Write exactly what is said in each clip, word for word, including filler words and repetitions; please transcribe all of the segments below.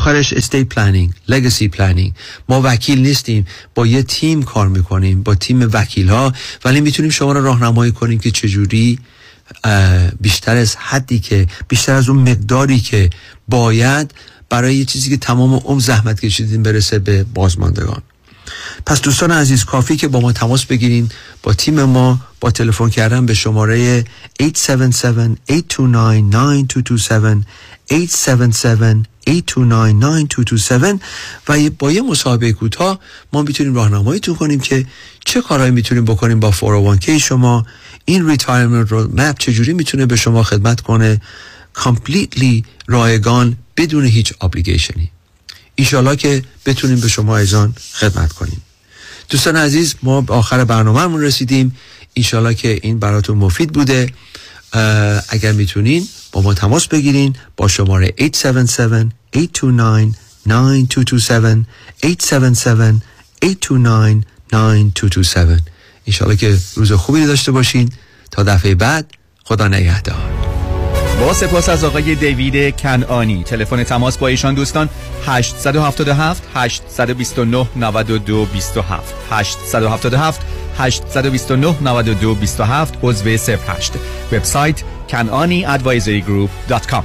آخرش استیت پلنینگ، لگسی پلنینگ. ما وکیل نیستیم، با یه تیم کار میکنیم، با تیم وکیل‌ها، ولی میتونیم شما رو راهنمایی کنیم که چجوری بیشتر از حدی که بیشتر از اون مقداری که باید برای یه چیزی که تمام عمر زحمت کشیدین برسه به بازماندگان. پس دوستان عزیز، کافی که با ما تماس بگیرین، با تیم ما، با تلفن کردن به شماره هشت هفت هفت، هشت دو نه، نه دو دو هفت هشت هفت هفت، هشت دو نه، نه دو دو هفت و با یه مصاحبه کوتاه ما میتونیم راهنماییتون کنیم که چه کارهایی میتونیم بکنیم با فور او وان کی شما. این ریتایرمنت رودمپ چجوری میتونه به شما خدمت کنه، کامپلیتلی رایگان، بدون هیچ ابلیگیشنی. انشالله که بتونیم به شما ایزان خدمت کنیم. دوستان عزیز، ما به آخر برنامه‌مون رسیدیم. انشالله که این براتون مفید بوده. اگر میتونین با ما تماس بگیرین با شماره هشت هفت هفت، هشت دو نه، نه دو دو هفت هشت هفت هفت، هشت دو نه، نه دو دو هفت. انشالله که روز خوبی داشته باشین. تا دفعه بعد، خدا نگهدار. با سپاس از آقای دیوید کنعانی. تلفن تماس با ایشان دوستان هشت هفت هفت، هشت دو نه، نه دو دو هفت هشت هفت هفت، هشت دو نه، نه دو دو هفت عضو صفر هشت. وبسایت kanani advisory group dot com.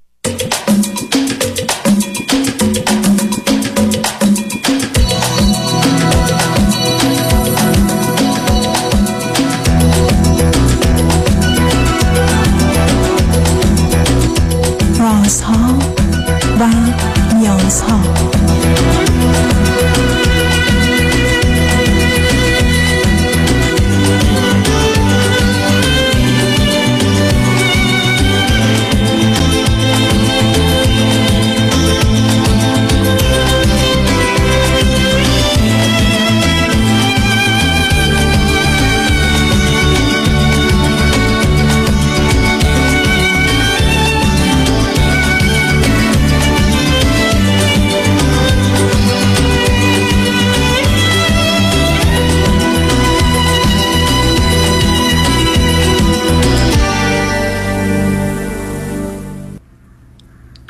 رازها و نیازها.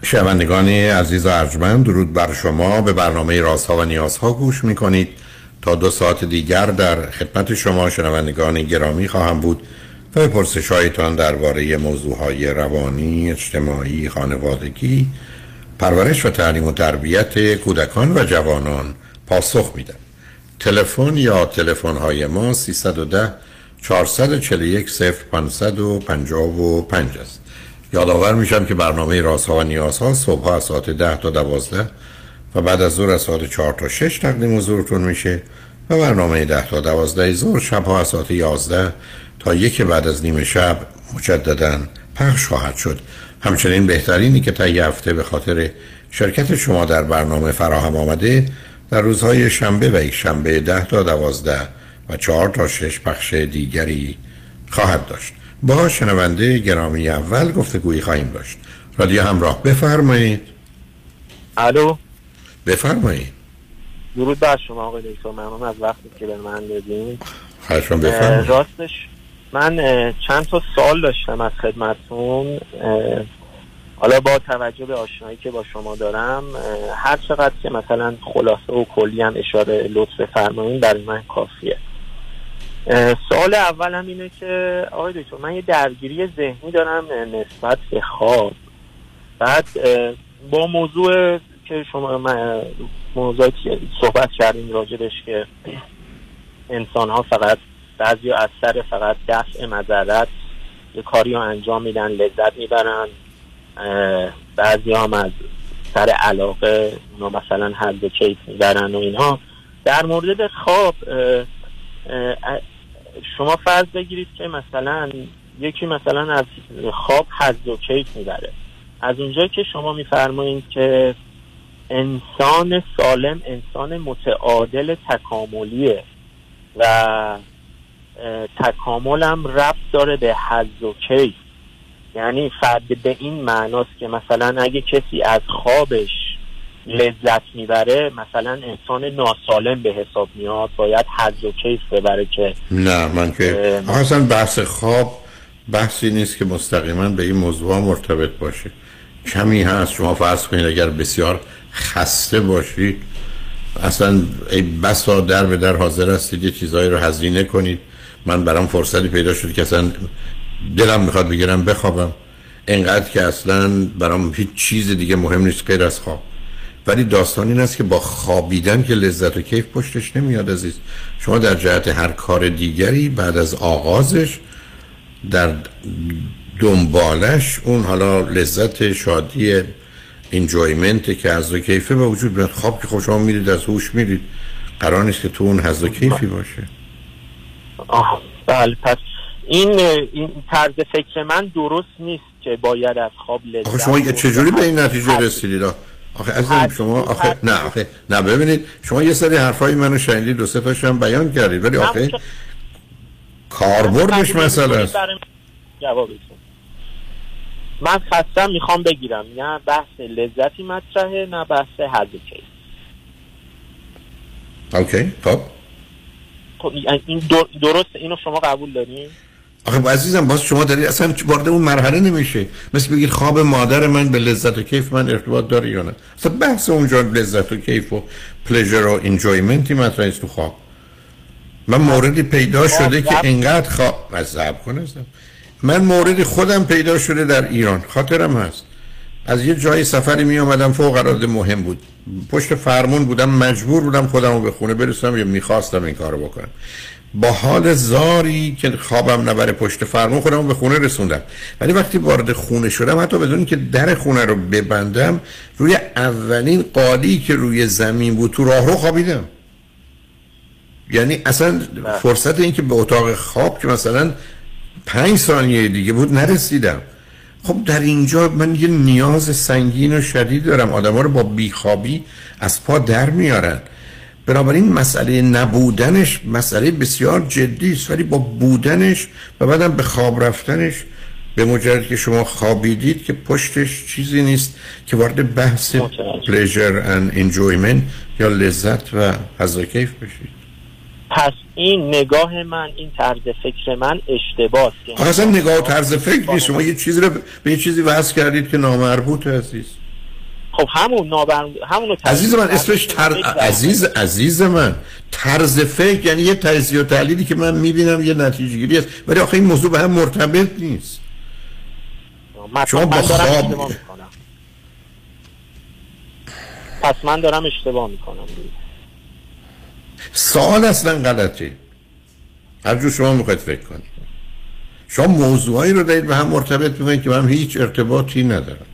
شنوندگان عزیز و ارجمند، درود بر شما. به برنامه رازها و نیازها گوش میکنید. تا دو ساعت دیگر در خدمت شما شنوندگان گرامی خواهم بود و به پرسش‌هایتان درباره موضوعهای روانی، اجتماعی، خانوادگی، پرورش و تعلیم و تربیت کودکان و جوانان پاسخ میدم. تلفن یا تلفن‌های ما سیصد و ده، چهارصد و چهل و یک، صفر پانصد و پنجاه و پنج است. یادآور میشم که برنامه رازها و نیازها صبحها از ساعت ده تا دوازده و بعد از ظهر از ساعت چهار تا شش تقدیم حضورتون میشه و برنامه ده تا دوازده ظهر شبها از ساعت یازده تا یک بعد از نیم شب مجددا پخش خواهد شد. همچنین بهترینی که طی هفته به خاطر شرکت شما در برنامه فراهم آمده در روزهای شنبه و یک شنبه ده تا دوازده و چهار تا شش پخش دیگری خواهد داشت. با شنونده گرامی اول گفتگویی خواهیم داشت. رادیو همراه، بفرمایید. الو، بفرمایید. درود بر شما آقای دکتر، ممنون از وقتی که به من دادین. خواهشاً بفرمایید. راستش من چند تا سوال داشتم از خدمتتون. حالا با توجه به آشنایی که با شما دارم، هر چقدر که مثلا خلاصه و کلی هم اشاره لطف فرمایین برای من کافیه. سوال اولم اینه که آقای دکتر، من یه درگیری ذهنی دارم نسبت به خواب. بعد با موضوع که شما من موضوعی صحبت کردیم راجبش که انسان ها فقط بعضی از سر فقط دفع مضرت یه کاری رو انجام میدن، لذت میبرن، بعضی هم از سر علاقه اونا مثلا حد کیف میبرن و اینها. در مورد خواب شما فرض بگیرید که مثلا یکی مثلا از خواب حظ و کیک میبره. از اونجایی که شما میفرمایید که انسان سالم انسان متعادل تکاملیه و تکامل هم ربط داره به حظ و کیف، یعنی فرد به این معناست که مثلا اگه کسی از خوابش لذت میبره مثلا انسان ناسالم به حساب میاد، باید حظ و کیف ببره. که نه، من که اصلا بحث خواب بحثی نیست که مستقیما به این موضوع مرتبط باشه. کمی هست شما فرض کنید اگر بسیار خسته باشید اصلا ای بسا در به در حاضر هستید یه چیزایی رو هزینه کنید. من برام فرصتی پیدا شد که اصلا دلم میخواد بگیرم بخوابم، اینقدر که اصلا برام هیچ چیز دیگه مهم نیست غیر از خواب. ولی داستان این است که با خوابیدن که لذت و کیف پشتش نمیاد عزیز. شما در جهت هر کار دیگری بعد از آغازش در دنبالش اون حالا لذت شادی انجویمنت که از کیفه به وجود میاد. خواب که خب شما میرید از هوش میرید، قرار نیست که تو اون حظ و کیفی باشه. آه بله، پس این این طرز فکر من درست نیست که باید از خواب لذت. آخه شما چجوری به این نتیجه رسیدید؟ آخه اصلا شما آخه نه آخه نه ببینید شما یه سری حرفای منو شنیدید، دو سه تاشم بیان کردید، ولی آخه کاربردش مسئله است. جوابش من خستم میخوام بگیرم، نه بحث لذتی مطرحه نه بحث حدیکه. اوکی خب خب این درست، اینو شما قبول دارین؟ آخه عزیزم باز شما دارید اصلا وارد اون مرحله نمیشه. مثل بگید خواب مادر من به لذت و کیف من ارتباط داره یا نه، اصلا بحث اونجا لذت و کیف و پلیجر و انجویمنتی مطرح است تو خواب. من موردی پیدا شده که اینقدر خواب مذهب کنه است. من موردی خودم پیدا شده در ایران، خاطرم هست از یه جای سفری می اومدم، فوق العاده مهم بود، پشت فرمون بودم، مجبور بودم خودم رو به خونه برسونم یا میخواستم این کارو بکنم. با حال زاری که خوابم نبره پشت فرمون خودم رو به خونه رسوندم، ولی وقتی وارد خونه شدم حتی بدون اینکه در خونه رو ببندم روی اولین قالی که روی زمین بود تو راهرو خوابیدم. یعنی اصلا فرصت اینکه به اتاق خواب که مثلا پنج ثانیه دیگه بود نرسیدم. خب در اینجا من یه نیاز سنگین و شدید دارم، آدم ها رو با بیخوابی از پا در میارن. بنابراین مسئله نبودنش مسئله بسیار جدی است، ولی با بودنش و بعدم به خواب رفتنش به مجرد که شما خوابیدید که پشتش چیزی نیست که وارد بحث pleasure and enjoyment یا لذت و حظ و کیف بشید. پس این نگاه من، این طرز فکر من اشتباهه. اصلا نگاه و طرز فکر نیست، شما یه چیزی رو به یه چیزی وصل کردید که نامربوطه عزیز. خب همون نابر همون عزیز من اسمش تر... عزیز عزیز من طرز فکر یعنی یه تجزیه و تحلیلی که من میبینم یه نتیجه گیری است، ولی آخه این موضوع به هم مرتبط نیست. شما با خواب پس من دارم اشتباه میکنم. سوال اصلا غلطه، هر جور شما میخواید فکر کنید. شما موضوعایی رو دارید به هم مرتبط می‌کنید که من هیچ ارتباطی ندارم.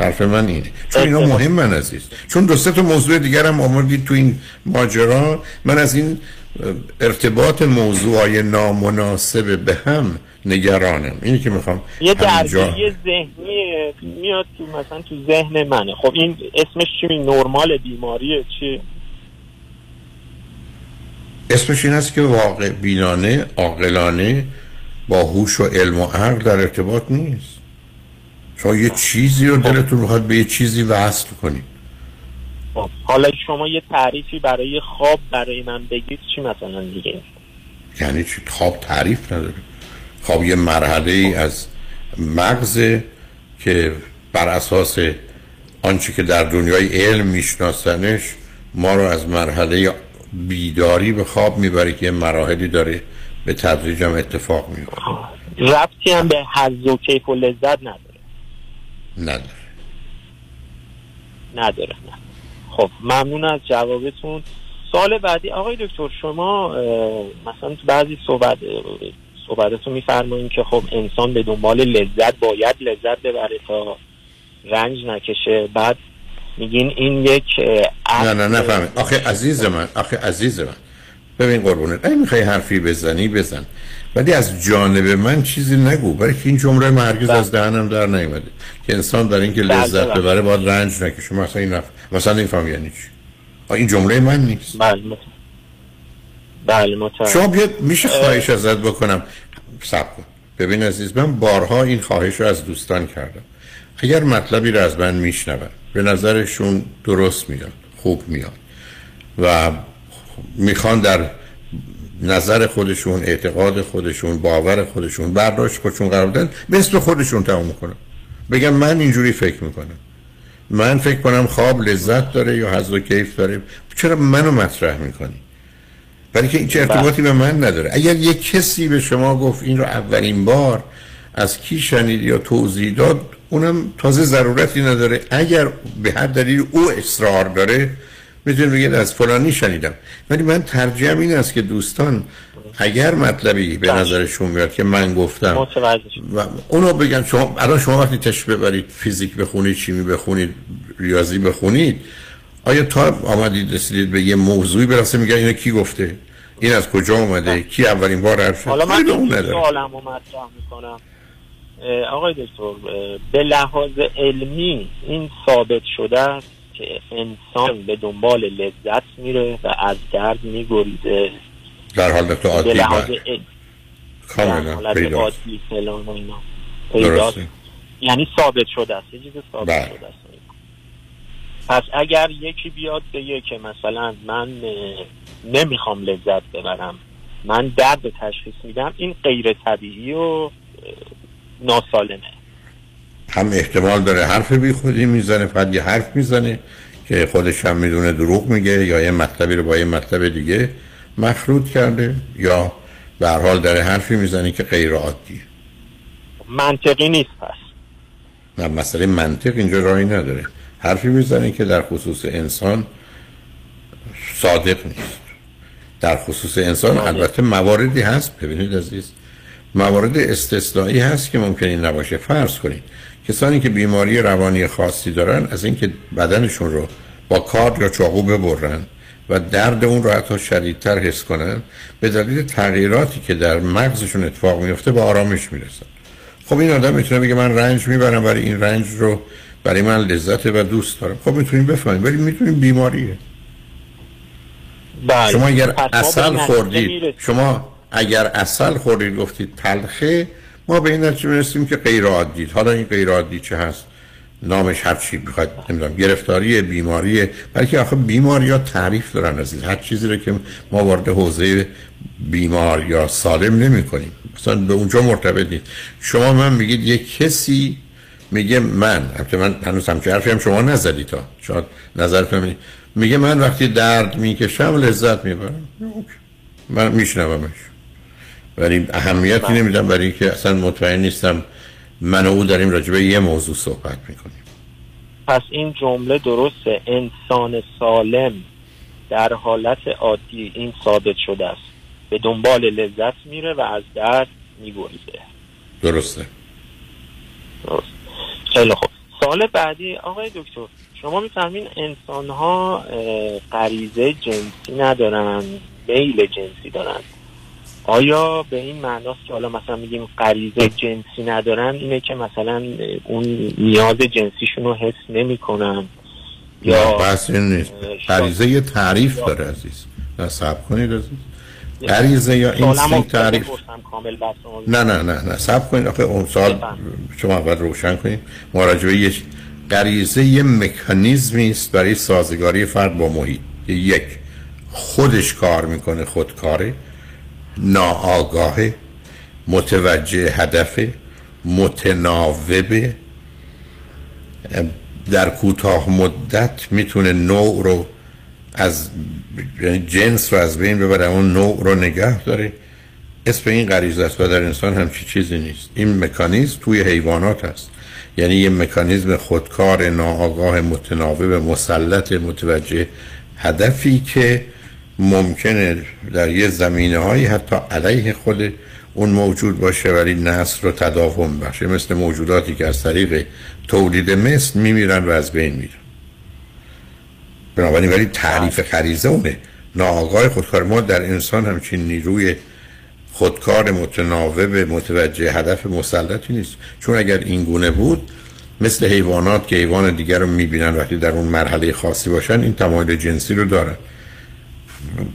حرف من اینه چون اینا مهم من عزیز، چون دو سه تا موضوع دیگر هم آوردید تو این ماجرا. من از این ارتباط موضوعای نامناسب به هم نگرانم. اینی که میخوام یه درگیری ذهنی میاد تو مثلا تو ذهن منه. خب این اسمش چی؟ نورمال بیماریه چی؟ اسمش این است که واقع بینانه، عاقلانه، با هوش و علم و عقل در ارتباط نیست. شما یه چیزی رو دلتون میخواد به یه چیزی وصل کنید. حالا شما یه تعریفی برای خواب برای من بگید چی مثلا دیگه؟ یعنی چی؟ خواب تعریف نداره. خواب یه مرحله ای از مغزه که بر اساس آنچه که در دنیای علم میشناسنش ما رو از مرحله بیداری به خواب میبره که مراحلی داره به تدریج هم اتفاق میفته. ربطی هم به حظ و کیف و لذت نداره. نداره نداره نه. خب ممنون از جوابتون. سال بعدی آقای دکتر، شما مثلا تو بعضی صحبت صحبتتون میفرمایین که خب انسان به دنبال لذت باید لذت ببره تا رنج نکشه، بعد میگین این یک نه نه نفهمید. آخه عزیز من آخه عزیز من ببین قربونت، اگه میخوای حرفی بزنی بزن، ولی از جانب من چیزی نگو، برای این جمله من هرگز از دهنم در نیامده که انسان در اینکه لذت ببره باید رنج نکشه. مثلا این نف... مثلا این فهم یعنی چی؟ این جمله من نیست. بله بله متوجه. شما بیاد میشه خواهش ازت بکنم صبر کن. ببین عزیز من، بارها این خواهش رو از دوستان کردم، اگر مطلبی رو از من میشنون به نظرشون درست میاد، خوب میاد و میخوان در نظر خودشون، اعتقاد خودشون، باور خودشون، برداشت خودشون قرار بدن، مثل خودشون تمام کنم، بگم من اینجوری فکر میکنم، من فکر کنم خواب لذت داره یا حظ و کیف داره، چرا منو مطرح میکنی؟ برای که این چه ارتباطی به من نداره. اگر یک کسی به شما گفت این رو اولین بار از کی شنید یا توضیح داد، اونم تازه ضرورتی نداره. اگر به هر دلیل او اصرار داره میتونید بگید از فلانی شنیدم، ولی من ترجیحم این است که دوستان اگر مطلبی به نظرشون بیاد که من گفتم و اونو بگن. شما الان شما وقتی تشبیه برید فیزیک بخونید، شیمی بخونید، ریاضی بخونید، آیا تا آمدید رسیدید به یه موضوعی برسه میگن اینو کی گفته، این از کجا اومده، ده. کی اولین بار حرف زد؟ حالا من سوالمو مطرح میکنم آقای دکتر، به لحاظ علمی این ثابت شده است که انسان به دنبال لذت میره و از درد میگریزه در حالت عادی، در حالت عادی فلان و اینا پیداست، یعنی ثابت شده است، یه چیز ثابت بره. شده است. پس اگر یکی بیاد بگه که مثلا من نمیخوام لذت ببرم، من درد تشخیص میدم، این غیر طبیعی و ناسالمه. هم احتمال داره حرف بی خودی میزنه، فقط یه حرف میزنه که خودش هم میدونه دروغ میگه، یا یه مطلبی رو با یه مطلب دیگه مخلوط کرده، یا به هر حال داره حرفی میزنه که غیر عادیه، منطقی نیست. پس نه، مسئله منطق اینجا راهی نداره. حرفی میزنه که در خصوص انسان صادق نیست. در خصوص انسان البته مواردی هست، ببینید عزیز، موارد استثنایی هست که ممکن نباشه. فرض کنید کسانی که بیماری روانی خاصی دارن، از اینکه بدنشون رو با کارد یا چاقو ببرن و درد اون رو حتی شدیدتر حس کنن، به دلیل تغییراتی که در مغزشون اتفاق میفته به آرامش میرسن. خب این آدم میتونه بگه من رنج میبرم، برای این رنج رو برای من لذت و دوست دارم. خب میتونیم بفهمیم، ولی میتونیم بیماریه. بله. شما اگر عسل خوردید، شما اگر عسل خوردید گفتید تلخه، ما به این نتیجه میرسیم که غیر عادی. حالا این غیر عادی چه هست؟ نامش هر چی بخواد، نمیدونم، گرفتاری، بیماری، بلکه آخه بیماری ها تعریف دارن عزیز. هر چیزی رو که ما وارد حوزه بیمار یا سالم نمی کنیم، مثلا به اونجا مرتبط نیست. شما من میگید یک کسی میگه من، البته من هنوز هم که حرفی هم شما نزدی تا شاید نظرتون می... میگه من وقتی درد میکشم لذت میبرم، من میشنومش، ولی اهمیتی نمیدم، برای اینکه اصلا مطمئن نیستم من و او داریم راجع به یه موضوع صحبت میکنیم. پس این جمله درسته، انسان سالم در حالت عادی این ثابت شده است، به دنبال لذت میره و از درد میگریزه. درسته درسته. خیلی خوب. سال بعدی آقای دکتر، شما میفهمین انسان ها غریزه جنسی ندارن، میل جنسی دارن. آیا به این معناست که حالا مثلا میگیم غریزه جنسی ندارن، اینه که مثلا اون نیاز جنسیشون رو حس نمی کنن؟ یا بس این نیست، غریزه یه تعریف یا... داره عزیز، نصب کنید عزیز. غریزه یا این تعریف کامل نه نه نه نه صبر کنید، آخه اون سال بفهم. شما اول روشن کنید مراجعه. یه غریزه یه مکانیزمی است برای سازگاری فرد با محیط، یک خودش کار میکنه، خودکاره، ناآگاهه، متوجه هدفه، متناوبه، در کوتاه مدت میتونه نوع رو از جنس رو از بین ببره، اون نوع رو نگه داره. اسم این غریزه است و در انسان همچی چیزی نیست. این مکانیزم توی حیوانات هست، یعنی یه مکانیزم خودکار، ناآگاه، متناوب، مسلط، متوجه هدفی که ممکنه در یه زمینه هایی حتی علیه خود اون موجود باشه ولی نسل رو تداوم بخشه، مثل موجوداتی که از طریق تولید مثل میمیرن و از بین میرن. بنابراین ولی تعریف غریزه اونه، ناآگاه خودکار. ما در انسان همچین نیروی خودکار متناوب متوجه هدف مسلطی نیست، چون اگر این گونه بود مثل حیوانات که حیوان دیگر رو میبینن وقتی در اون مرحله خاصی باشن این تمایل جنسی رو دارن،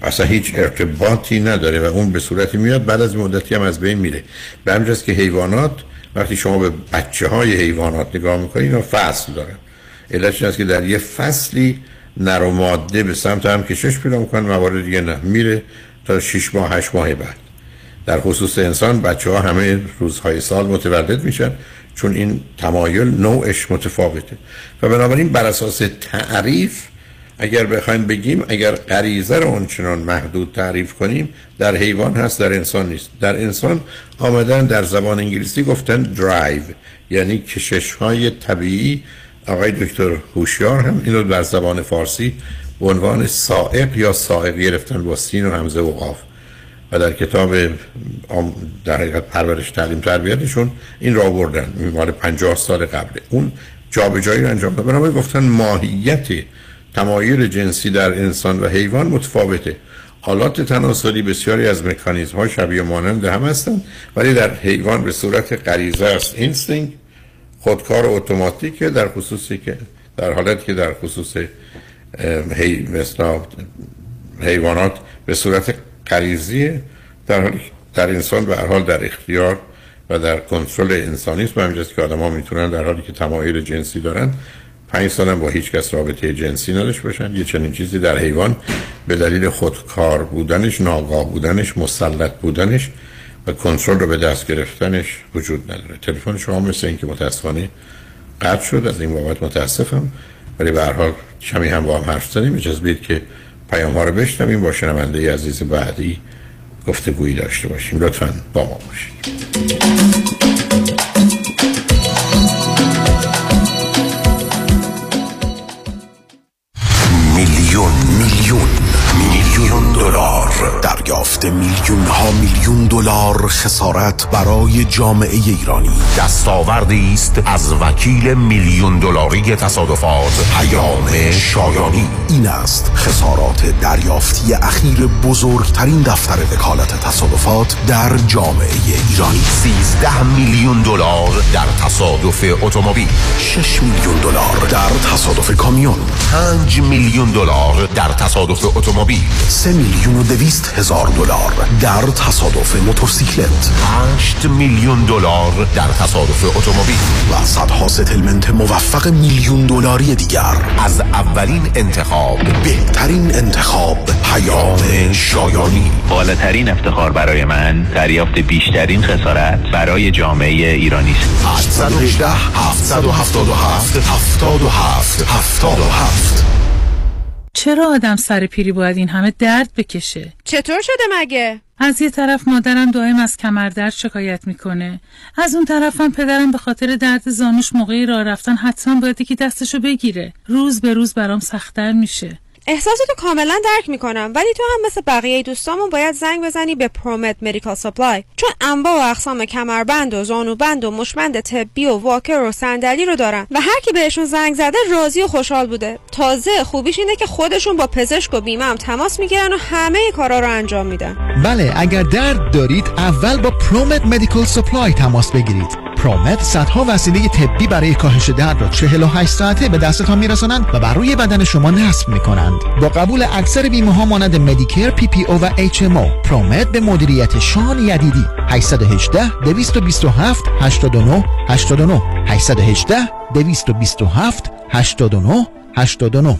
اصلا هیچ ارتباطی نداره و اون به صورتی میاد بعد از مدتی هم از بین میره. به همین جاست که حیوانات وقتی شما به بچه های حیوانات نگاه میکنید اینا فصل دارن، علتش اینه که در یه فصلی نر و ماده به سمت هم کشش پیدا میکنن، موارد دیگه نه، میره تا شش ماه هشت ماه بعد. در خصوص انسان بچه ها همه روزهای سال متولد میشن چون این تمایل نوعش متفاوته و بنابراین بر اساس تعریف اگر بخوایم بگیم اگر غریزه رو اونچنان محدود تعریف کنیم در حیوان هست در انسان نیست. در انسان آمدن در زبان انگلیسی گفتن درایو یعنی کشش‌های طبیعی. آقای دکتر هوشیار هم اینو در زبان فارسی به عنوان سائق یا سائق گرفتن با سین و همزه و قاف و در کتاب در حقیقت پرورش تعلیم تربیتشون این را بردن، مال پنجاه سال قبله اون جابجایی رو انجام دادن. بنابراین گفتن ماهیت تمایل جنسی در انسان و حیوان متفاوته. حالات تناسلی بسیاری از مکانیزم‌ها شبیه مانند هم هستند ولی در حیوان به صورت غریزه است، اینستینکت خودکار اتوماتیکه، در خصوصی که در حالتی که در خصوص هی مثلا حیوانات به صورت غریزیه در حالی در انسان به هر حال در اختیار و در کنترل انسانی است. همینجاست که آدم‌ها میتونن در حالی که تمایل جنسی دارن پنج سالم با هیچ کس رابطه جنسی نداشته باشن. یه چنین چیزی در حیوان به دلیل خودکار بودنش، ناآگاه بودنش، مسلط بودنش و کنترل رو به دست گرفتنش وجود نداره. تلفن شما مثل اینکه متاسفانه قطع شد، از این بابت متاسفم، ولی به هر حال کمی هم با هم حرف زدیم. اجازه بدید که پیام ها رو بشنویم، با شنونده عزیز بعدی گفتگویی داشته باشیم. لطفاً با ما باشید. دریافت میلیون ها میلیون دلار خسارت برای جامعه ایرانی دستاوردی است از وکیل میلیون دلاری تصادفات پیام شایانی. این است خسارات دریافتی اخیر بزرگترین دفتر وکالت تصادفات در جامعه ایرانی. سیزده میلیون دلار در تصادف اتومبیل، شش میلیون دلار در تصادف کامیون، پنج میلیون دلار در تصادف اتومبیل، سه میلیون و دویست هزار دلار در تصادف موتورسیکلت، هشت میلیون دلار در تصادف اتومبیل و صدها ستلمنت موفق میلیون دلاری دیگر. از اولین انتخاب، بهترین انتخاب، پیام شایانی. بالاترین افتخار برای من دریافت بیشترین خسارت برای جامعه ایرانی است. هشت یک هشت هفت هفت هفت هفت هفت هفت هفت هفت. چرا آدم سر پیری باید این همه درد بکشه؟ چطور شده مگه؟ از یه طرف مادرم دائم از کمر درد شکایت میکنه، از اون طرفم پدرم به خاطر درد زانوش موقعی راه رفتن حتما باید یکی دستشو بگیره. روز به روز برام سخت‌تر میشه. احساساتو کاملا درک میکنم، ولی تو هم مثل بقیه دوستامون باید زنگ بزنی به پرومت مدیکال سپلای، چون انواع و اقسام کمربند و زانوبند و مشمند طبی و واکر و صندلی رو دارن و هر کی بهشون زنگ زده راضی و خوشحال بوده. تازه خوبیش اینه که خودشون با پزشک و بیمه هم تماس میگیرن و همه کارا رو انجام میدن. بله، اگر درد دارید اول با پرومت مدیکال سپلای تماس بگیرید. پرومت صدها وسیله طبی برای کاهش درد را چهل و هشت ساعته به دستتان میرسانند و بر روی بدن شما نصب میکنند. با قبول اکثر بیمه ها مانند مدیکر، پی پی او و اچ ام او. پرومت به مدیریت شایان یدیدی. هشت یک هشت دو دو هفت هشت دو نه هشت دو نه هشت یک هشت دو دو هفت هشت دو نه هشت دو نه.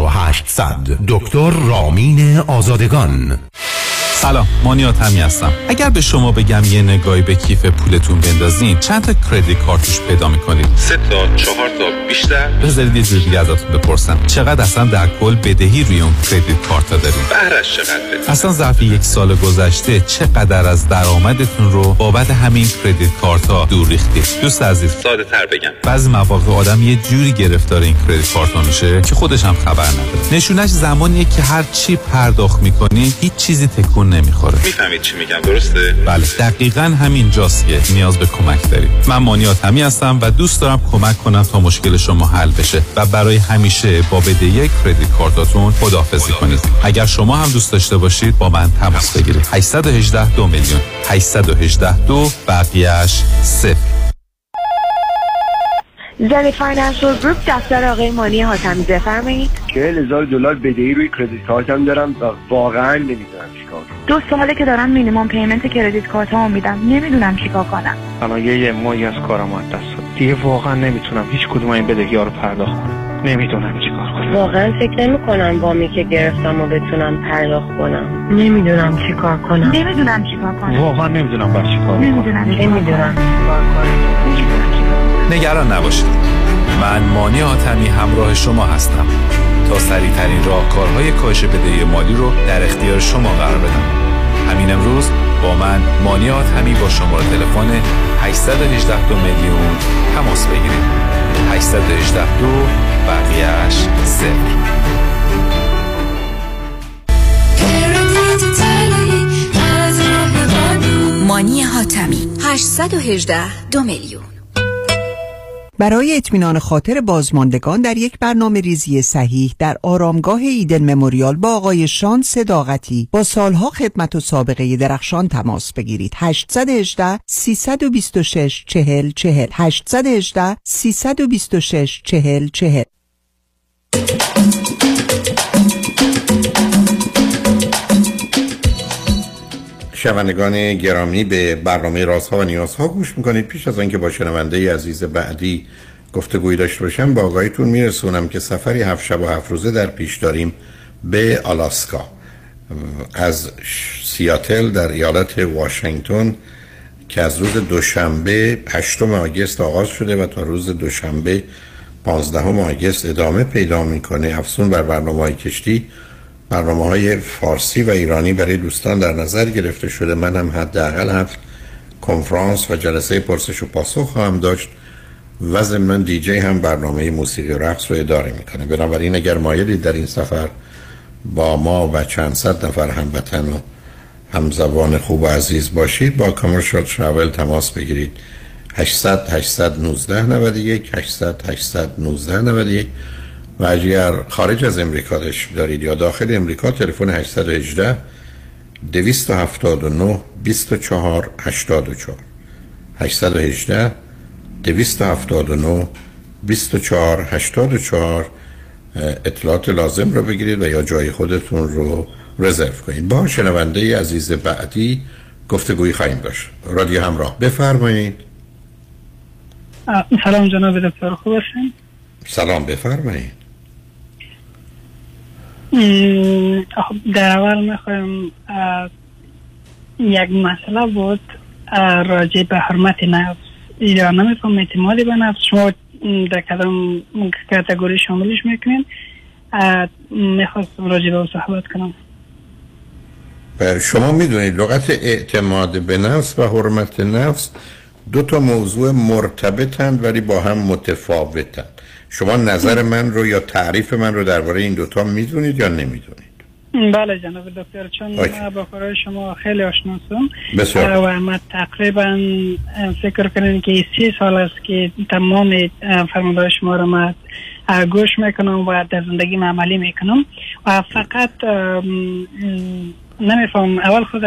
و هشتصد. دکتر رامین آزادگان. سلام، مانیات همی هستم. اگر به شما بگم یه نگاهی به کیف پولتون بندازین چند تا کریدیت کارتش پیدا میکنید؟ سه تا، چهار تا، بیشتر؟ بذارید یه جور دیگه ازتون بپرسم، چقدر اصلا در کل بدهی روی اون کریدیت کارت دارید؟ بهرش چقدره؟ اصلا ظرف یک سال گذشته چقدر از درآمدتون رو بابت همین کریدیت کارت‌ها دور ریختید؟ دوست عزیز، ساده‌تر بگم، بعضی مواقع آدم یه جوری گرفتار این کریدیت کارت‌ها میشه که خودش هم خبر نداره. نشونش زمانیه که هر چی پرداخت می‌کنی هیچ چیزی تکون نمیخوره. میفهمید چی میگم، درسته؟ بله، دقیقاً همین جاست که نیاز به کمک دارید. من مانی حاتمی هستم و دوست دارم کمک کنم تا مشکل شما حل بشه و برای همیشه با بدهی کریدیت کارتاتون خداحافظی کنید. اگر شما هم دوست داشته باشید با من تماس بگیرید. هشت یک هشت دو میلیون هشت یک هشت دو بقیه‌اش صفر. زنی فاینانشل گروپ، دفتر آقای مانی حاتمی، بفرمایید. چهل هزار دلار بدهی روی کریدیت کارتم دارم و واقعا نمیدونم چیکار کنم. دو ساله که دارم مینیمم پیمنت کریدیت کارتامو میدم، نمیدونم چیکار کنم. الان یه ماهی از کارم از دست داد. دیگه واقعا نمیتونم هیچ کدوم این بدهی‌ها رو پرداخت کنم. نمیدونم چیکار کنم. واقعا فکر نمی‌کنم وامی که گرفتم و بتونم پرداخت کنم. نمیدونم چیکار کنم. نمیدونم چیکار کنم. واقعا نمیدونم باید چیکار کنم. نمیدونم نمیدونم چیکار کنم. نگران نباشید، من مانی حاتمی همراه شما هستم تا سریع‌ترین راهکارهای کاهش بدهی مالی رو در اختیار شما قرار بدم. همین امروز با من مانی حاتمی با شماره تلفن هشت یک هشت دو میلیون تماس بگیرید. هشت یک هشت دو بقیه‌اش صفر. مانی حاتمی هشت یک هشت دو میلیون. برای اطمینان خاطر بازماندگان در یک برنامه ریزی صحیح در آرامگاه ایدن مموریال با آقای شان صداقتی با سالها خدمت و سابقه درخشان تماس بگیرید. هشت یک هشت سه دو شش چهار صفر چهار صفر هشت یک هشت سه دو شش چهار صفر چهار صفر. شنوندگان گرامی، به برنامه رازها و نیازها گوش میکنید. پیش از آنکه با شنونده عزیز بعدی گفتگوی داشته باشم با آگاهیتون میرسونم که سفری هفت شب و هفت روزه در پیش داریم به آلاسکا از سیاتل در ایالت واشنگتن که از روز دوشنبه هشتم آگوست آغاز شده و تا روز دوشنبه پانزدهم آگوست ادامه پیدا میکنه. افزون بر برنامه‌های کشتی، برنامه‌های فارسی و ایرانی برای دوستان در نظر گرفته شده. من هم حداقل هفت کنفرانس و جلسه پرسش و پاسخ خواهم داشت و ضمن دی جی هم برنامه موسیقی و رقص رو اداره میکنه. بنابراین اگر مایلید در این سفر با ما و چند صد نفر هموطن و همزبان خوب و عزیز باشید، با کامرشال تراول تماس بگیرید. هشت صفر صفر هشت یک نه نه یک هشت صفر صفر هشت یک نه نه یک و اگر خارج از امریکا دارید یا داخل امریکا، تلفن هشت یک هشت دو هفت نه دو چهار هشت چهار هشت یک هشت دو هفت نه دو چهار هشت چهار اطلاعات لازم رو بگیرید و یا جای خودتون رو رزرو کنید. با شنونده عزیز بعدی گفتگوی خواهیم داشت. رادیو همراه، بفرمایید. سلام جناب دکتر، خوب هستین؟ سلام، بفرمایید. در اول میخوایم یک مسئله بود راجع به حرمت نفس. ایران نمیفهم اعتمادی به نفس شما در کدام کاتگوری شاملش میکنین؟ میخواستم راجع به او صحبت کنم. شما میدونید لغت اعتماد به نفس و حرمت نفس دو تا موضوع مرتبطند ولی با هم متفاوتند. شما نظر من رو یا تعریف من رو درباره این دوتا میدونید یا نمیدونید؟ بله جناب دکتر، چون من با کارهای شما خیلی آشناسم و من تقریبا فکر کنم که سی سال است که تمام فرمودهای شما رو من گوش میکنم و در زندگی عملی میکنم و فقط نمیفهم اول خود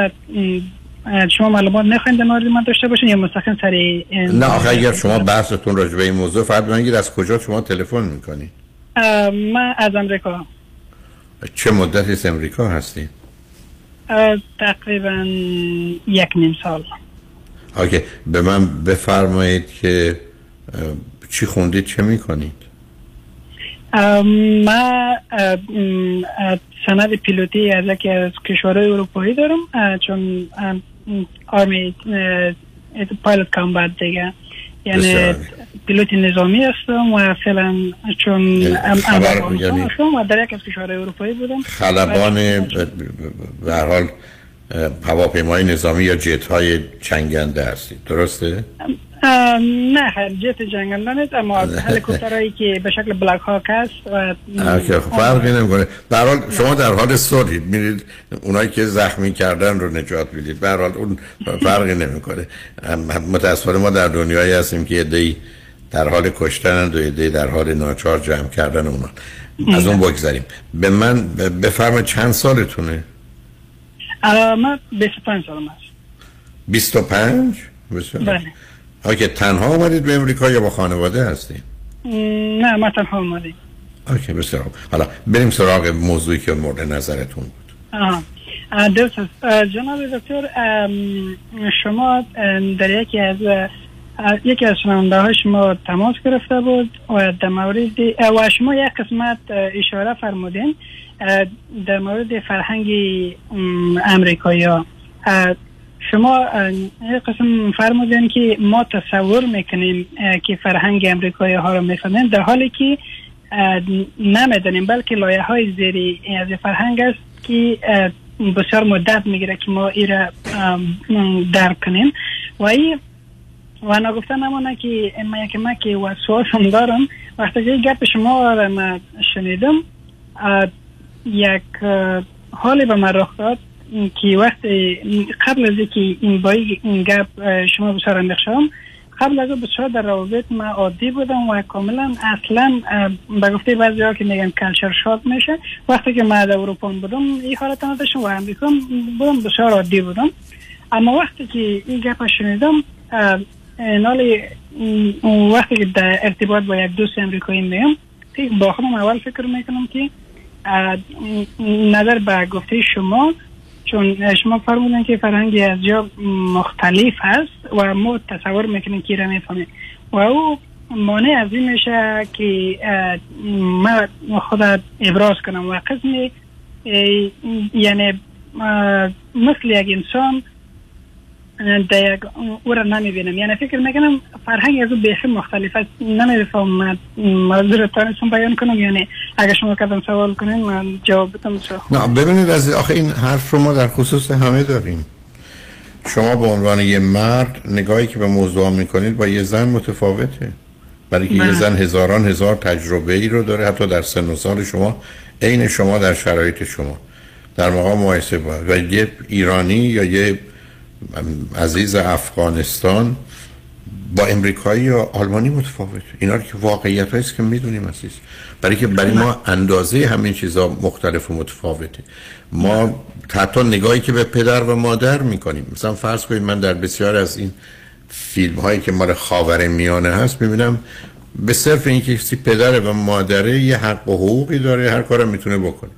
شما معلومات نخواهید در مورد من داشته باشین یا مستقیم سری؟ نه آخه اگر شما بحثتون راجع به این موضوع، فقط بگید از کجا شما تلفن میکنید؟ من از امریکا. چه مدتی از امریکا هستید؟ تقریبا یک نیم سال. آکه به من بفرمایید که چی خوندید، چه میکنید؟ ما سند پیلوتی از یکی از کشورهای اروپایی دارم چون آرمی پایلوت کامبات دیگه، یعنی پیلوت نظامی هستم و فعلا چون خبر یعنی و در یک از کشورهای اروپایی بودم خلبان به هر حال هواپیمای نظامی یا جت‌های چنگنده هستید، درسته؟ نه هر جت جنگنده نیست اما هلیکوپترهایی که به شکل بلک هاک هست و فرقی نمی‌کنه. به هر حال شما در حال سرید، میرید اونایی که زخمی کردن رو نجات میدید، به هر حال اون فرقی نمی‌کنه. متأسفانه ما در دنیایی هستیم که عده‌ای در حال کشتنند و عده‌ای در حال ناچار جمع کردن اونها. از اون بگذریم. به من بفرمایید چند سالتونه؟ من بیست و پنج سالم هست. بیست و پنج؟ بله. آیا تنها آمدید به امریکا یا با خانواده هستید؟ نه من تنها آمدید. آکی بسیار. حالا بریم سراغ موضوعی که مورد نظرتون بود. آها درست است جناب دکتر. شما در یکی از یکی از شنونده های شما تماس گرفته بود و در مورد و شما یک قسمت اشاره فرمودین در مورد فرهنگ امریکایی ها. شما یک قسم فرمودین که ما تصور میکنیم که فرهنگ امریکایی ها رو میفهمیم در حالی که نمیدانیم، بلکه لایه های زیری از فرهنگ است که بسیار مدت میگیره که ما این را درک کنیم و این و نگفته نمونه که من یکی من که وسواس هم دارم. وقتی که گپ شما را من شنیدم یک حالی به من رخ داد که وقتی قبل از اینکه این با این گپ شما بسیار اندیشم، قبل از اون بسیار در روابط من عادی بودم و کاملا اصلا به گفته بعضیا که میگن کالچر شاک میشه. وقتی که من در اروپا بودم این حالت نداشتم و امریکا بودم بسیار عادی بودم، اما وقتی که این گپ شنیدم نالی وقتی که در ارتباط با یک دوست امریکایی میام با خودم اول فکر میکنم که نظر به گفته شما، چون شما فرمودن که فرهنگی از جا مختلف هست و ما تصور میکنیم که را میفهمیم و او مانع از این میشه که من خودم ابراز کنم و قسمی یعنی مثل یک انسان دیگه او را نمیبینم، یعنی فکر میکنم فرهنگ از او بیخی مختلف است. نمیفهمم منظور تانستون بیان کنم، یعنی اگه شما کدام سوال کنین من جواب بدم. نه ببینید از آخه این حرف رو ما در خصوص همه داریم. شما به عنوان یه مرد نگاهی که به موضوع میکنید با یه زن متفاوته، برای که یه زن هزاران هزار تجربه ای رو داره، حتی در سن و سال شما، عین شما در شرایط شما در مقام مقایسه با و یه ایرانی یا یه عزیز افغانستان با امریکایی یا آلمانی متفاوت. اینا که واقعیت هاییست که میدونیم عزیز، برای که برای ما اندازه همین چیزا مختلف و متفاوته. ما حتی نگاهی که به پدر و مادر میکنیم، مثلا فرض کنید من در بسیار از این فیلم هایی که مال خاورمیانه هست میبینم به صرف اینکه کسی پدر و مادره یه حق و حقوقی داره، هر کارم میتونه بکنه،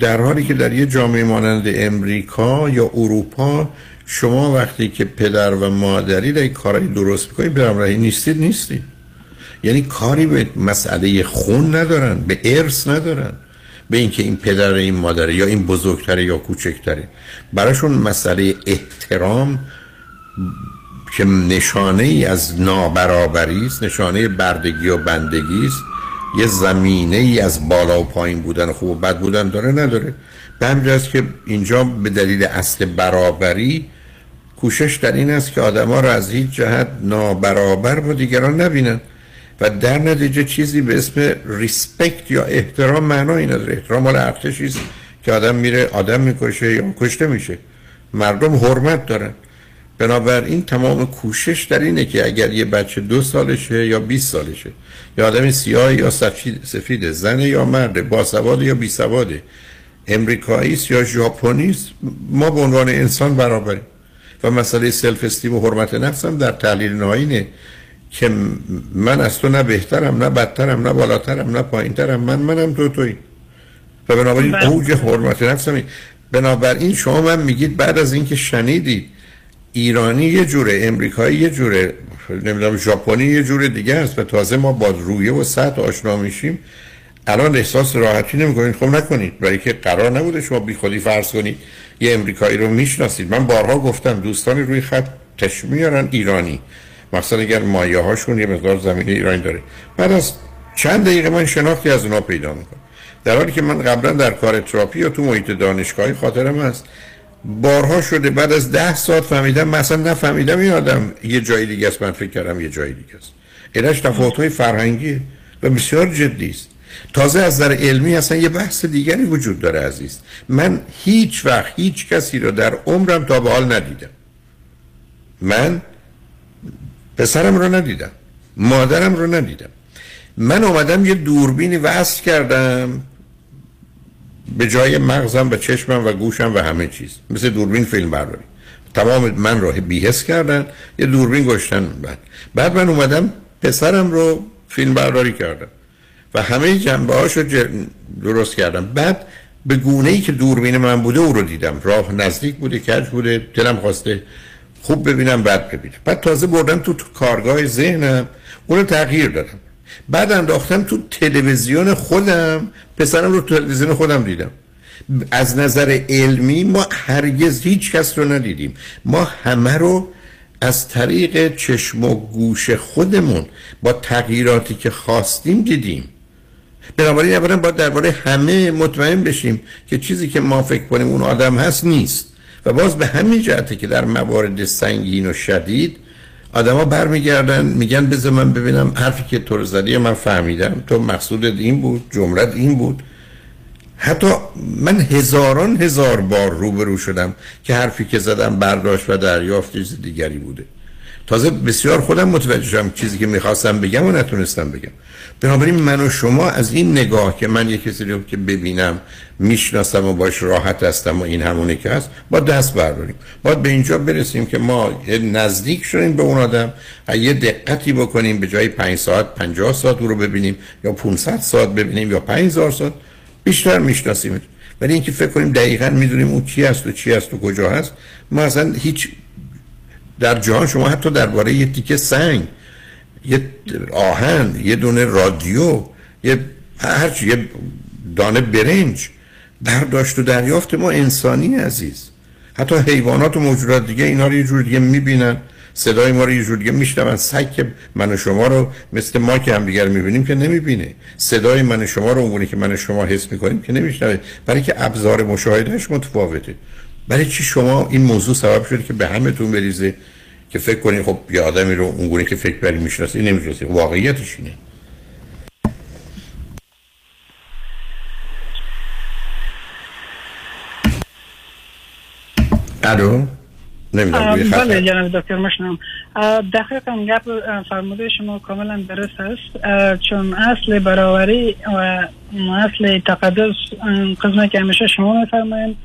در حالی که در یه جامعه مانند امریکا یا اروپا شما وقتی که پدر و مادری در کارهای درست میکنید به همراهی نیستید نیستید، یعنی کاری به مسئله خون ندارن، به ارث ندارن، به اینکه این پدر این مادر یا این بزرگتره یا کوچکتره. براشون مسئله احترام که نشانه ای از نابرابری است، نشانه بردگی و بندگی است، یه زمینه ای از بالا و پایین بودن و خوب و بد بودن داره نداره. به همجاست که اینجا به دلیل اصل برابری کوشش در این است که آدم ها را از هیچ جهت نابرابر با دیگران نبینن و در نتیجه چیزی به اسم ریسپکت یا احترام معنایی نداره. احترام مال ارتشیست که آدم میره آدم میکشه یا کشته میشه، مردم حرمت دارن. بنابراین تمام کوشش در اینه که اگر یه بچه دو سالشه یا بیست سالشه یا آدم سیاه یا سفید، زن یا مرد، باسواد یا بیسواد، امریکاییست یا ژاپنیست، ما به عنوان انسان برابریم. و مسئله سلف استیم و حرمت نفسم در تحلیل نهاییه که من از تو نه بهترم نه بدترم نه بالاترم نه پایینترم، من منم تو توی و بنابراین اوج حرمت نفسم. بنابراین شما من میگید بعد از اینکه شنیدید ایرانی یه جوره، امریکایی یه جوره، نمیدونم ژاپنی یه جوره دیگه است و تازه ما با رویه و سطح آشنا میشیم، الان احساس راحتی نمی‌کنید؟ خب نکنید، برای که قرار نبوده شما بیخودی فرض کنید یه امریکایی رو میشناسید. من بارها گفتم دوستانی روی خط تش میارن ایرانی، مثلا اگر مایه هاشون یه مقدار زمین ایرانی داره، بعد از چند دقیقه من شناختی از اونا پیدا میکنم، در حالی که من قبلا در کار تراپی یا تو محیط دانشگاهی خاطرم هست بارها شده بعد از ده ساعت فهمیدم مثلا نفهمیدم این آدم یه جای دیگه است، من فکر کردم یه جای دیگه است. علتش تفاوت‌های فرهنگی و بسیار جدی است. تازه از نظر علمی اصلا یه بحث دیگری وجود داره عزیز. من هیچ وقت هیچ کسی رو در عمرم تا به حال ندیدم. من پسرم رو ندیدم، مادرم رو ندیدم. من اومدم یه دوربینی وصل کردم به جای مغزم و چشمم و گوشم و همه چیز، مثل دوربین فیلم برداری تمام من رو بی‌حس کردن، یه دوربین گشتن. بعد بعد من اومدم پسرم رو فیلم برداری کردم و همه جنبه‌هاش رو جر... درست کردم. بعد به گونه‌ای که دوربین من بوده او رو دیدم، راه نزدیک بوده، کج بوده، دلم خواسته خوب ببینم بعد ببینم. بعد تازه بردم تو, تو کارگاه ذهنم، اون رو تغییر دادم، بعد انداختم تو تلویزیون خودم، پسرم رو تو تلویزیون خودم دیدم. از نظر علمی ما هرگز هیچ کس رو ندیدیم، ما همه رو از طریق چشم و گوش خودمون با تغییراتی که خواستیم دیدیم. بنابراین اولا باید درباره همه مطمئن بشیم که چیزی که ما فکر کنیم اون آدم هست نیست، و باز به همین جهته که در موارد سنگین و شدید آدم ها برمیگردن میگن بذار من ببینم حرفی که تو رو زدی من فهمیدم، تو مقصودت این بود، جملت این بود. حتی من هزاران هزار بار روبرو شدم که حرفی که زدم برداشت و دریافت چیز دیگری بوده. تازه بسیار خودم متوجه شدم چیزی که میخواستم بگم و نتونستم بگم. بنابراین من و شما از این نگاه که من یک کسی رو که ببینم میشناسم و باش راحت هستم و این همونه که هست با دست برداریم، باید به اینجا برسیم که ما نزدیک شدیم به اون آدم، یه دقتی بکنیم، به جای پنج ساعت پنجاه ساعت او رو ببینیم یا پانصد ساعت ببینیم یا پنج هزار ساعت بیشتر میشناسیم. ولی اینکه فکر کنیم دقیقاً میدونیم اون چی است و چی است و کجا هست، ما اصلا هیچ در جهان شما حتی درباره یه تیکه سنگ، یه آهن، یه دونه رادیو، یه هرچی، یه دانه برنج، برداشت و دریافت ما انسانی عزیز. حتی حیوانات و موجودات دیگه اینا رو یه جور دیگه میبینن، صدای ما رو یه جور دیگه میشنون. سگ که من و شما رو مثل ما که هم دیگر میبینیم که نمیبینه، صدای من و شما رو اونگونه که من و شما حس میکنیم که نمیشنوه، برای که ابزار مشاهدهش متفاوته. برای چی شما این موضوع سبب شده که به همتون بریزه که فکر کنین خب یه آدمی رو اونگونه که فکر بری میشناسه نمیشناسه؟ واقعیتش اینه. الو نمیدونم روی خطر. بله جناب دکتر مشنم، دقیقاً گپ فرموده شما کاملا درست است، چون اصل برابری و اصل تقدس قسمه که همیشه شما میفرمایید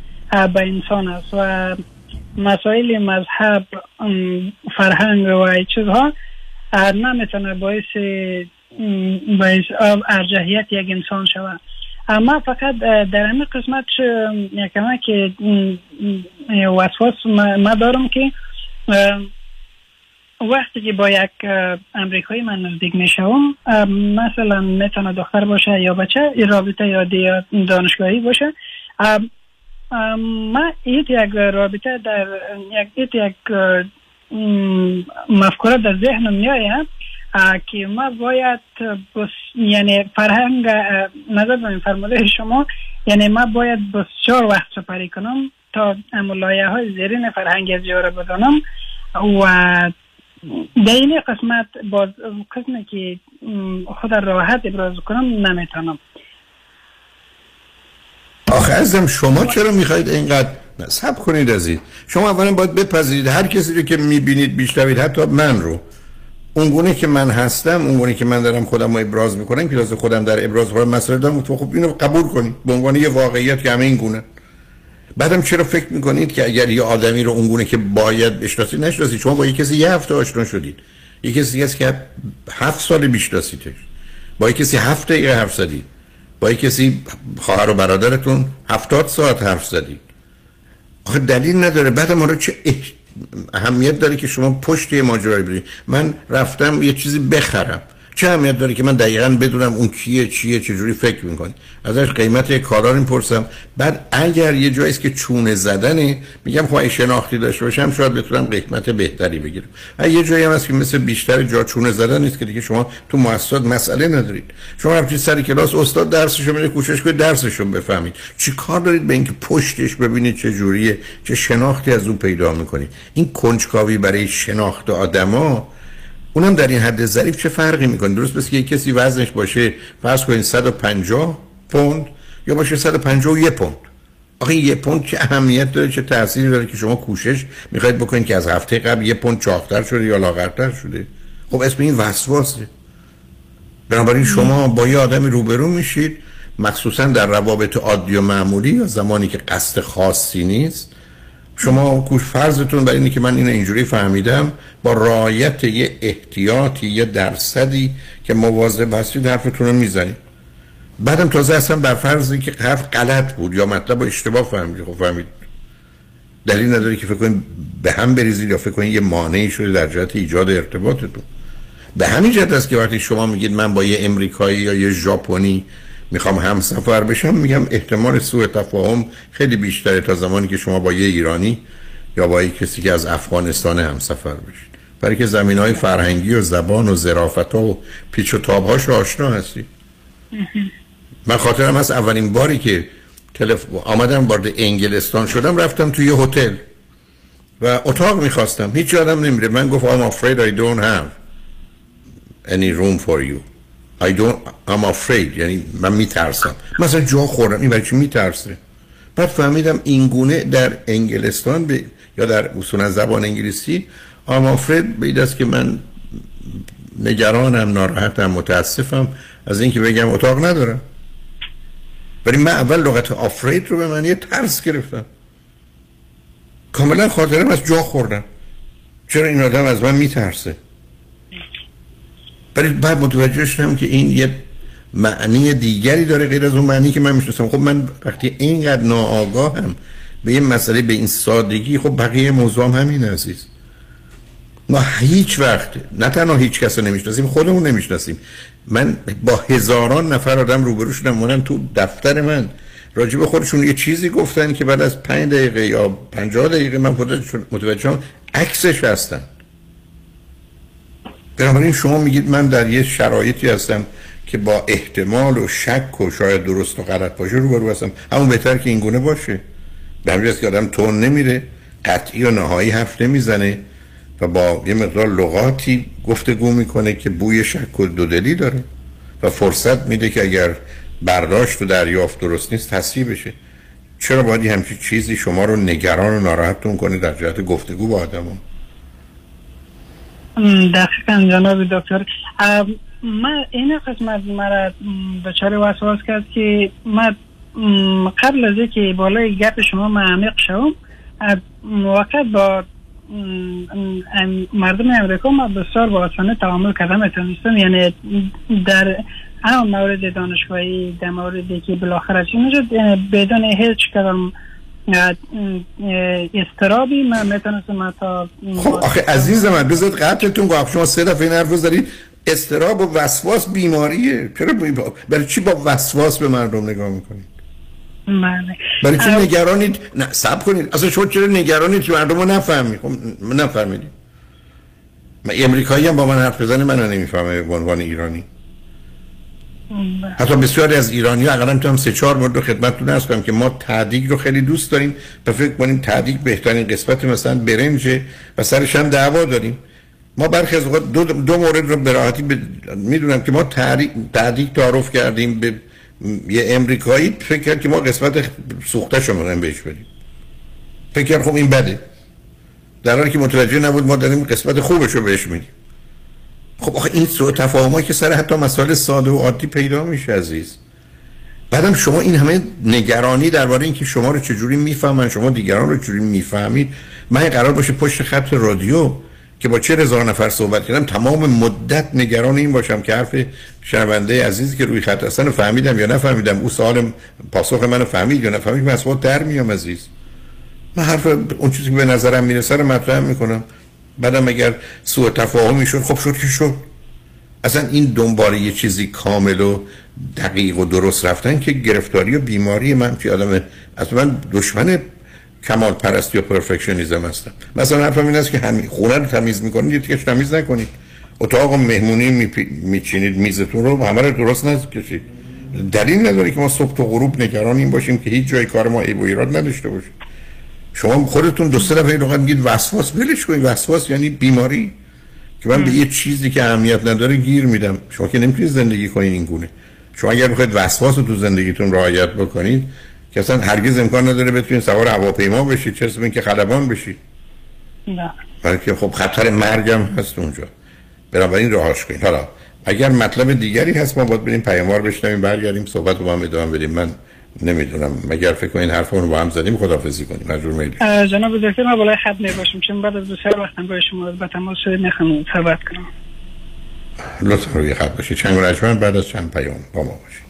به انسان است و مسائل مذهب، فرهنگ و این چیزها نمیتونه باعث باعث ارجحیت یک انسان شود. اما فقط در این قسمت یکمه که وسواس ما دارم که وقتی که با یک امریکایی من نزدیک میشوم، مثلا میتونه دختر باشه یا بچه، این رابطه یا دانشگاهی باشه، ما یک یک رابطه در یک یک مفکوره در ذهنم میاد که ما باید بس، یعنی فرهنگ نظر به فرموله شما، یعنی ما باید بسیار وقت سپری کنم تا لایه های زیرین فرهنگ از جا را بدانم. و در این قسمت باز قسمی که خود راحت ابراز کنم نمیتونم. آخه ازم شما چرا میخواید اینقدر صبر کنید عزیز؟ شما اولا باید بپذیرید هر کسی رو که میبینید میشنوید، حتی من رو، اونگونه که من هستم، اونگونه که من دارم خودم رو ابراز میکنم، که لازم خودم در ابراز خودم مسئله دارم، تو خب اینو قبول کنید به عنوان یه واقعیت که همه اینگونه. بعدم چرا فکر میکنید که اگر یه آدمی رو اونگونه که باید بشناسید نشناسید؟ شما با یه کسی یه هفته آشنا شدید، یه کسی هست که هفت سال میشناسیدش، با یه کسی هفت دقیقه حرف زدید، با یک کسی خواهر و برادرتون هفتاد ساعت حرف زدید. آخه دلیل نداره. بعد ما رو چه اهمیت داره که شما پشت یه ماجرایی برید؟ من رفتم یه چیزی بخرم، چه اهمیت داره که من دقیقاً بدونم اون کیه چیه چجوری فکر میکنه؟ ازش قیمت کارا رو میپرسم. بعد اگر یه جایی که چونه زدنه میگم خب اگه شناختی داشته باشم شاید بتونم قیمت بهتری بگیرم. اگه یه جایی هم هست که مثل بیشتر جا چونه زدن نیست که دیگه شما تو مؤسسات مسئله ندارید. شما رفتید سر کلاس استاد درسشو میده، کوشش کنید درسشو بفهمید. چی کار دارید به اینکه پشتش ببینید چه جوریه، چه شناختی از اون پیدا میکنید؟ این کنجکاوی برای شناخت آدما اونم در این حد ظریف چه فرقی میکنه؟ درست بس که یک کسی وزنش باشه فرض کنید صد و پنجاه پوند یا باشه صد و پنجاه و یک پوند. آخه یک پوند چه اهمیت داره، چه تأثیری داره که شما کوشش میخواید بکنید که از هفته قبل یک پوند چاق‌تر شده یا لاغرتر شده؟ خب اسم این وسواسه. بنابراین شما با یه آدمی روبرو میشید، مخصوصا در روابط عادی و معمولی یا زمانی که قصد خاصی نیست، شما کوش فرضتون برای اینه که من اینو اینجوری فهمیدم با رعایت یه احتیاطی یه درصدی که مواظب هستید حرفتون رو میزنید. بعدم تازه اصلا بر فرض اینکه حرف غلط بود یا مطلب اشتباه فهمیدید، خب فهمید دلیل نداره که فکر کنید به هم بریزید یا فکر کنید یه مانعی شده در جهت ایجاد ارتباطتون. به همین جهت است که وقتی شما میگید من با یه امریکایی یا یه ژاپنی میخوام هم سفر بشم، میگم احتمال سوء تفاهم خیلی بیشتره تا زمانی که شما با یه ایرانی یا با یه کسی که از افغانستان هم سفر بشید، برای که زمینهای فرهنگی و زبان و ظرافت‌ها و پیچ و تاب‌هاش آشنا هستید. من خاطرم هست اولین باری که تلف... آمدم وارد انگلستان شدم، رفتم توی یه هتل و اتاق میخواستم، هیچ یادم نمیره، من گفت I'm afraid I don't have any room for you. I don't I'm afraid یعنی من میترسم. مثلا جا خوردم، این برای چی میترسه؟ بعد فهمیدم این گونه در انگلستان به یا در اصولا زبان انگلیسی I'm afraid به این است که من نگرانم، ناراحتم، متاسفم از اینکه بگم اتاق ندارم. ولی من اول لغت afraid رو به معنی ترس گرفتم. کاملا خاطرم از جا خوردم، چرا این آدم از من میترسه؟ ولی بعد متوجه شدم که این یه معنی دیگری داره غیر از اون معنی که من میشناسم. خب من وقتی اینقدر ناآگاهم به این مسئله به این سادگی، خب بقیه موضوعم همین عزیز. ما هیچ وقت نه تنها هیچ کس رو نمیشناسیم، خودمون نمیشناسیم. من با هزاران نفر آدم روبرو شدم، اونم تو دفتر من راجب خودشون یه چیزی گفتن که بعد از پنج دقیقه یا پنجاه دقیقه من خودم متوجه شدم عکسش هستن. بنابراین شما میگید من در یه شرایطی هستم که با احتمال و شک و شاید درست و غلط باشه روبرو هستم، همون بهتر که این گونه باشه. در همینجاست که آدم تون نمیره، قطعی و نهایی حرف نمیزنه و با یه مقدار لغاتی گفتگو میکنه که بوی شک و دودلی داره و فرصت میده که اگر برداشت و دریافت درست نیست تصحیح بشه. چرا باید همچین چیزی شما رو نگران و ناراحتتون کنه در جهت گفتگو با آدم‌ها؟ دقیقا جناب دکتر، من این قسمت مرا دچار وسواس کرد که من قبل از اینکه بالای گپ شما معمق شوم موقع با مردم امریکا ما بسیار باعثانه تعامل کردم اتنیستم، یعنی در هم مورد دانشگاهی در موردی که بالاخره چی میشد بدون هیچ کدام استرابی من میتونستم تا خب آخه عزیز من بذارید قطعتون گفت شما سه دفعه این حرف رو زدید. استراب و وسواس بیماریه. چرا با... برای چی با وسواس به مردم نگاه میکنید؟ بله برای چی اه... نگرانید؟ نه صبر کنید، اصلا شما چرا نگرانید که مردم رو نفهمید؟ خب نفهمیدید. من امریکایی هم با من حرف بزنه منو نمیفهمه به عنوان ایرانی. حتی بسیاری از ایرانی‌ها اقلا میتونم سه چهار مورد رو خدمتتون عرض کنم که ما تعدیق رو خیلی دوست داریم و فکر کنیم تعدیق بهترین قسمت مثلا برنجه و سرش هم دعوا داریم. ما برخی از اوقات دو, دو مورد رو به راحتی ب... میدونم که ما تعدیق تعارف کردیم به یه امریکایی، فکر کرد که ما قسمت سوخته شو می‌خوایم بهش بدیم، فکر کرد خب این بده، در حالی که متوجه نبود ما داریم قسمت خوبش رو بهش میدیم. خب آخه این سوء تفاهمایی که سر حتی مسائل ساده و عادی پیدا میشه عزیز. بعدم شما این همه نگرانی درباره اینکه شما رو چجوری میفهمن، شما دیگران رو چجوری میفهمید. من قرار باشه پشت خط رادیو که با چه هزار نفر صحبت کردم تمام مدت نگران این باشم که حرف شنونده عزیزی که روی خط هستن رو فهمیدم یا نفهمیدم، او سوال پاسخ منو فهمید یا نفهمید، من اصلا در میام عزیز. من حرف اون چیزی که به نظرم میرسه رو مطرح میکنم. بعدم اگر سوء تفاهمی شد خب شد که شد. اصلا این دنباله یه چیزی کامل و دقیق و درست رفتن که گرفتاری و بیماری من که آدم اصلا من دشمن کمال پرستی و پرفکشنیزم هستم. مثلا حرفم این است که همین خونه رو تمیز میکنید یه تیکش تمیز نکنید، اتاق مهمونی میپی... میچینید میزتون رو همه رو درست نکشید. دلیل نداره که ما صبح تا غروب نگران این باشیم که هیچ جای کار ما عیب و ایراد نداشته باشه. شما خودتون دو سه دفعه اینو میگید وسواس، ولش کن. وسواس یعنی بیماری که من به یه چیزی که اهمیت نداره گیر میدم. شما که نمیتونید زندگی کنید این گونه. شما اگر بخواید وسواس رو تو زندگیتون رعایت بکنید که اصلا هرگز امکان نداره بتونید سوار هواپیما بشید، چه رسه که خلبان بشید. نه. بلکه خب خطر مرگ هم هست اونجا. بنابراین رهاش کنید. حالا اگر مطلب دیگری هست ما باید بریم پیاموار بشنویم، برگردیم صحبت رو با هم ادامه بدیم. من نمیدونم مگر فکر کنین حرفمون رو با هم زدیم خداحافظی کنیم. مجبور میشید جناب دکتر ما بالای خط نباشیم چون بعد از دو سه وقتم با شما با تماس میخوام صحبت کنم. لطفا روی خط باشید. چند رجمن بعد از چند پیام با ما باشید.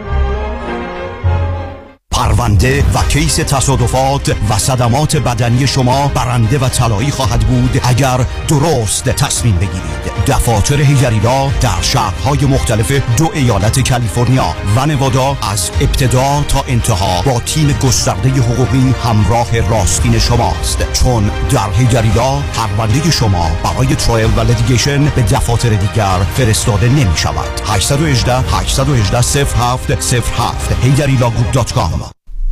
پرونده و کیس تصادفات و صدمات بدنی شما برنده و طلایی خواهد بود اگر درست تصمیم بگیرید. دفاتر هیدری لا در شهرهای مختلف دو ایالت کالیفرنیا و نوادا از ابتدا تا انتها با تیم گسترده حقوقی همراه راستین شماست، چون در هیدری لا پرونده شما برای ترایل و لیتیگیشن به دفاتر دیگر فرستاده نمی شود. هشت یک هشت هشت یک هشت صفر هفت صفر هفت هیدری لا گروپ دات کام.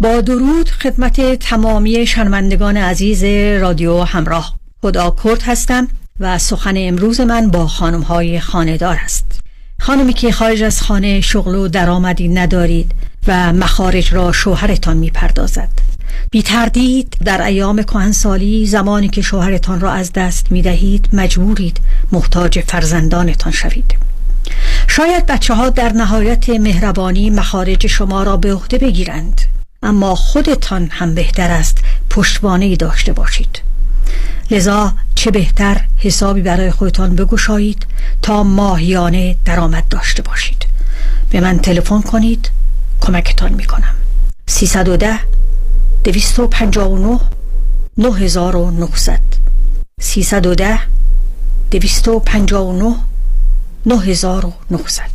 با درود خدمت تمامی شنوندگان عزیز رادیو همراه، خدا کرد هستم و سخن امروز من با خانم‌های خانه‌دار است. خانمی که خارج از خانه شغل و درآمدی ندارید و مخارج را شوهرتان می‌پردازد. بی تردید در ایام کهنسالی زمانی که شوهرتان را از دست می‌دهید مجبورید محتاج فرزندانتان شوید. شاید بچه‌ها در نهایت مهربانی مخارج شما را به عهده بگیرند، اما خودتان هم بهتر است پشتوانه‌ای داشته باشید. لذا چه بهتر حسابی برای خودتان بگشایید تا ماهیانه درآمد داشته باشید. به من تلفن کنید، کمکتان میکنم. سیصد و ده دویست و پنجاه و نه نه هزار و نهصد سیصد و ده دویست و پنجاه و نه نه هزار و نهصد.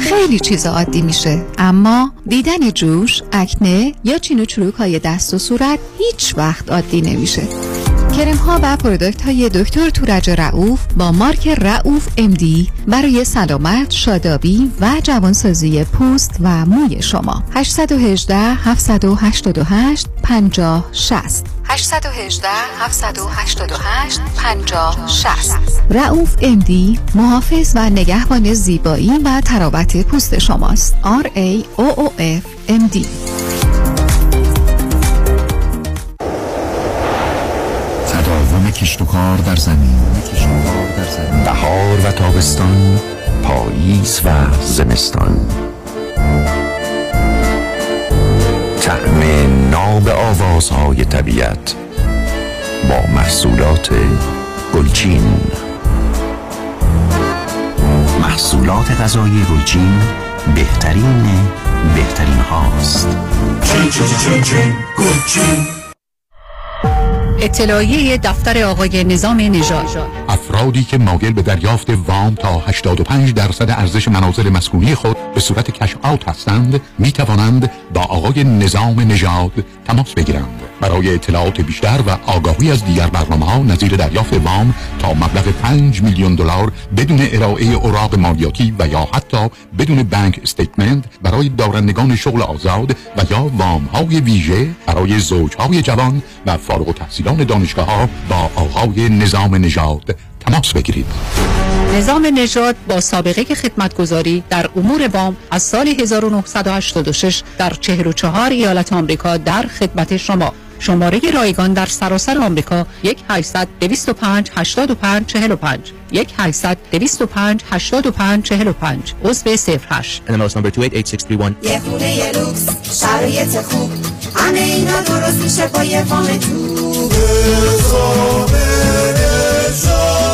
خیلی چیزا عادی میشه، اما دیدن جوش، اکنه یا چین و چروک های دست و صورت هیچ وقت عادی نمیشه. کرم ها و پروداکت های دکتر تورج رعوف با مارک رعوف ام دی برای سلامت، شادابی و جوانسازی پوست و موی شما. هشت یک هشت هفت هشت هشت پنج صفر شش صفر هشت یک هشت هفت هشت هشت پنج صفر شش صفر. رعوف ام دی محافظ و نگهبان زیبایی و تراوت پوست شماست. آر ای او او اف ام دی. کشت و کار در زمین، بهار و تابستان، پاییز و زمستان، طعم ناب آوازهای طبیعت با محصولات گلچین. محصولات غذایی گلچین بهترین بهترین هاست. چین چین چین چین گلچین. اطلاعیه دفتر آقای نظام نژاد: افرادی که مایل به دریافت وام تا هشتاد و پنج درصد ارزش منازل مسکونی خود به صورت کش آوت هستند می توانند با آقای نظام نژاد تماس بگیرند. برای اطلاعات بیشتر و آگاهی از دیگر برنامه‌ها نظیر دریافت وام تا مبلغ پنج میلیون دلار بدون ارائه اوراق مالیاتی و یا حتی بدون بانک استیتمنت برای دارندگان شغل آزاد و یا وام‌های ویژه برای زوج‌های جوان و فارغ التحصیلان دانشگاه‌ها با آقای نظام نژاد تماس بگیرید. نظام نژاد با سابقه خدمتگزاری در امور وام از سال هزار و نهصد و هشتاد و شش در چهل و چهار ایالت آمریکا در خدمت شما. شماره رایگان در سراسر آمریکا یک هشتصد دویست و پنج هشتاد و پنج چهل و پنج یک هشتصد دویست و پنج هشتاد و پنج چهل و پنج عضو صفر هشت. یه خونه یه لوکس، شرایط خوب، همه اینا درست میشه با یه وام خوب. نظام نژاد.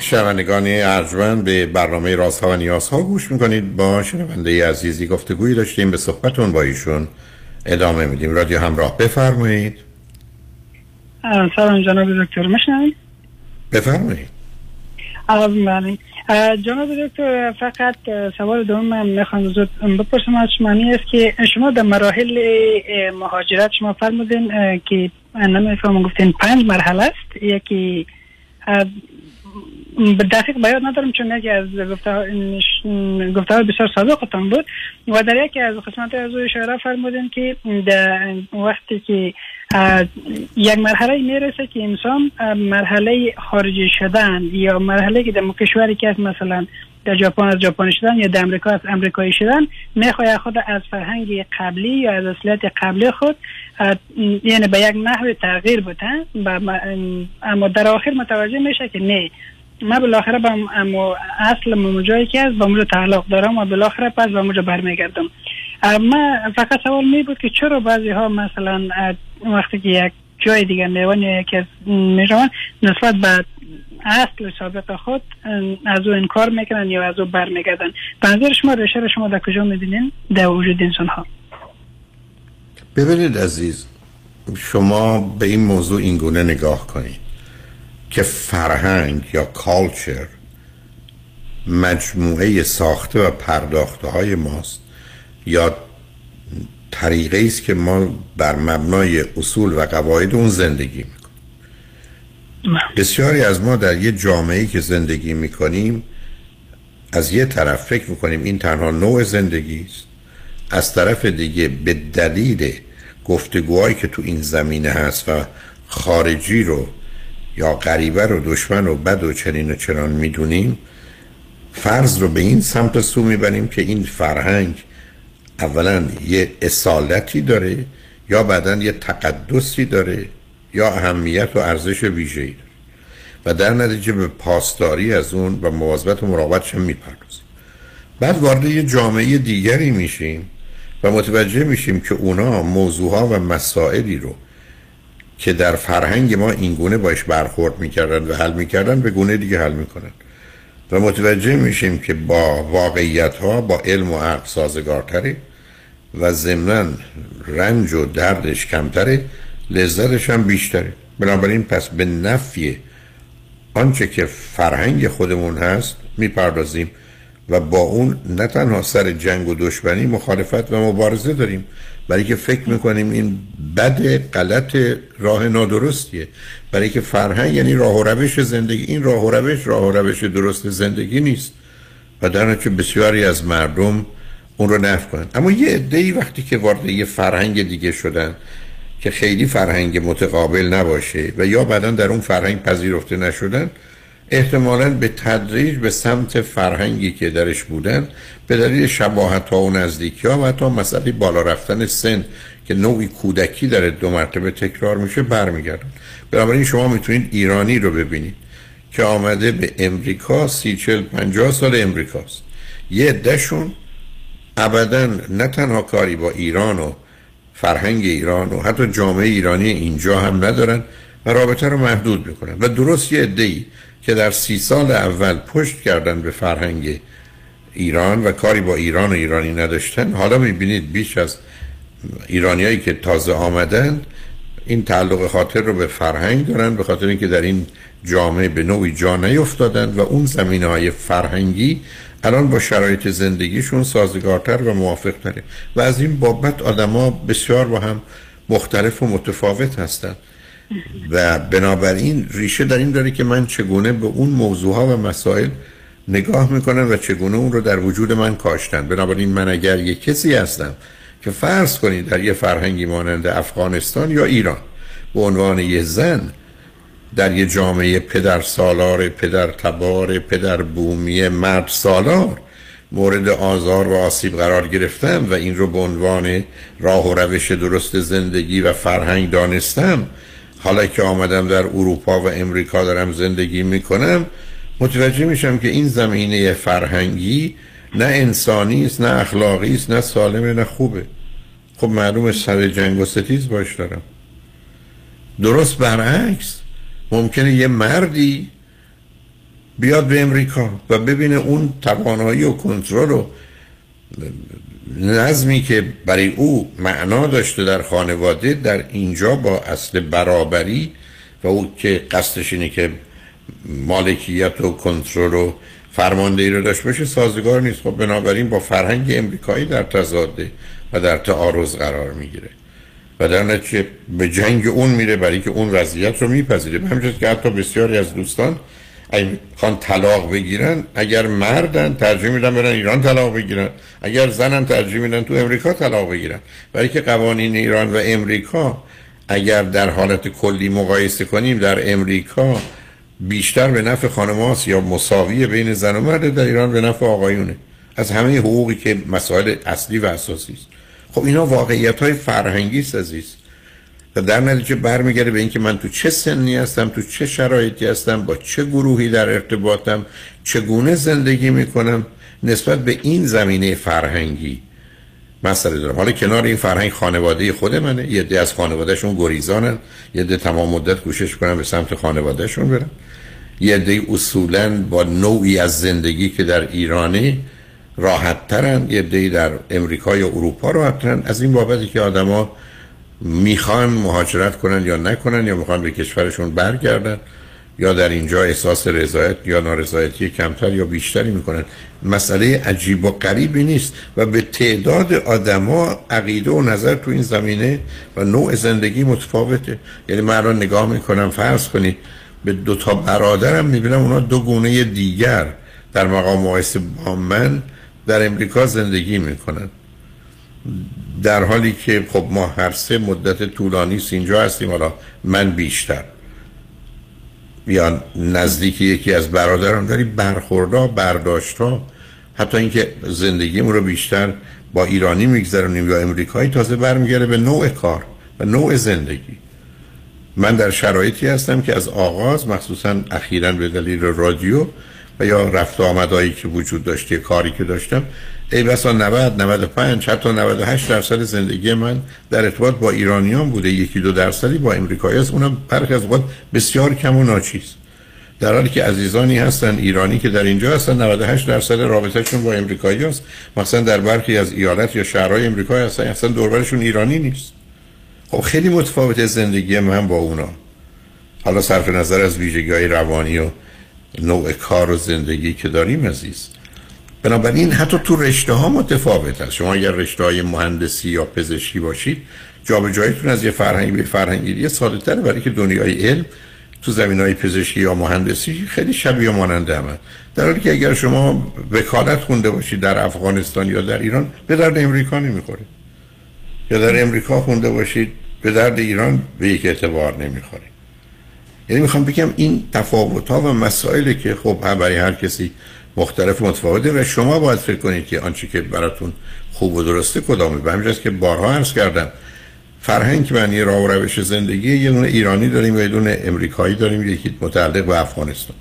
شنوندگان ارجمند، به برنامه رازها و نیازها گوش میکنید. با شنونده عزیزی گفتگویی داشتیم، به صحبتون با ایشون ادامه میدیم. رادیو همراه، بفرمایید. سلام جناب دکتر، میشنوید؟ بفرمایید. عالیه جناب دکتر، فقط سوال دوم من میخوام زود بپرسم از شما است که شما در مراحل مهاجرت شما فرمودین که نمیفهمم، گفتین پنج مرحله است. یکی به دقیق بیان ندارم چون یکی از گفته‌های بسیار سابقتان بود و در یکی از قسمت از او اشاره فرمودین که در وقتی که یک مرحله میرسه که انسان مرحله خارجی شدن یا مرحله که در کشوری که از مثلا در ژاپن از ژاپنی شدن یا در امریکا از امریکایی شدن میخواد خود از فرهنگ قبلی یا از اصلیت قبلی خود یعنی به یک نحو تغییر بدن، اما در آخر متوجه میشه که نه، ما بالاخره با اصل موجایی که هست با موجود تعلق دارم و بالاخره پس با موجود برمیگردم. ما فقط سوال می بود که چرا بعضی ها مثلا وقتی که یک جای دیگه میوان یا یکی از میشوان نسبت به اصل سابق خود از او انکار میکنن یا از او برمیگردن. منظور شما، ریشه شما در کجا میدینین در وجود انسان ها؟ ببینید عزیز، شما به این موضوع این گونه نگاه کنید که فرهنگ یا کالچر مجموعه ساخته و پرداخته های ماست یا طریقه است که ما بر مبنای اصول و قواعد اون زندگی میکنیم. بسیاری از ما در یه جامعه‌ای که زندگی میکنیم از یه طرف فکر میکنیم این تنها نوع زندگی است، از طرف دیگه به دلیل گفتگوهایی که تو این زمینه هست و خارجی رو یا غریبه رو دشمن و بد و چنین و چنان میدونیم، فرض رو به این سمت سو میبریم که این فرهنگ اولا یه اصالتی داره یا بعدن یه تقدسی داره یا اهمیت و ارزش ویژه‌ای داره و در نتیجه به پاسداری از اون و مواظبت و مراقبتش هم میپردازیم. بعد وارد یه جامعه دیگری میشیم و متوجه میشیم که اونا موضوعها و مسائلی رو که در فرهنگ ما این گونه باش برخورد میکردن و حل میکردن به گونه دیگه حل میکنن و متوجه میشیم که با واقعیت ها با علم و عقل سازگارتره و ضمناً رنج و دردش کمتره، لذتش هم بیشتره. بنابراین پس به نفی آنچه که فرهنگ خودمون هست میپردازیم و با اون نه تنها سر جنگ و دشمنی، مخالفت و مبارزه داریم، برای که فکر میکنیم این بد، غلط، راه نادرستیه، برای که فرهنگ یعنی راه و روش زندگی. این راه و روش راه و روش درست زندگی نیست و در نتیجه بسیاری از مردم اون رو نفی کنن. اما یه عده‌ای وقتی که وارد یه فرهنگ دیگه شدن که خیلی فرهنگ متقابل نباشه و یا بعداً در اون فرهنگ پذیرفته نشدن، احتمالاً به تدریج به سمت فرهنگی که درش بودن به دلیل شباهت‌ها و نزدیکی‌ها و حتی مسئله بالا رفتن سن که نوعی کودکی داره دو مرتبه تکرار میشه برمیگردن. بنابراین شما میتونید ایرانی رو ببینید که آمده به امریکا سی چهل پنجاه سال امریکاست، یه عده‌شون ابداً نه تنها کاری با ایران و فرهنگ ایران و حتی جامعه ایرانی اینجا هم ندارن و رابطه رو محدود میکنن و درست یه عده‌ای که در سی سال اول پشت کردن به فرهنگ ایران و کاری با ایران و ایرانی نداشتن، حالا میبینید بیش از ایرانیایی که تازه آمدن این تعلق خاطر رو به فرهنگ دارن، به خاطر اینکه در این جامعه به نوعی جا نیفتادن و اون زمینه‌های فرهنگی الان با شرایط زندگیشون سازگارتر و موافق‌تره و از این بابت آدم‌ها بسیار با هم مختلف و متفاوت هستند و بنابراین ریشه در این داره که من چگونه به اون موضوعها و مسائل نگاه میکنم و چگونه اون رو در وجود من کاشتن. بنابراین من اگر یک کسی هستم که فرض کنید در یه فرهنگی مانند افغانستان یا ایران به عنوان یه زن در یه جامعه پدر سالار، پدر تبار، پدر بومی، مرد سالار مورد آزار و آسیب قرار گرفتم و این رو به عنوان راه و روش درست زندگی و فرهنگ دانستم، حالا که آمدم در اروپا و امریکا دارم زندگی میکنم متوجه میشم که این زمینه فرهنگی نه انسانی است، نه اخلاقی است، نه سالمه، نه خوبه. خب معلومه سر جنگ و ستیز باش دارم. درست برعکس ممکنه یه مردی بیاد به امریکا و ببینه اون توانایی و کنترل و نظمی که برای او معنا داشته در خانواده در اینجا با اصل برابری و او که قصدش اینه که مالکیت و کنترل و فرماندهی رو داشت باشه سازگار نیست. خب بنابراین با فرهنگ امریکایی در تضاد و در تعارض قرار میگیره و در نتیجه به جنگ اون میره برای که اون وضعیت رو میپذیره. همینجاست که حتی بسیاری از دوستان اگه میخوان طلاق بگیرن، اگر مردن ترجیح میدن برن ایران طلاق بگیرن، اگر زنن ترجیح میدن تو امریکا طلاق بگیرن، برای که قوانین ایران و امریکا اگر در حالت کلی مقایسه کنیم در امریکا بیشتر به نفع خانم‌هاست یا مساوی بین زن و مرد، در ایران به نفع آقایونه از همه حقوقی که مسائل اصلی و اساسی است. خب اینا واقعیت‌های فرهنگی است و در نتیجه برمیگرده به اینکه من تو چه سنی هستم، تو چه شرایطی هستم، با چه گروهی در ارتباطم، چگونه زندگی میکنم، نسبت به این زمینه فرهنگی مسئله دارم. حالا کنار این فرهنگ خانواده خود منه، یه عده از خانوادهشون گریزانن، یه عده تمام مدت کوشش کنن به سمت خانوادهشون برن، یه عده اصولاً با نوعی از زندگی که در ایرانه راحت‌ترن، یه عده در امریکا یا اروپا راحت‌ترن. از این بابتی که آدما میخوان مهاجرت کنن یا نکنن، یا میخوان به کشورشون برگردن یا در اینجا احساس رضایت یا نارضایتی کمتر یا بیشتری میکنن، مسئله عجیب و غریبی نیست و به تعداد آدما عقیده و نظر تو این زمینه و نوع زندگی متفاوته. یعنی من الان نگاه میکنم فرض کنید به دو تا برادرم، میبینم اونا دو گونه دیگر در مقام مقایسه با من در امریکا زندگی میکنن، در حالی که خب ما هر سه مدت طولانی اینجا هستیم، حالا من بیشتر یا نزدیکی یکی از برادران داری برخوردها، برداشتها، حتی اینکه زندگیمون رو بیشتر با ایرانی میگذرونیم یا امریکایی، تازه برمیگره به نوع کار و نوع زندگی. من در شرایطی هستم که از آغاز مخصوصا اخیراً به دلیل رادیو و یا رفت و آمدهایی که وجود داشته، کاری که داشتم، ای بسا نود، نود و پنج، حتی نود و هشت درصد زندگی من در ارتباط با ایرانیان بوده، یکی دو درصدی با امریکایی هست، اونم برخی از اوقات بسیار کم و ناچیز، در حالی که عزیزانی هستن ایرانی که در اینجا هستن نود و هشت درصد رابطهشون با امریکایی هست، مثلا در برخی از ایالت یا شهرهای امریکایی هستن، اصلا دوربرشون ایرانی نیست. خب خیلی متفاوت زندگی من با اونا، حالا صرف نظر از ویژگی‌های روانی و نوع کار و زندگی که داریم عزیز. بنابراین حتی تو رشته ها متفاوت هست. شما اگر رشته های مهندسی یا پزشکی باشید، جابجاییتون از یه فرهنگ به فرهنگی دیگه ساده تره، برای که دنیای علم تو زمینهای پزشکی یا مهندسی خیلی شبیه ماننده هم هست. در حالی که اگر شما وکالت خونده باشید در افغانستان یا در ایران، به درد امریکا نمیخوره، یا در امریکا خونده باشید به درد ایران به یک اعتبار نمیخوره. یعنی میخوام بگم این تفاوت‌ها و مسائلی که خب برای هر کسی مختلف و متفاوته و شما باید فکر کنید که آنچه که براتون خوب و درسته کدامه. به همین جاست که بارها عرض کردم فرهنگ معنی راه و روش زندگی، یه دونه ایرانی داریم و یه دونه امریکایی داریم، یکی متعلق به افغانستان.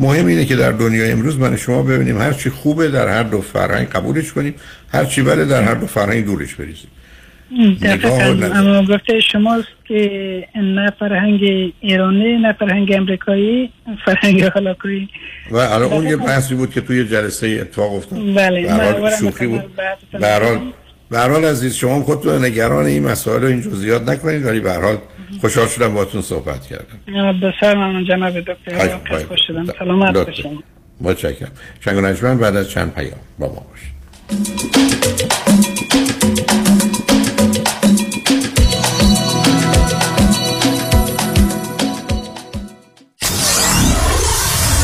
مهم اینه که در دنیای امروز من شما ببینیم هر چی خوبه در هر دو فرهنگ قبولش کنیم، هر چی بده در هر دو فرهنگ دورش بریزیم. دقیقاً اما گفته شماست که نه فرهنگ ایرانی نه فرهنگ امریکایی، فرهنگ هلاکویی. و الان اون یه بحثی بود که توی جلسه اتفاق افتاد. بله، برای شوخی بود. به هر حال به هر حال عزیز شما خودتون نگران این مسائل و این جزئیات نکنید، ولی به هر حال خوشحال شدم باهاتون صحبت کردم. بسیار ممنون جناب دکتر، خوش شدم. سلامت باشین. متشکرم. شنگ و نجمن بعد از چند پیام با ما باشید.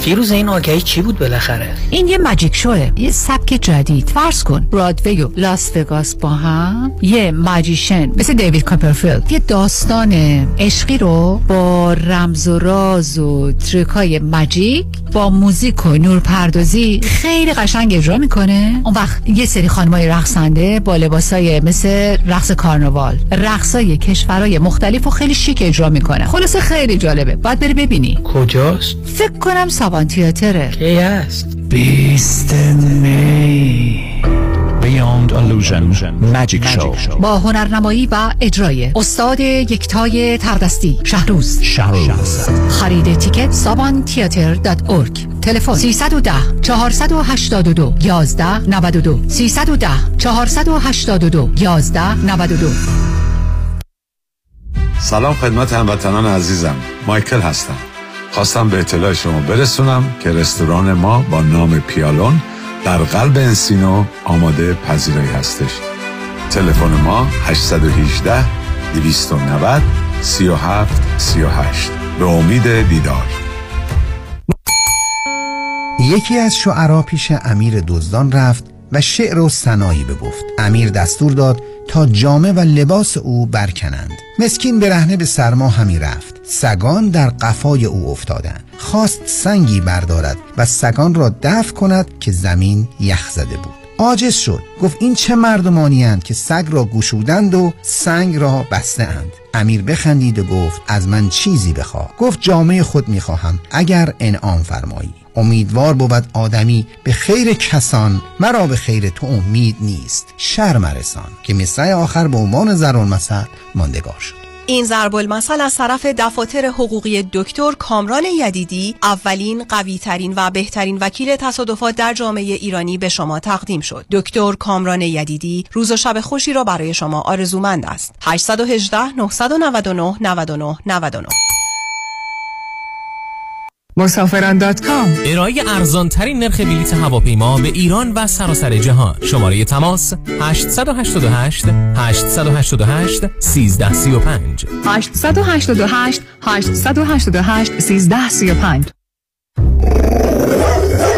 فیروز این آگهی چی بود بالاخره؟ این یه ماجیک شوه، یه سبک جدید. فرض کن برادوی و لاس وگاس با هم یه ماجیشن مثل دیوید کاپرفیلد یه داستان عشقی رو با رمز و راز و تریکای ماجیک با موزیک و نورپردازی خیلی قشنگ اجرا میکنه. اون وقت یه سری خانمای رقصنده با لباسای مثل رقص کارناوال، رقصای کشورهای مختلف و خیلی شیک اجرا میکنه. خلاصه خیلی جالبه، باید بری ببینی. کجاست؟ فکر کنم سابان تئاتر. کی است؟ بیست می Beyond Illusion Magic Show با هنرنمایی و اجرای استاد یکتای تردستی شهروز. شهروز. خرید تیکت سابان تئاتر دات اورگ. تلفن سه یک صفر چهار هشت دو یک یک نه نه دو سه یک صفر چهار هشت دو یک یک نه نه دو. سلام خدمت هموطنان عزیزم، مایکل هستم. خواستم به اطلاع شما برسونم که رستوران ما با نام پیالون در قلب انسینو آماده پذیرایی هستش. تلفن ما هشت یک هشت دویست و نود سی و هفت سی و هشت. به امید دیدار. یکی از شعرا پیش امیر دزدان رفت و شعر و ثنایی بگفت. امیر دستور داد تا جامه و لباس او برکنند. مسکین برهنه به سرما همی رفت، سگان در قفای او افتادند. خواست سنگی بردارد و سگان را دفع کند که زمین یخ زده بود. عاجز شد، گفت این چه مردمانی اند که سگ را گشودند و سنگ را بسته اند. امیر بخندید و گفت از من چیزی بخواه. گفت جامعه خود میخواهم اگر انعام فرمایی. امیدوار بود آدمی به خیر کسان، مرا به خیر تو امید نیست شر مرسان، که مصرع آخر به عنوان ضرب‌المثل ماندگار شد. این ضرب‌المثل از طرف دفاتر حقوقی دکتر کامران یدیدی، اولین، قوی ترین و بهترین وکیل تصادفات در جامعه ایرانی به شما تقدیم شد. دکتر کامران یدیدی روز و شب خوشی را برای شما آرزومند است. هشت یک هشت نه نه نه نه نه نه نه مسافران دات کام ارائه ارزان‌ترین نرخ بلیط هواپیما به ایران و سراسر جهان. شماره تماس هشت هشت هشت هشت هشت هشت هشت یک سه سه پنج هشت هشت هشت هشت هشت هشت هشت یک سه سه پنج.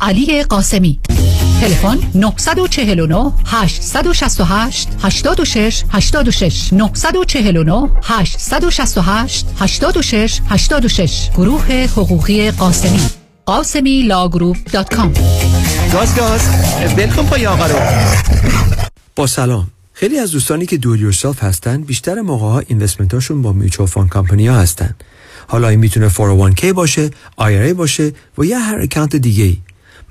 علی قاسمی. تلفن نه چهار نه هشت شش هشت هشت شش هشت شش نه چهار نه هشت شش هشت هشت شش هشت شش. گروه حقوقی قاسمی. قاسمی لا گروپ دات کام. گاز گاز، بلکن پای آقا رو. با سلام. خیلی از دوستانی که دور یورسلف هستن بیشتر موقعها اینوستمنت هاشون با میوچوال فاند کمپانی ها هستن. حالا این میتونه فور او وان کی باشه، آی آر ای باشه و یا هر اکانت دیگه ای.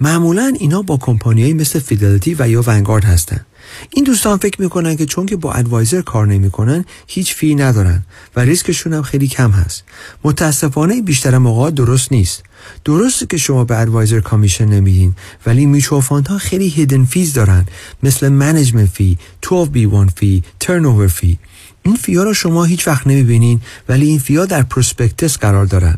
معمولا اینا با کمپانیایی مثل فیدلیتی و یا ونگارد هستن. این دوستان فکر میکنن که چون که با ادوایزر کار نمیکنن هیچ فی ندارن و ریسکشون هم خیلی کم هست. متاسفانه بیشتر موقع درست نیست. درسته که شما به ادوایزر کمیشن نمیدین، ولی میچوال فاند ها خیلی هیدن فیز دارن، مثل منیجمنت فی، دوازده بی یک فی، ترنوور فی. این فی ها رو شما هیچ وقت نمیبینین، ولی این فی ها در پروسپکتس قرار دارن.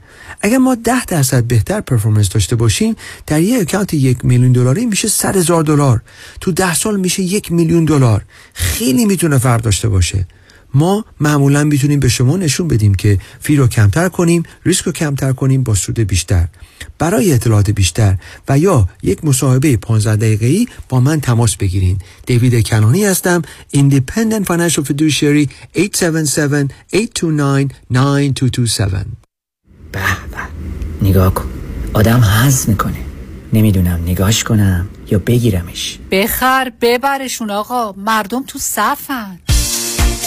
اگر ما ده درصد بهتر پرفورمنس داشته باشیم، در یک اکانت یک میلیون دلاری میشه صد هزار دلار. تو ده سال میشه یک میلیون دلار. خیلی میتونه فرق داشته باشه. ما معمولا میتونیم به شما نشون بدیم که فی رو کمتر کنیم، ریسک رو کمتر کنیم با سود بیشتر. برای اطلاعات بیشتر و یا یک مصاحبه پانزده دقیقه‌ای با من تماس بگیرین. دیوید کنانی هستم، Independent Financial Fiduciary هشت هفت هفت، هشت دو نه، نه دو دو هفت. به به، نگاه کن، آدم هز میکنه. نمیدونم نگاهش کنم یا بگیرمش. بخر ببرشون آقا، مردم تو صفن.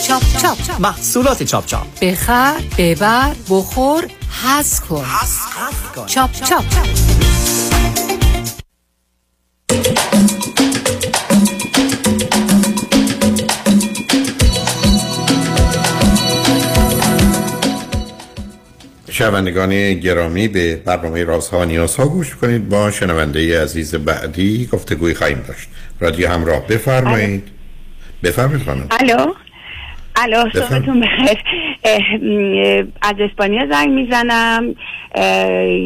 چاپ چاپ محصولات چاپ چاپ، بخر ببر بخور هز کن. چاپ چاپ. شنوندگان گرامی، به برنامه رازها و نیازها گوش کنید. با شنونده عزیز بعدی گفتگوی خواهیم داشت. رادیو همراه، بفرمایید. بفرمایید خانم. الو الو، صحبتون بخیر. از اسپانیا زنگ میزنم.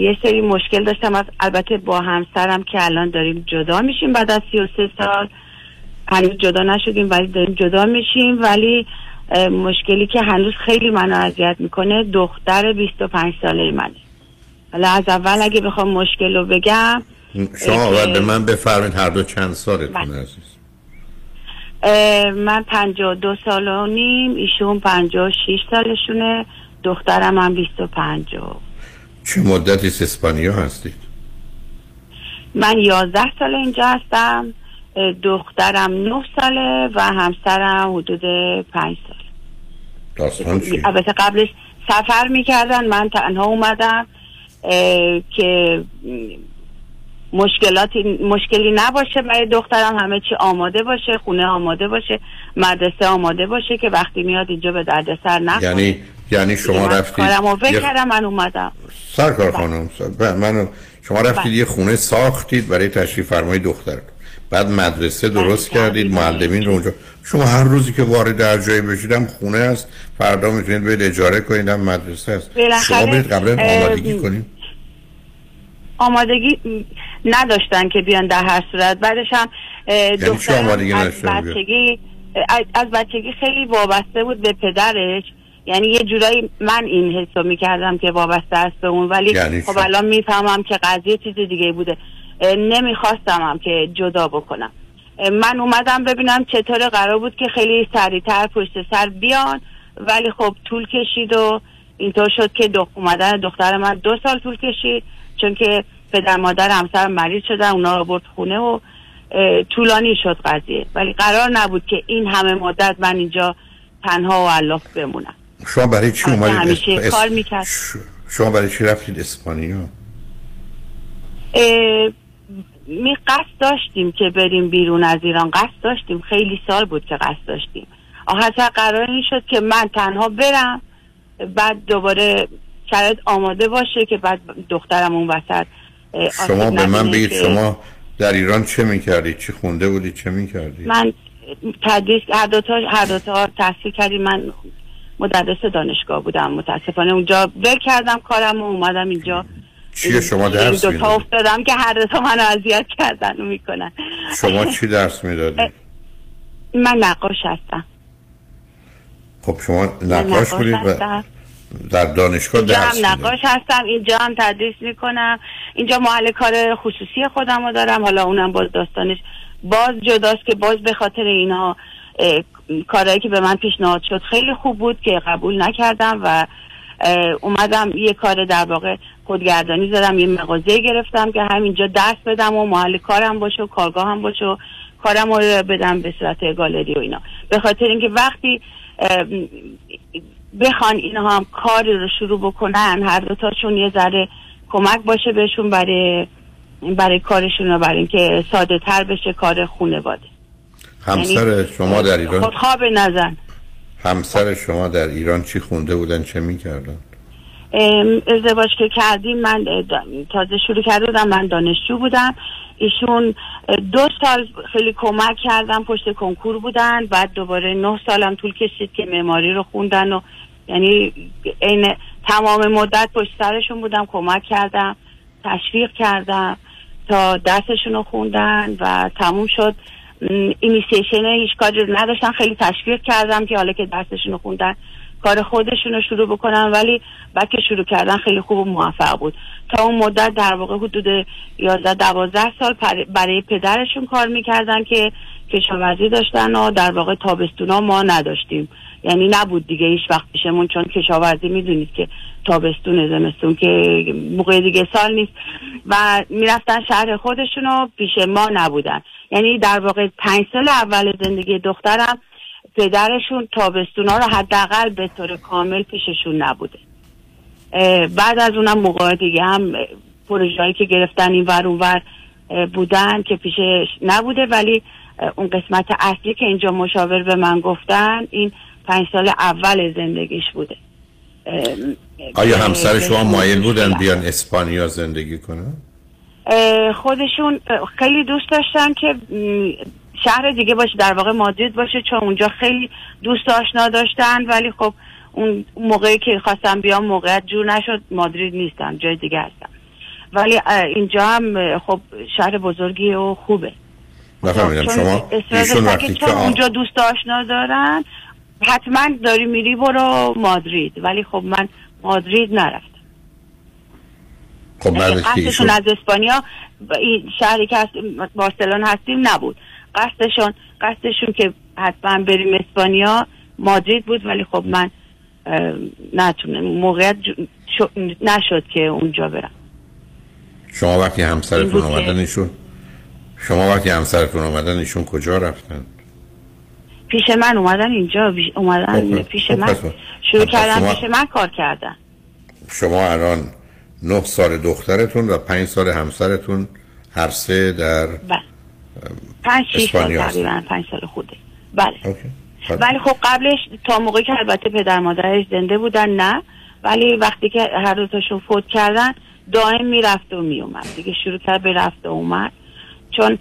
یه سری مشکل داشتم از البته با همسرم که الان داریم جدا میشیم بعد از سی و سه سال. هنوز جدا نشدیم ولی داریم جدا میشیم. ولی مشکلی که هنوز خیلی منو اذیت میکنه دختر بیست و پنج ساله منه. حالا از اول اگه بخوام مشکل رو بگم، شما اول به من بفرمین هر دو چند سالتون عزیز؟ من پنجاه و دو سال و نیم، ایشون پنجاه و شش سالشونه، دخترم هم بیست و پنج. چه مدتی اسپانیا هستید؟ من یازده سال اینجا هستم، دخترم نه ساله و همسرم حدود پنج سال. داستان چی؟ البته قبلش سفر میکردن، من تنها اومدم که مشکلاتی مشکلی نباشه برای دخترم، همه چی آماده باشه، خونه آماده باشه، مدرسه آماده باشه که وقتی میاد اینجا به دردسر نخوره. یعنی یعنی شما رفتید کارمو فکر کردم، من اومدم سرکار خانم سر. من شما رفتید یه خونه ساختید برای تشریف فرمای دختر، بعد مدرسه درست کردید، معلمین رو اونجا. شما هر روزی که وارد هر جایی بشیدم خونه است، فردا میتونید برید اجاره کنید، هم مدرسه است. شما برید قبلا آمادگی کنید. آمادگی نداشتن که بیان در هر صورت. بعدش هم دخترم از بچگی از بچگی خیلی وابسته بود به پدرش، یعنی یه جورایی من این حسو میکردم که وابسته است به اون، ولی یعنی خب الان میفهمم که قضیه چیز دیگه بوده. نمیخواستم هم که جدا بکنم. من اومدم ببینم چطور، قرار بود که خیلی سریعتر پشت سر بیان، ولی خب طول کشید و اینطور شد که دو اومدن دختر من دو سال طول کشید، چون که پدر مادر همسرم مریض شدن، اونا رو برد خونه و طولانی شد قضیه. ولی قرار نبود که این همه مدت من اینجا تنها و علاف بمونم. شما برای چی اومدید؟ همیشه اس... کار میکرد. شما برای چی رفتید اسپانیا؟ می قصد داشتیم که بریم بیرون از ایران، قصد داشتیم، خیلی سال بود که قصد داشتیم. آخر قرار این شد که من تنها برم، بعد دوباره شرایط آماده باشه که بعد دخترم اون وسط. شما به من بگید شما در ایران چه میکردید؟ چی خونده بودید؟ چه میکردید؟ من تدریس، هر دو تا هر دو تا تحصیل کردیم. من مدرس دانشگاه بودم، متاسفانه اونجا ول کردم کارم و اومدم اینجا. چیه شما درس میدادید؟ دوتا افتادم که هر دوتا منو اذیت کردن و میکنن. شما چی درس میدادید؟ من نقاش هستم. خب شما نقاش بودید و در دانشگاه درس میدادید؟ هم نقاش هستم، اینجا هم تدریس میکنم، اینجا محل کار خصوصی خودم رو دارم. حالا اونم باز داستانش باز جداست که باز به خاطر اینها کارهایی که به من پیشنهاد شد خیلی خوب بود که قبول نکردم و اومدم یه کار در واقع خودگردانی زدم، یه مغازه گرفتم که همینجا دست بدم و محل کارم باشه و کارگاه هم باشه و کارم رو بدم به صورت گالری و اینا، به خاطر اینکه وقتی بخوان اینها هم کاری رو شروع بکنن هر دوتاشون یه ذره کمک باشه بهشون برای برای کارشون و برای اینکه ساده تر بشه کار خانواده. همسر شما در ایران خودخواب نزن. همسر شما در ایران چی خونده بودن، چه میکردن؟ ازدواج که کردیم من تازه شروع کرده بودم، من دانشجو بودم، ایشون دو سال خیلی کمک کردم، پشت کنکور بودن، بعد دوباره نه سالم طول کشید که معماری رو خوندن و یعنی این تمام مدت پشت سرشون بودم، کمک کردم، تشویق کردم تا درسشون رو خوندن و تموم شد. اینیسیشن هیچ کاری رو نداشتن، خیلی تشویق کردم که حالا که درسشون رو خوندن کار خودشون رو شروع بکنن، ولی بعد که شروع کردن خیلی خوب و موفق بود. تا اون مدت در واقع حدود یازده دوازده سال برای پدرشون کار میکردن که کشاورزی داشتن و در واقع تابستونا ما نداشتیم، یعنی نبود دیگه هیچ وقت پیشمون، چون کشاورزی میدونید که تابستون زمستون که موقع دیگه سال نیست و میرفتن شهر خودشون و پیش ما نبودن. یعنی در واقع پنج سال اول زندگی دخترم پدرشون تابستونا رو حداقل به طور کامل پیششون نبوده. بعد از اونم موقع دیگه هم پروژه‌ای که گرفتن این ور اون ور بودن که پیشش نبوده، ولی اون قسمت اصلی که اینجا مشاور به من گفتن این پنج سال اول زندگیش بوده. آیا همسر شما مایل بودن بیان اسپانیا زندگی کنن؟ خودشون خیلی دوست داشتن که شهر دیگه باشه، در واقع مادرید باشه، چون اونجا خیلی دوست آشنا داشتن، ولی خب اون موقعی که خواستم بیام موقعیت جور نشد، مادرید نیستم، جای دیگه هستم، ولی اینجا هم خب شهر بزرگی و خوبه. نفهمیدم شما ایشون وقتی که اونجا دوست آشنا دارن حتما داری میری برو مادرید، ولی خب من مادرید نرفتم. خب قصدشون از اسپانیا این شهری که از بارسلون هستیم نبود، قصدشون قصدشون که حتما بریم اسپانیا مادرید بود، ولی خب من نتونم موقعیت نشد که اونجا برم. شما وقتی همسرتون آمدنشون شما وقتی همسرتون آمدنشون کجا رفتن؟ پیش من اومدن اینجا، اومدن پیش من شروع کردن پیش من کار کردن. شما الان نه سال دخترتون و پنج سال همسرتون هر سه در بله. پنج شیش سال تقریبا پنج سال خوده بله اوکی. ولی خب قبلش تا موقعی که البته پدر مادرش زنده بودن نه، ولی وقتی که هر دوتاشون فوت کردن دائم میرفت و میومد دیگه، شروع کرد به رفت و اومد، چون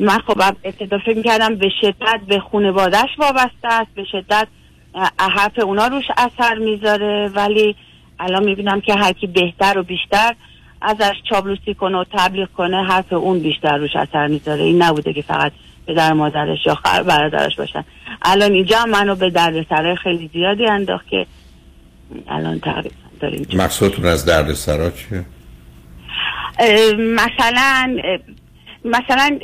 من خب ابتدا فکر میکردم به شدت به خانواده‌اش وابسته است، به شدت حرف اونا روش اثر میذاره، ولی الان میبینم که هرکی بهتر و بیشتر ازش چابلوسی کنه و تبلیغ کنه حرف اون بیشتر روش اثر میذاره. این نبوده که فقط پدر مادرش یا خواهر برادرش باشن، الان اینجا منو به دردسرای خیلی زیادی انداخت که الان تقریبا داریم. مقصودتون از دردسرا چیه؟ مثلا مثلا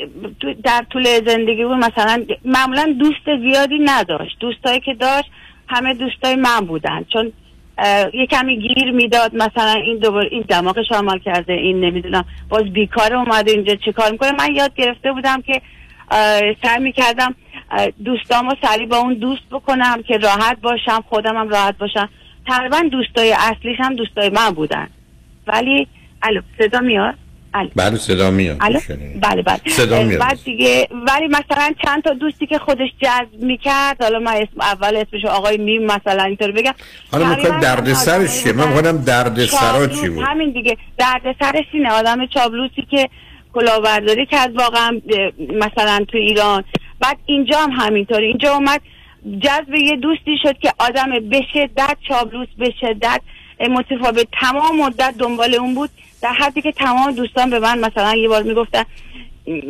در طول زندگی بود، مثلا معمولا دوست زیادی نداشت، دوستایی که داشت همه دوستای من بودن، چون یه کمی گیر میداد، مثلا این دوباره این دماغش عمل کرده، این نمیدونم باز بیکار اومده اینجا چه کار میکنه. من یاد گرفته بودم که سعی میکردم دوستامو سریع با اون دوست بکنم که راحت باشم، خودم هم راحت باشم. تقریبا دوستای اصلیش هم دوستای من بودن. ولی الو صدا میاد؟ بله صدا میاد. بله بله صدا میاد. بعد دیگه ولی مثلا چند تا دوستی که خودش جذب میکرد، حالا من اسم اول اسمشو آقای میم مثلا اینطور بگم، حالا میگم دردسرش چیه؟ من میگم دردسرا چی بود؟ همین دیگه دردسرش اینه، آدم چابلوسی که کلاهبرداری کرد واقعا مثلا تو ایران. بعد اینجا هم همینطوری، اینجا اومد جذب یه دوستی شد که آدم به شدت چابلوس، به شدت متفاوت، تمام مدت دنبال اون بود، در حدی که تمام دوستان به من مثلا یه بار میگفتن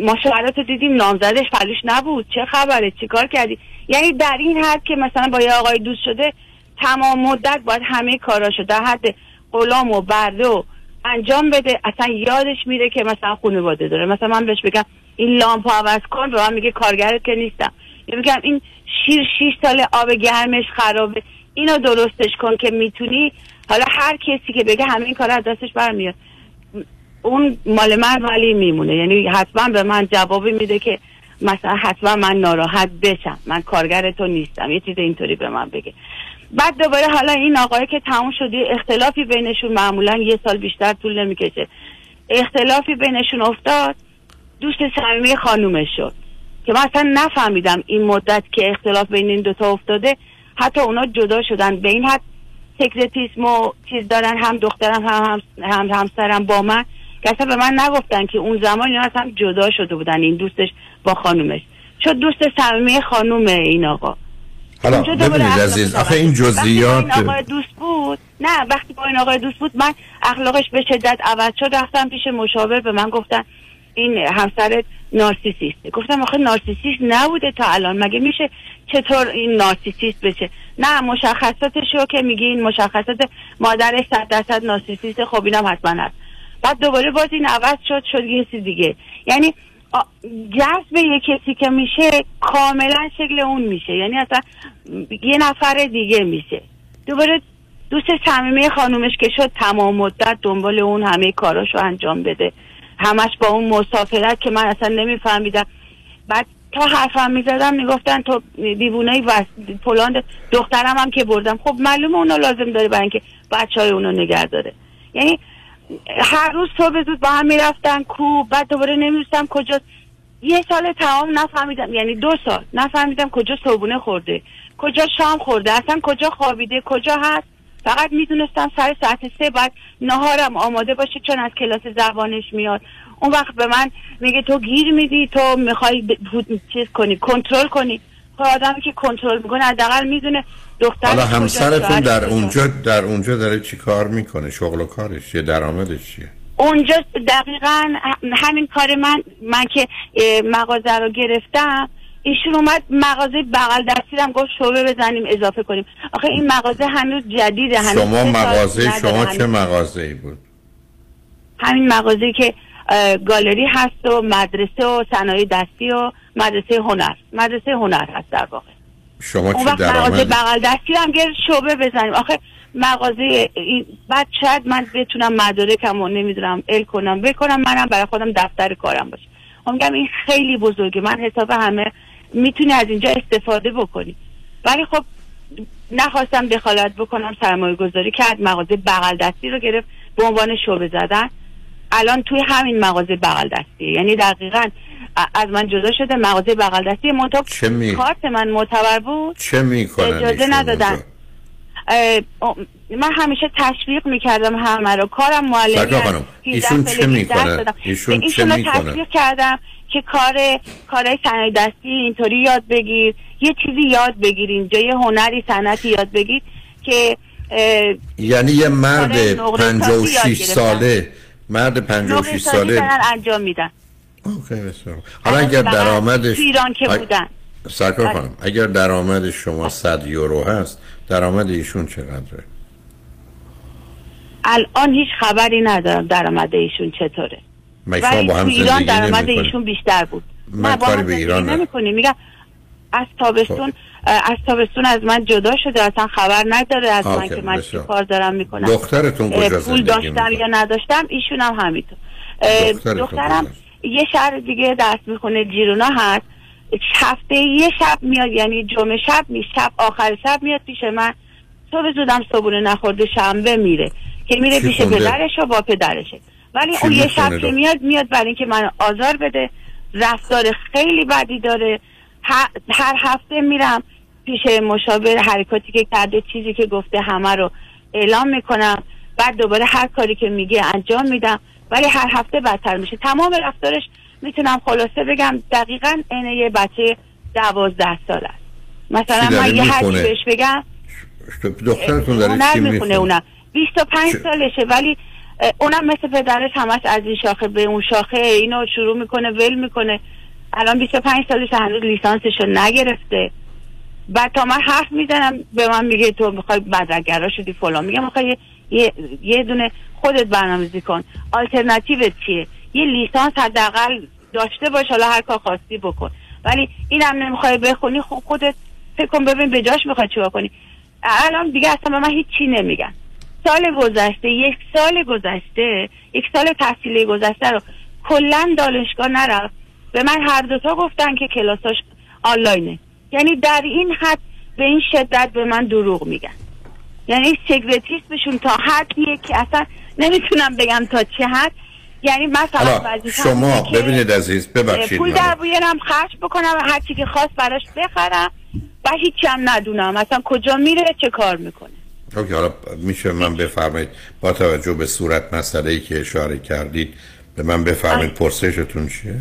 ما شوهراتو دیدیم نامزدش پلوش نبود، چه خبره، چیکار کردی؟ یعنی در این حد که مثلا با یه آقای دوست شده تمام مدت باید همه کاراشو در حد غلام و برده و انجام بده، اصلا یادش میره که مثلا خانواده داره. مثلا من بهش بگم این لامپو عوض کن، به من میگه کارگرت که نیستم، میگم این شیر شیش سال آب گرمش خرابه، اینو درستش کن که میتونی. حالا هر کسی که بگه همه این کارا از دستش برمیاد، اون مال من ولی میمونه. یعنی حتما به من جوابی میده که مثلا حتما من ناراحت بشم، من کارگر تو نیستم، یه چیز اینطوری به من بگه. بعد دوباره حالا این آقایی که تموم شدی اختلافی بینشون، معمولا یه سال بیشتر طول نمیکشه، اختلافی بینشون افتاد، دوست صمیمی خانومش شد که من اصلا نفهمیدم این مدت که اختلاف بین این دوتا افتاده حتی اونا جدا شدن. به این حد سکرتیسم و چیز دارن، هم دخترم هم, هم, هم همسرم با من، که اصلا به من نگفتن که اون زمان اینا اصلا جدا شده بودن، این دوستش با خانومش شد دوست صمیمی خانوم این آقا. حالا ببینید عزیز، آخه این جزئیات وقتی با این آقای دوست بود، نه وقتی با این آقای دوست بود من اخلاقش به شدت عوض شد، رفتم پیش مشاور به من گفتن این همسرت نارسیسیسته. گفتم آخه نارسیسیست نبوده تا الان، مگه میشه چطور این نارسیسیست بشه؟ نه مشخصاتشو که میگی این مشخصات مادرش صد درصد نارسیسیسته، خب اینم حتما هست. بعد دوباره باز این عوض شد شد یه چیز دیگه. یعنی جذب یه کسی که میشه کاملا شکل اون میشه، یعنی اصلا یه نفر دیگه میشه. دوباره دوست صمیمی خانومش که شد تمام مدت دنبال اون همه کاراشو انجام بده، همش با اون مسافرت که من اصلا نمیفهمیدم. بعد تا حرفم میزدم میگفتن تو دیوونه‌ای وست پولان، دخترم هم که بردم. خب معلومه اونا لازم داره برای اینکه بچهای اونو نگه داره. یعنی هر روز صبح زود با هم میرفتن کو، بعد دوباره نمیرسم کجا. یه سال تمام نفهمیدم، یعنی دو سال نفهمیدم کجا صبحونه خورده، کجا شام خورده، اصلا کجا خوابیده، کجا هست. فقط میدونستم سر ساعت سه بعد نهارم آماده باشه چون از کلاس زبانش میاد. اون وقت به من میگه تو گیر میدی، تو میخوای چیز کنی، کنترل کنی. خب آدمی که کنترل میکنه حداقل میدونه دختر. حالا همسرتون در اونجا در اونجا داره چی کار میکنه؟ شغل و کارش چیه؟ درآمدش چیه؟ اونجا دقیقا همین کار من من که مغازه رو گرفتم، ایشون اومد مغازه بغل دستیرم گفت شعبه بزنیم اضافه کنیم. آخه این مغازه هنوز جدیده، هنوز شما مغازه شما چه مغازه‌ای بود؟ همین مغازه‌ای که گالری هست و مدرسه و صنایع دستی و مدرسه هنر مدرسه هنر هست در واقع. شما چه درآمدی؟ مغازه بغل دستیرم گفت شعبه بزنیم. آخه مغازه این بعد شاید من بتونم مدارکمو نمیدونم ال کنم بکنم، منم برای خودم دفتر کارم باشه. میگم این خیلی بزرگه، من حساب همه میتونی از اینجا استفاده بکنی. ولی خب نخواستم دخالت بکنم، سرمایه گذاری کرد، مغازه بغل دستی رو گرفت به عنوان شعبه زدن. الان توی همین مغازه بغل دستی، یعنی دقیقاً از من جدا شده مغازه بغل دستی منطق می... کارت من معتبر بود، چه میکنن اجازه ندادن. من همیشه تشویق میکردم همه رو، کارم معلمی، ایشون چه میکنن؟ ایشون چه میکنن؟ تشویق کردم که کار کارهای صنایع دستی اینطوری یاد بگیر، یه چیزی یاد بگیر اینجا، یه هنری صنعتی یاد بگیر که یعنی یه مرد پنجاه و شش ساله مرد پنجاه و شش ساله انجام میدن. اوکی بسیار. حالا اگر درآمدش ایران که بودن سرکار خانم، اگر درآمد شما صد یورو هست، درآمد ایشون چقدره؟ الان هیچ خبری ندارم درآمد ایشون چطوره. مگه شما با هم ایران درآمد ایشون بیشتر بود؟ من کاری به ایران نمی‌کنم. میگم از تابستون از تابستون از من جدا شده، اصلا خبر نداره از من که من چی کار دارم میکنم. دخترتون کجا زندگی میکنه؟ پول داشتم یا نداشتم ایشون هم همینطور. دخترم یه شهر دیگه درس میخونه، جیرونا هست. هفته یه شب میاد، یعنی جمعه شب می شب آخر شب میاد پیش من. صبح زودم صبحونه نخورده شنبه میره که میره پیش پدرش و با پدرشه. ولی اون یه شب که میاد میاد برای اینکه من آزار بده، رفتار خیلی بدی داره. هر هفته میرم پیش مشاور، حرکاتی که کرده، چیزی که گفته همه رو اعلام میکنم. بعد دوباره هر کاری که میگه انجام میدم، ولی هر هفته بدتر میشه. تمام رفتارش میتونم خلاصه بگم دقیقاً عین یه بچه دوازده ساله است. مثلا من یه حرفی بهش بگم دخترتون داره چی میخونه، اونم بیست و پنج چه... سالشه، ولی اونم مثل پدرش همش از این شاخه به اون شاخه اینو شروع میکنه، ول میکنه. الان بیست و پنج سالشه، هنوز لیسانسشو نگرفته. بعد تا من حرف میزنم به من میگه تو میخوای بدرگرا شدی فلان. میگم آخه یه،, یه یه دونه خودت برنامه‌ریزی کن، آلترناتیوت چیه؟ یه لیسانس حداقل داشته باش، حالا هر کار خواستی بکن. ولی اینم نمیخوای بخونی، خب خودت فکر کن ببین به جاش میخوای چیکار کنی. الان دیگه اصلا من هیچ چی نمیگم. سال گذشته، یک سال گذشته، یک سال تحصیلی گذشته رو کلا دانشگاه نرفت. به من هر دوتا گفتن که کلاساش آنلاینه. یعنی در این حد به این شدت به من دروغ میگن. یعنی سکرتریسمشون تا حدیه که اصلا نمیتونم بگم تا چه حد. یعنی مثلا وظیفه شما ببینید عزیز، ببخشید پول در بوینم خرج بکنم و هر چی که خواست براش بخرم و هیچی هم ندونم اصلا کجا میره چه کار میکنه. اوکی، حالا میشه من بفرمایید با توجه به صورت مسئله‌ای که اشاره کردید به من بفرمایید پرسشتون چیه؟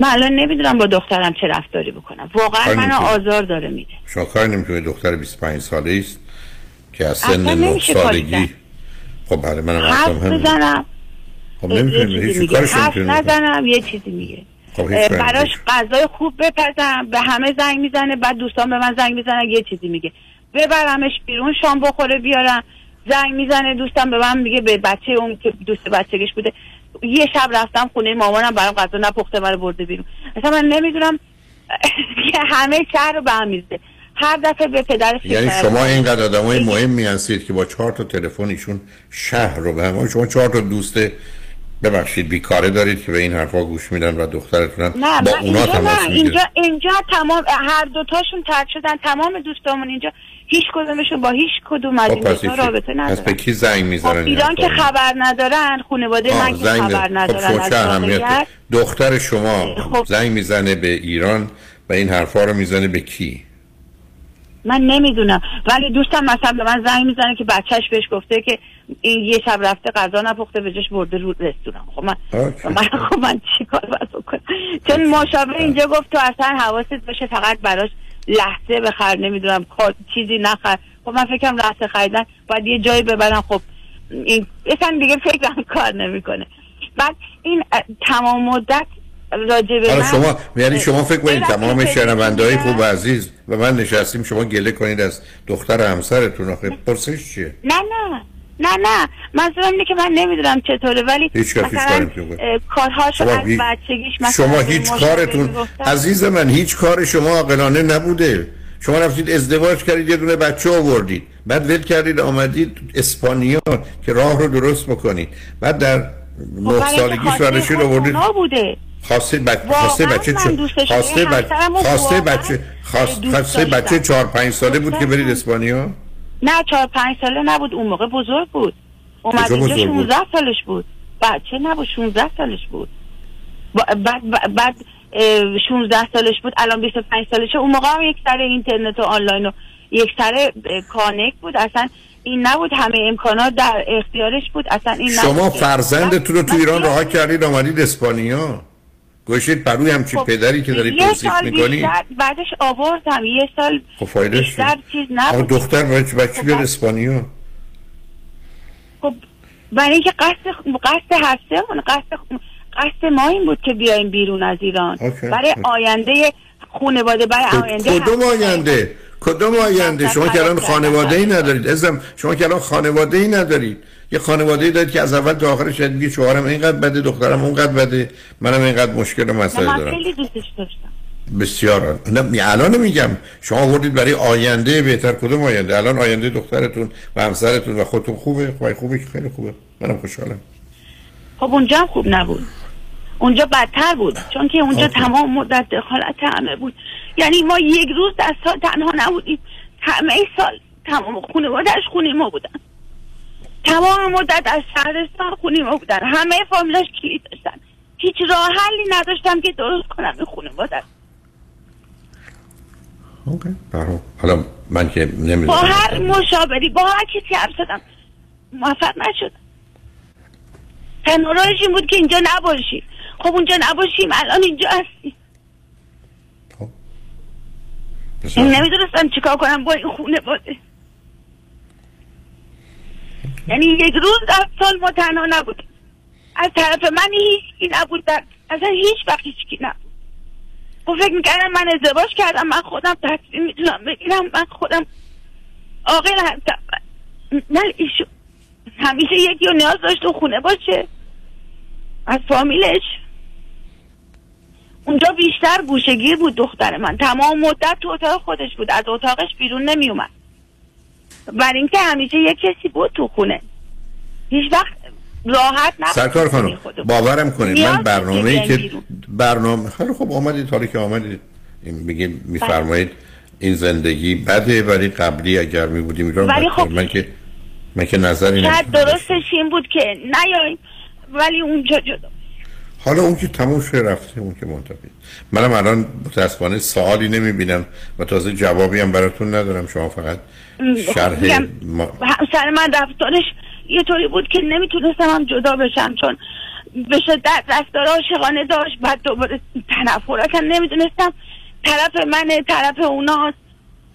من الان نمیدونم با دخترم چه رفتاری بکنم، واقعا من آزار داره میده. شما کاری نمیتونید، دختر بیست و پنج ساله است که از سن نه سالگی خب برای من هم بزنم، خب نمیتونید هیچ کارش نمیتونید نزنم، یه چیزی میگه براش غذای خوب بپزم، به همه زنگ میزنه، بعد دوستان به من زنگ میزنن یه چیزی میگه ببرمش بیرون شام بخوره بیارم، زنگ میزنه دوستم به من میگه به بچه اون که دوست بچگیش بوده یه شب رفتم خونه مامانم برام غذا نپخته برای برده بیرون. اصلا من نمیدونم که همه شهر رو به هم میزنه. هر دفعه به پدرش. یعنی شما اینقدر آدمای مهمی هستید که با چهار تا تلفن ایشون شهر رو به هم، شما چهار تا دوست ببخشید بیکاره دارید که به این حرفا گوش میدن و دخترتونم با اونا تماس میگیره. اینجا اینجا تمام هر دو تاشون ترد شدن، تمام دوستامون اینجا هیچ کدومشون با هیچ کدوم از اینا رابطه ندارن. پس به کی زنگ میزنن؟ ایران که خبر ندارن، خانواده من که خبر ندارن. دختر شما زنگ میزنه به ایران و این حرفا رو میزنه به کی؟ من نمیدونم، ولی دوستم مثلا به من زنگ میزنه که بچهش بهش گفته که این یه شب رفته غذا نپخته به جاش برده رو رستوران. خب من آکی. من خب من چیکار باید بکنم؟ چون مشاور اینجا گفت تو اصلا حواست باشه فقط براش لحظه بخر، نمیدونم چیزی نخر. خب من فکرم لحظه خریدن باید یه جایی ببرم، خب این اصلا دیگه فکرم کار نمیکنه. بعد این تمام مدت راجبه شما، یعنی شما فکر کنید تمام شنونده‌های خوب و عزیز و من نشستیم شما گله کنید از دختر همسرتون، آخه پرسش چیه؟ نه نه نه نه منظورم اینه که من نمیدونم چطوره، ولی مثلا کارهاش از بچگیش مثلا شما هیچ کارتون عزیز من هیچ کار شما عاقلانه نبوده. شما رفتید ازدواج کردید، یه دونه بچه آوردید، بعد ول کردید آمدید اسپانیا که راه رو درست بکنید، بعد در نه سالگی شوهرشون آوردید خواسته بچه خواسته بچه خواسته بچه خواسته بچه خواسته بچه چهار پنج ساله بود که برید اسپانیا؟ نه چهار پنج ساله نبود، اون موقع بزرگ بود، اومد اینجا شانزده سالش بود، بچه نبود، شانزده سالش بود. بعد بعد شانزده سالش بود، الان بیست و پنج سالشه. اون موقع هم یک سر اینترنت و آنلاین و یک سر کانکت بود، اصلا این نبود، همه امکانات در اختیارش بود، اصلا این نبود. شما فرزندتون رو تو ایران رها کردید آمدید اسپانیا، گوشید پروی همچین خب پدری که داری توصیف میکنی؟ یه سال بعدش آوردم، یه سال خب بیشتر چیز نبود. دختر بچه بچه بیار اسپانیا. خب برای اینکه قصد قصد هسته قصد قصد ما این بود که بیایم بیرون از ایران. اوکی. برای آینده خانواده، برای آینده کدوم آینده؟ کدوم آینده؟ شما که الان خانواده‌ای ندارید عزیزم، شما که الان خانواده‌ای ندارید، یه خانواده‌ای دارید که از اول تا آخر شاید میگه شوهرم اینقدر بده، دخترم اونقدر بده، منم اینقدر مشکل و مسائل دارم. من خیلی دوستش داشتم. بسیار. نه الان میگم شما آوردید برای آینده بهتر. کدوم آینده؟ الان آینده دخترتون و همسرتون و خودتون خوبه؟ خوبه خوبه خیلی خوبه. منم خوشحالم. خب اونجا هم خوب نبود. اونجا بدتر بود، چون که اونجا آفه. تمام مدت دخالت همه بود. یعنی ما یک روز در سال تنها نبودیم، همه سال تمام خانواده‌اش خونه ما بودن، تمام مدت از شهرستان خونه ما بودن، همه فامیلاش کلید داشتن، هیچ راه حلی نداشتم که درست کنم این خانواده. اوکی، حالا من که نمیدونم با هر مشاوری با هر کسی حرف زدم موفق نشدم. تنورایش این بود که اینجا نباشید. خب اونجا نباشیم، الان اینجا هستیم. نمیدونستم چیکار کنم با این خانواده. یعنی یک روز از سال ما تنها نبود، از طرف من هیچی نبود، اصلا هیچ وقت هیچی نبود. خب فکر میکردم من ازدواج کردم، من خودم تصمیم میتونم بگیرم، من خودم عاقل هستم. ولی ایشون همیشه یکی رو نیاز داشت و خونه باشه از فامیلش. اونجا بیشتر گوشه‌گیر بود دختر من، تمام مدت تو اتاق خودش بود، از اتاقش بیرون نمی اومد، برای اینکه همیشه یک کسی بود تو خونه، هیچ وقت راحت نبود. سرکار خانم باورم کنید من برنامه‌ای که برنامه خیلی خوب اومدید، حالا که اومدید میگیم میفرمایید این زندگی بده، ولی قبلی اگر می بودیم ولی خب من که من که نظری ندارم. شاید درستش این بود که نیاین، ولی اونجا جدا. حالا اون که تموم شده رفته، اون که منتفید. منم الان متاسفانه سوالی نمیبینم و تازه جوابی هم براتون ندارم، شما فقط شرح ما... سر من رفتارش یه طوری بود که نمیتونستم هم جدا بشم، چون به شدت رفتار عاشقانه داشت، بعد دوباره تنفرات هم نمیتونستم، طرف منه طرف اوناست،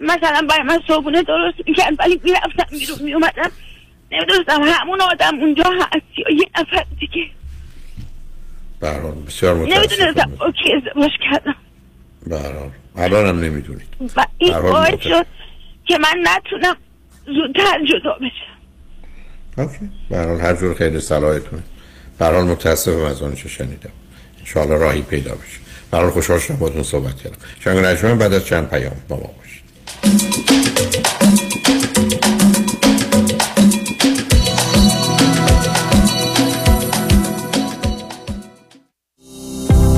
مثلا برای من صبحونه درست میکرد ولی میرفتم بیرون میومدم نمیدونستم همون آدم اونجا هست یا یه نفر دیگه، برحال بسیار متاسفم نمیدونستم اوکی ازدواج کردم، برحال الان هم نمیدونید و این باعث شد که من نتونم زودتر جدا بشم. اوکی برحال هر جور خیر صلاحتونه، برحال متاسفم از آنچه شنیدم، انشاءالله راهی پیدا بشه. برحال خوشحال شدم با تون صحبت کردم. شنگ نجمه بعد از چند پیام با ما باشید.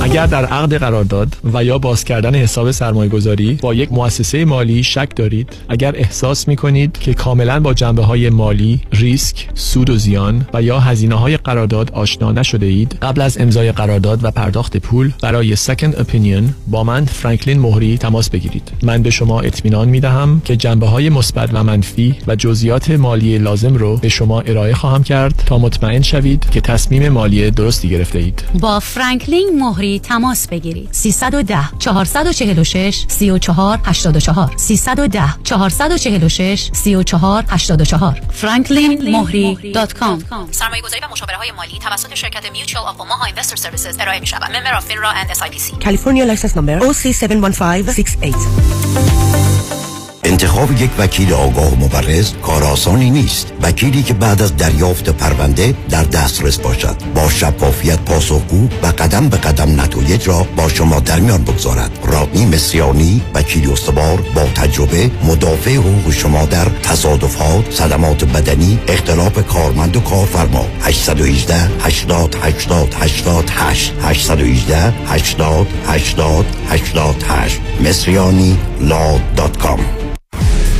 اگر در عقد قرارداد و یا باز کردن حساب سرمایه‌گذاری با یک مؤسسه مالی شک دارید، اگر احساس می‌کنید که کاملاً با جنبه‌های مالی، ریسک، سود و زیان و یا هزینه‌های قرارداد آشنا نشده اید، قبل از امضای قرارداد و پرداخت پول برای سکند اپینین با من فرانکلین مهری تماس بگیرید. من به شما اطمینان می‌دهم که جنبه‌های مثبت و منفی و جزئیات مالی لازم رو به شما ارائه خواهم کرد تا مطمئن شوید که تصمیم مالی درستی گرفته اید. با فرانکلین مهری تماس بگیرید. سه یک صفر چهار چهار شش سه چهار هشت چهار سه یک صفر چهار چهار شش سه چهار هشت چهار franklin mohri dot com. سرمایه‌گذاری و مشاوره‌های مالی توسط شرکت Mutual of Omaha Investor Services ارائه می‌شود. Member of FINRA and اس آی پی سی. California license number او سی هفت یک پنج شش هشت. انتخاب یک وکیل آگاه و مبرز کار آسانی نیست. وکیلی که بعد از دریافت پرونده در دسترس باشد، با شفافیت پاسخگو و قدم به قدم نتایج را با شما در میان بگذارد. رادنی مصریانی، وکیل استوار با تجربه، مدافع حقوق شما در تصادفات، صدمات بدنی، اختلاف کارمند و کارفرما. هشت یک هشت هشت هشت هشت هشت هشت هشت یک هشت هشت هشت هشت هشت مصریانی لا دات کام.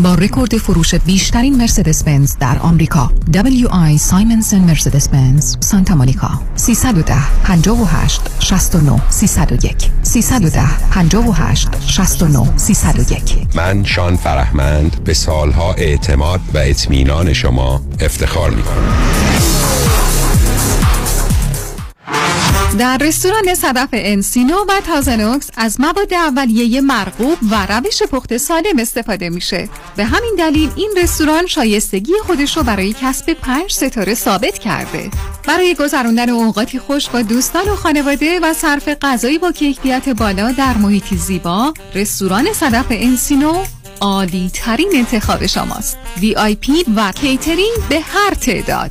با رکورد فروش بیشترین مرسدس بنز در آمریکا، دبلیو آی سایمنسن مرسدس بنز سانتا مونیکا. سه یک صفر پنج هشت شش نه سه صفر یک سه یک صفر پنج هشت شش نه سه صفر یک. من شایان فرهمند به سالها اعتماد و اطمینان شما افتخار می‌کنم. در رستوران صدف انسینو و تازنوکس از مواد اولیه مرغوب و روش پخت سالم استفاده میشه. به همین دلیل این رستوران شایستگی خودش رو برای کسب پنج ستاره ثابت کرده. برای گذراندن اوقاتی خوش با دوستان و خانواده و صرف غذایی با کیفیت بالا در محیطی زیبا، رستوران صدف انسینو عالی ترین انتخاب شماست. وی آی پی و کیترینگ به هر تعداد،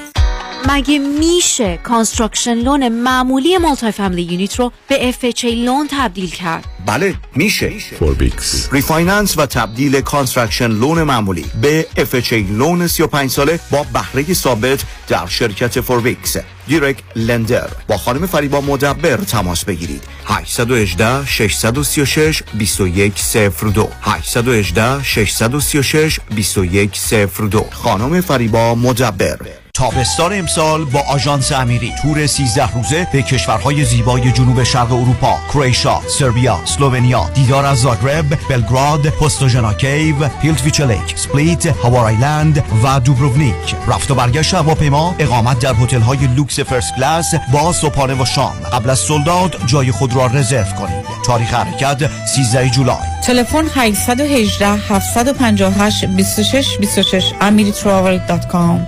مگه میشه کانستراکشن لون معمولی مالتی فامیلی یونیت رو به اف اچ ای لون تبدیل کرد؟ بله میشه. فوربیکس ریفایننس و تبدیل کانستراکشن لون معمولی به اف اچ ای لون سی و پنج ساله با بهره ثابت در شرکت فورویکس دایرکت لندر. با خانم فریبا مدبر تماس بگیرید. هشت یک هشت شش سه شش دو یک صفر دو هشت یک هشت شش سه شش دو یک صفر دو. خانم فریبا مدبر. تابستان امسال با آژانس امیری تور سیزده روزه به کشورهای زیبای جنوب شرق اروپا، کرواتیا، سربیا، اسلوونیا، دیدار از زاگرب، بلگراد، پوستوژنا کیو، هیلتویچ لیک، اسپلیت، هاوار آیلند و دوبروونیک. رفت و برگشت هواپیما، اقامت در هتل‌های لوکس فرست کلاس با صبحانه و شام. قبل از سولداد جای خود را رزرو کنید. تاریخ حرکت سیزده جولای. تلفن هشت یک هشت هفت پنج هشت دو شش دو شش amiritravel دات کام.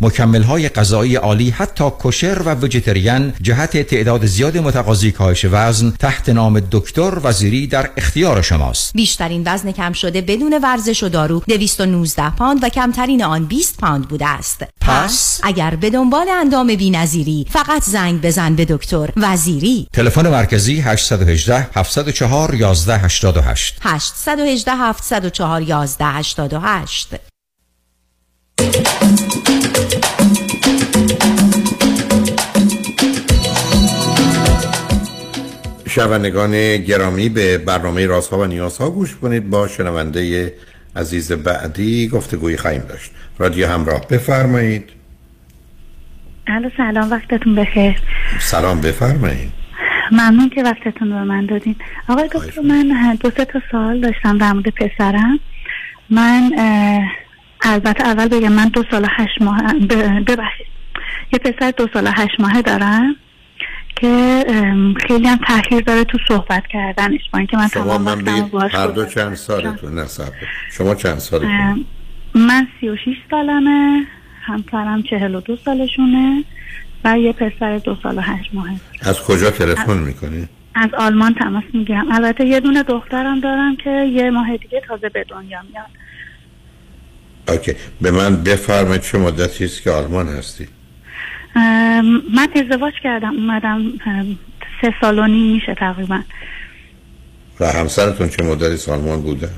مکمل‌های غذایی عالی، حتی کوشر و ویجیتریان، جهت تعداد زیاد متقاضی کاهش وزن تحت نام دکتر وزیری در اختیار شماست. بیشترین وزن کم شده بدون ورزش و دارو دویست و نوزده پوند و کمترین آن بیست پوند بوده است. پس اگر به دنبال اندام بی‌نظیری، فقط زنگ بزن به دکتر وزیری. تلفن مرکزی هشت یک هشت هفت صفر چهار یک یک هشت هشت هشت یک هشت هفت صفر چهار یک یک هشت هشت. شنوندگان گرامی، به برنامه رازها و نیازها گوش کنید. با شنونده عزیز بعدی گفتگوی خواهیم داشت. رادیو همراه، بفرمایید. الو، سلام، وقتتون بخیر. سلام، بفرمایید. ممنون که وقتتون رو من دادین. آقای دکتر، من دو سه تا سوال داشتم در مورد پسرم. من البته اول بگم، من دو سال هشت ماه ببخشید یه پسر دو سال هشت ماهه دارم که خیلی هم تأخیر داره تو صحبت کردنش. با اینکه من شما من بگید هر دو چند سالتون؟ نه صحبه. شما چند سالتون؟ من سی و شیش سالمه، همسرم چهل و دو سالشونه و یه پسر دو سال و هشت ماهه. از کجا تلفن میکنی؟ از آلمان تماس میگیرم. البته یه دونه دخترم دارم که یه ماه دیگه تازه به دنیا میاد. اوکی، به من بفرمایید چه مدتی است که آلمان هستی؟ من ازدواج کردم، اومدم سه سال و نیم میشه تقریبا. و همسرتون چه مدتی آلمان بودن؟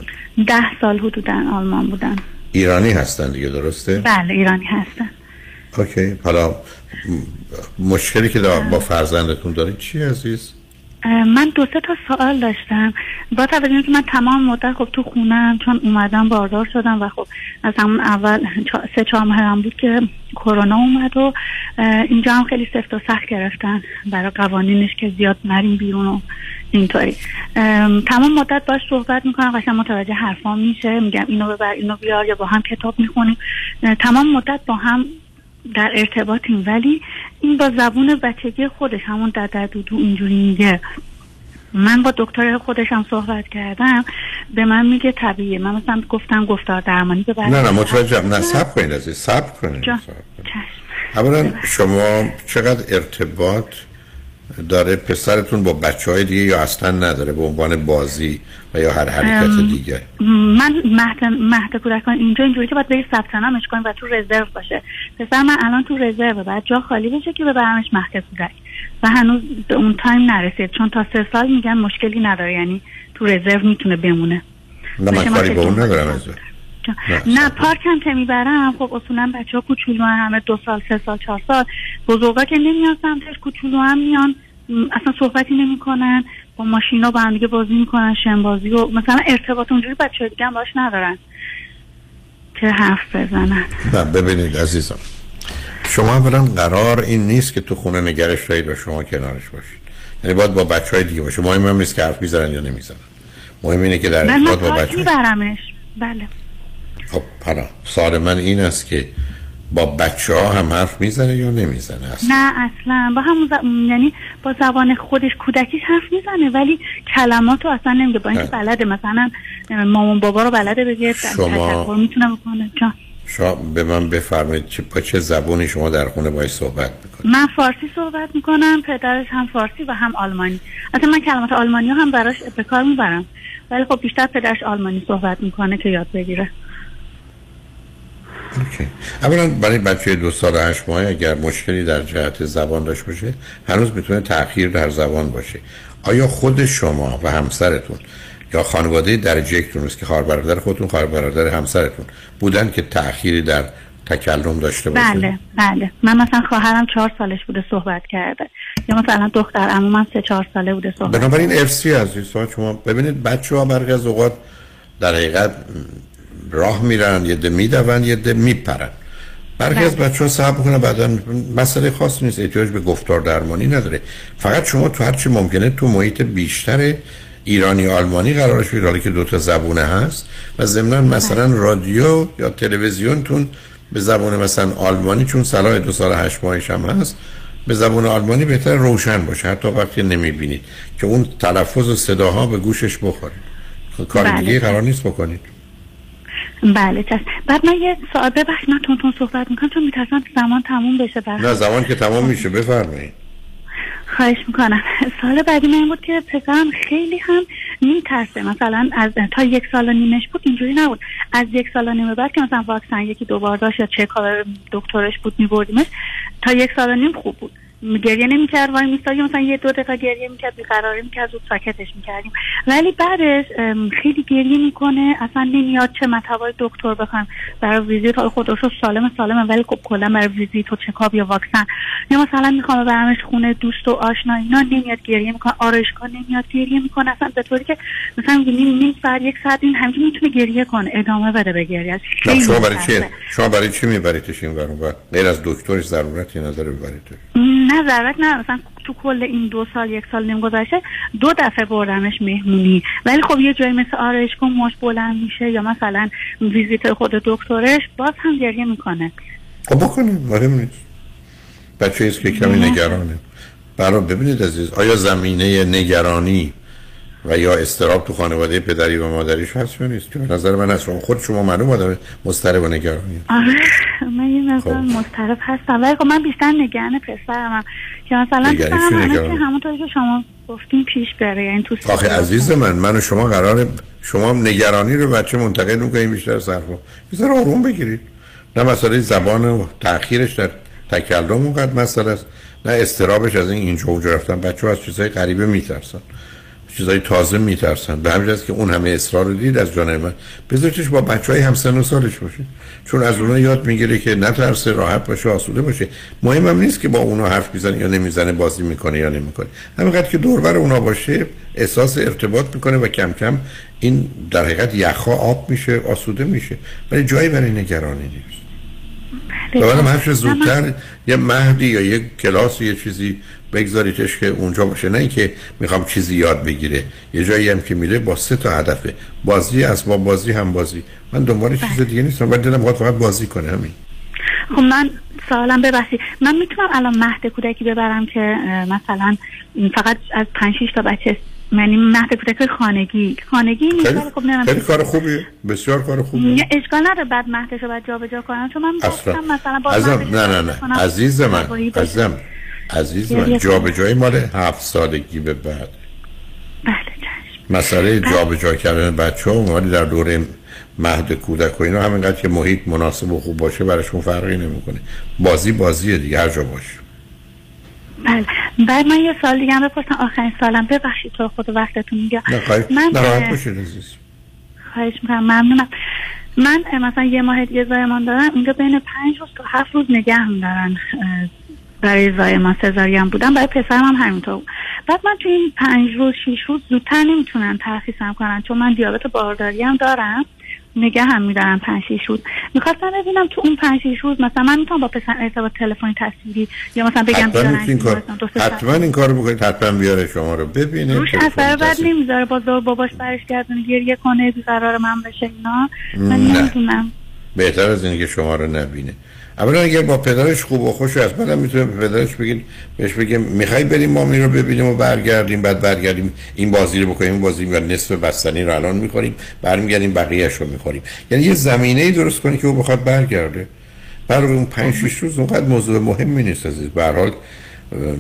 ده سال حدوداً آلمان بودن. ایرانی هستن دیگه، درسته؟ بله، ایرانی هستن. اوکی، حالا مشکلی که با فرزندتون دارید چی عزیز؟ من دو سه تا سوال داشتم. با توجه به اینکه من تمام مدت خب تو خونم، چون اومدم باردار شدم و خب از همون اول سه چهار ماه بود که کرونا اومد و اینجا هم خیلی سفت و سخت گرفتن برای قوانینش که زیاد نریم بیرون و اینطوری. تمام مدت باش صحبت میکنم، قشنگ متوجه حرفام میشه، میگم اینو ببر اینو بیار یا با هم کتاب میخونیم، تمام مدت با هم در ارتباطیم، ولی این با زبون بچگی خودش، همون ددر دودو اینجوری میگه. من با دکتر خودشم صحبت کردم، به من میگه طبیعیه. من مثلا گفتم گفتار درمانی به بعد. نه نه متوجهم، نه صبر کنید عزیز، صبر کنید. اولا شما چقدر ارتباط داره پسرتون با بچه‌های دیگه یا اصلا نداره، به عنوان بازی و یا هر حرکت دیگه؟ من مهد مهد کودکان اینجا اینجوری که باید برید ثبت نامش کنید و تو رزرو باشه. پسر من الان تو رزرو، بعد جا خالی بشه که ببرمش مهد کودک و هنوز به اون تایم نرسید، چون تا سه سال میگن مشکلی نداره، یعنی تو رزرو میتونه بمونه. نه من کاری با اون ندارم از نه, نه پارک هم که میبرم خب اصولا بچه ها کوچولو همه دو سال سه سال چهار سال، بزرگا که نمیان سمتش، کوچولو هم میان، اصلا صحبتی نمی کنن، با ماشینا با هم دیگه بازی میکنن، شنبازی و مثلا ارتباط اونجوری بچه ها دیگه هم باش ندارن که حرف بزنن. نه ببینید عزیزم، شما اولا قرار این نیست که تو خونه نگرش رایید و شما کنارش باشید، یعنی باید با بچه های دیگه باشه. مهم هم نیست که حرف میزنن یا نمیزنن، مهم اینه که در ارتباط با بچه میبرمش. بله خب حالا سوال من این است که با بچه ها هم حرف میزنه یا نمیزنه؟ اصلا نه، اصلا با همون ز... یعنی با زبان خودش کودکیش حرف میزنه، ولی کلماتو اصلا نمیگه. با اینکه بلده مثلا مامان بابا رو بلده بگه، شما میتونه بکنه. جان شما به من بفرمایید چه با چه زبانی شما در خونه باهاش صحبت میکنید؟ من فارسی صحبت میکنم، پدرش هم فارسی و هم آلمانی. اصلا من کلمات آلمانی هم براش به کار میبرم، ولی خب بیشتر پدرش آلمانی صحبت میکنه که یاد بگیره. اوکی. اولا برای بچه دو سال و هشت ماه اگر مشکلی در جهت زبان داشت باشه، هنوز میتونه تأخیر در زبان باشه. آیا خود شما و همسرتون یا خانواده درجه یکتون که خواهر برادر خودتون، خواهر برادر همسرتون بودن که تأخیری در تکلم داشته باشه؟ بله بله. من مثلا خواهرم چهار سالش بوده صحبت کرده، یا مثلا دختر عمومم سه چهار ساله بوده صحبت. بنابراین اف سی عزیزان شما ببینید، بچه‌ها برخی از اوقات در حقیقت راه میرن، یه ده میدون یه ده میپرن. برخی از بچه‌ها صبر کنن بعدا مسئله خاص نیست، احتیاج به گفتار درمانی نداره. فقط شما تو هر چی ممکنه تو محیط بیشتر ایرانی آلمانی قرار شوید، حالا که دو تا زبونه هست و ضمناً مثلا رادیو یا تلویزیونتون به زبان مثلا آلمانی، چون سلاح دو سال هشت ماهش هم هست، به زبان آلمانی بهتر روشن باشه حتی وقتی نمیبینید، که اون تلفظ و صداها به گوشش بخوره. کار دیگه قرار نیست بکنید. بله چشم. بعد من یه سوال، ببخشید من تون تون صحبت میکنم چون میترسم زمان تموم بشه. بخش. نه زمان که تمام میشه، بفرمایید. خواهش میکنم. سال بعدی من این بود که پسرم خیلی هم میترسه، مثلا از تا یک سال و نیمش بود اینجوری نبود، از یک سال و نیم بعد که مثلا واکسن یکی دو بار داشت یا چک دکترش بود میبردیمش، تا یک سال و نیم خوب بود، گریه نمی‌کرد، وای می‌ایستاد، مثلا یه دو دقیقه گریه می‌کرد، بی‌قراری می‌کرد، زود ساکتش می‌کردیم. ولی بعدش خیلی گریه می‌کنه، اصلا نمیاد چه مطبای دکتر بخوام برای ویزیت خودش سالم سالم، ولی خب کلا برای ویزیت و چکاپ یا واکسن یا مثلا می‌خوام برامش خونه دوست و آشنا اینا نمیاد، گریه می‌کنه، آرایشگاه نمیاد، گریه می‌کنه، اصلا به طوری که مثلا می‌بینیم یک بار یک ساعت این همین می‌تونه گریه کنه، ادامه بده به گریه. شما برای چی؟ شما برای چی می‌بریدش این ور اون؟ غیر از دکترش ضرورتی نداره ببرید. نه ضرورت نه، مثلا تو کل این دو سال یک سال نیم گذشته دو دفعه بردمش مهمونی، ولی خب یه جایی مثل آرایشگاه مش بلند میشه یا مثلا ویزیت خود دکترش باز هم گریه میکنه. خب بکنیم، مهم نیست. بچه ایست که کمی نگرانه. برای ببینید عزیز، آیا زمینه نگرانی و یا اضطراب تو خانواده پدری و مادریش هست یا نیست؟ به نظر من هست. خود شما معلوم آدم مضطرب و نگرانی. آره من یه مثلا مضطرب هستم، ولی خب من بیشتر نگران پسرمم که مثلا پسرم همونطوری که شما گفتین پیش بره. یعنی تو آخه عزیز من، من و شما قراره شما نگرانی رو بچه منتقل نکنیم، بیشتر صرفو بیشتر آروم بگیرید. نه مسئله زبان و تأخیرش در تکلم اونقدر مسئله است، نه اضطرابش از این اینجا اونجا رفتن. بچه‌ها از چیزای غریبه میترسن، چیزای تازه میترسن، به همین که اون همه اصرار رو دید از جانب من. بذارتش با بچهای همسن و سالش باشه، چون از اونها یاد میگیره که نترسه، راحت باشه، آسوده باشه. مهم هم نیست که با اونها حرف میزنه یا نمیزنه، بازی میکنه یا نمیکنه، همینقدر که دور بر اونها باشه احساس ارتباط میکنه و کم کم این در حقیقت یخها آب میشه، آسوده میشه، ولی جایی برای نگرانی نیست. بله من هرچه زودتر یه مهدی یا یه کلاس یه چیزی بگذاریدش که اونجا باشه، نه اینکه میخوام چیزی یاد بگیره. یه جایی هم که میره با سه تا هدفه: بازی، اسباب بازی، هم بازی. من دنبال چیز دیگه نیستم، ولی دلم فقط بازی کنه همین. خب من سوالم ببخشید، من میتونم الان مهد کودکی ببرم که مثلا فقط از پنج شش تا بچه، یعنی مهد کودک خانگی خانگی میذاره؟ خب نه خیلی کار خوبیه، بسیار کار خوبیه. یه اشکال نداره بعد مهدشو بعد جابجا کنم، چون من میگم مثلا با نه نه نه عزیز من، عزیزم عزیز من، جا به جایی مال هفت سالگی به بعد. بله چشم. مسئله جا به جا کردن بچه ها مالی در دوره مهد کودک و اینا، همینقدر که محیط مناسب و خوب باشه براشون فرقی نمیکنه. بازی بازیه دیگه، هر جا باشه. بله. بعد من یه سال دیگه هم بپرسم، آخرین سالم، ببخشید تو خود وقتتون میگم. من راحت باشید عزیز. خواهش میکنم، ممنونم. من مثلا یه ماه دیگه زایمان دارم، اینجا بین پنج روز تا هفت روز نگه هم دارن برای زایمان. سزارین بودم، برای پسرم هم همینطور. بعد من تو این پنج روز شیش روز زودتر نمیتونن ترخیصم کنن، چون من دیابت بارداری هم دارم، نگه هم میدارم پنج شیش روز. میخواستم ببینم تو اون پنج شیش روز مثلا من میتونم با پسرم ارتباط تلفنی تصویری یا مثلا بگم بیارن این کار. حتما این کارو بکنید، حتما بیاره شما رو ببینه. روش اثر بد نمیذاره باز دور باباش برش گردونه گریه کنه، قرار من بشه اینا؟ من نمیدونم. بهتر از اینکه شما رو نبینه. اولا اگر با پدرش خوب و خوش هست، بعدم میتونه به پدرش بگین، بهش بگیم میخوای بریم مامی رو ببینیم و برگردیم، بعد برگردیم این بازی رو بکنیم، بازی و نصف بستنی رو الان میخوریم، برمیگردیم بقیه‌اش رو میخوریم. یعنی یه زمینه‌ای درست کنی که او بخواد برگرده. برای اون پنج شش روز اونقدر موضوع مهمی نیست عزیز. به هر حال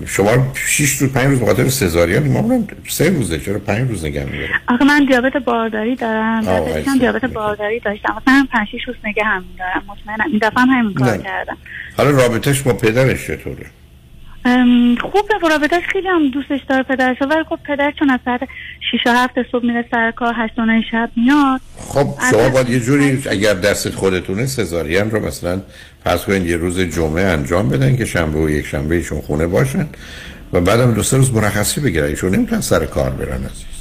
شما شش روز پنج روز مقدار سزارین، ما اونم سه روزه، چرا پنج روز نگه می‌دارم؟ آخه من دیابت بارداری دارم، داشتم دیابت بارداری داشتم، مثلا پنج شش روز نگه هم می‌دارم، مطمئنم این دفعه هم همین کار کردم. حالا رابطه‌ش با پدرش چطوره؟ خوبه، رابطه‌اش خیلی هم دوستش داره پدرش، ولی خب پدر چون از ساعت شش و هفت صبح میره سر کار، هشت و نه شب میاد. خب شما باید یه جوری اگر دست خودتونه سزارین رو مثلا فرض کنید یه روز جمعه انجام بدن که شنبه و یک شنبه ایشون خونه باشن و بعدم دو سه روز مرخصی بگیرن، ایشون نمیتونن سر کار برن عزیز.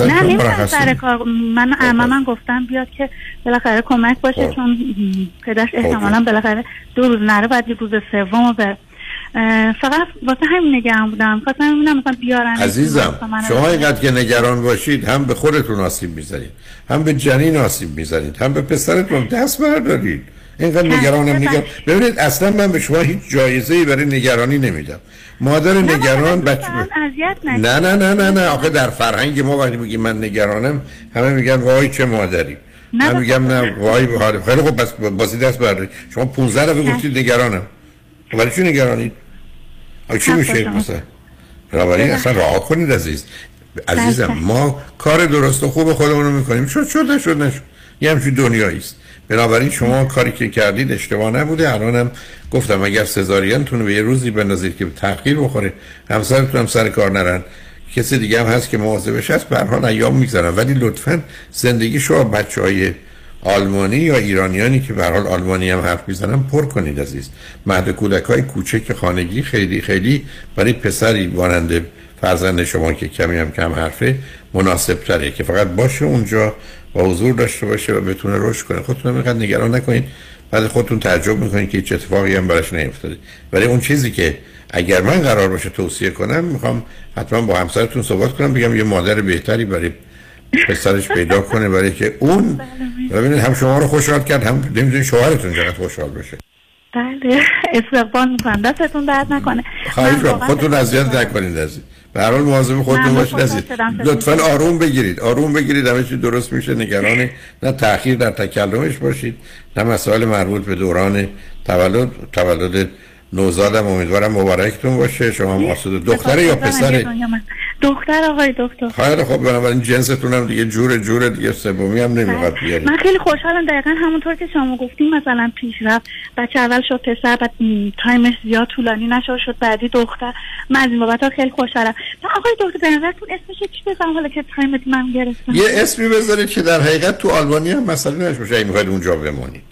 نه نمیتونن سر کار، من عمما گفتم بیاد که بالاخره کمک باشه، چون پدرش احتمالاً بالاخره دو روز نره بعد یه روز سومو بره. فقط واسه همین نگران بودم، خواستم ببینم مثلا بیارن. عزیزم شما اینقدر که نگران باشید هم به خودتون آسیب میزنید، هم به جنین آسیب میزنید، هم به پسرتون. دست بردارید، اینقدر نگرانم نگران. ببینید اصلا من به شما هیچ جایزه‌ای برای نگرانی نمیدم. مادر نگران بچه نه نه نه نه نه آخه در فرهنگ ما وقتی میگیم من نگرانم همه میگن وای چه مادری، من میگم نه وای حال. خیلی خب بس بازی دست بردارید. شما پانزده دفعه گفتید نگرانم، ولی چی نگرانید؟ آخه چی میشه مثلا؟ بنابراین اصلا راه کنید عزیز. عزیزم ما کار درست و خوب خودمون رو میکنیم، شد شد نشد نشد یه همچین دنیایی است. بنابراین شما کاری که کردید اشتباه نبوده. الانم گفتم اگر سزارینتون به یه روزی بندازید که تأخیر بخوره، همسرتون هم سر کار نرن، کسی دیگه هم هست که مواظبش هست، به هر حال ایام میگذرن. ولی لطفاً زندگی شما بچهای آلمانی یا ایرانیانی که به هر حال آلمانی هم حرف میزنن پر کنید عزیز. مهد کودکای کوچک خانگی خیلی خیلی برای پسری مانند فرزند شما که کمی هم کم حرفه مناسب تره که فقط باشه اونجا و حضور داشته باشه و بتونه رشد کنه. خودتون هم اینقدر نگران نکنید، بعد خودتون تعجب میکنید که هیچ اتفاقی هم براش نیفتاده. ولی اون چیزی که اگر من قرار باشه توصیه کنم، میخوام حتما با همسرتون صحبت کنم، بگم یه مادر بهتری برای پسرش پیدا کنه، برای که اون ببینید هم شما رو خوشحال کرد، هم نمی‌دونید شوهرتون چقدر خوشحال بشه. بله استقبال می‌کنم، دستتون درد نکنه. خواهش می‌کنم خودتون اذیت نکنید عزیز. به هر حال مواظب خودتون باشید عزیز. لطفاً آروم بگیرید، آروم بگیرید، همه چی درست میشه. نگران نه تأخیر در تکلمش باشید، نه مسائل مربوط به دوران تولد تولد نوزادم. امیدوارم مبارکتون باشه. شما هم آسوده. دختره یا پسره؟ دختر آقای دکتر. خیلی خب، بنابراین جنستون هم دیگه جور جور دیگه سومی هم نمیخواد بیارید. من خیلی خوشحالم، دقیقاً همونطور که شما گفتیم مثلا پیشرفت بچه اول شد پسر، بعد تایمش زیاد طولانی نشد شد بعدی دختر. من از این بابت‌ها خیلی خوشحالم. آقای دکتر به نظرتون اسمش چی بذارم حالا که تایم من گرفتم؟ یه اسمی بذارید که در حقیقت تو آلبانی هم مسئله نشه، اگه می‌خواید اونجا بمونید.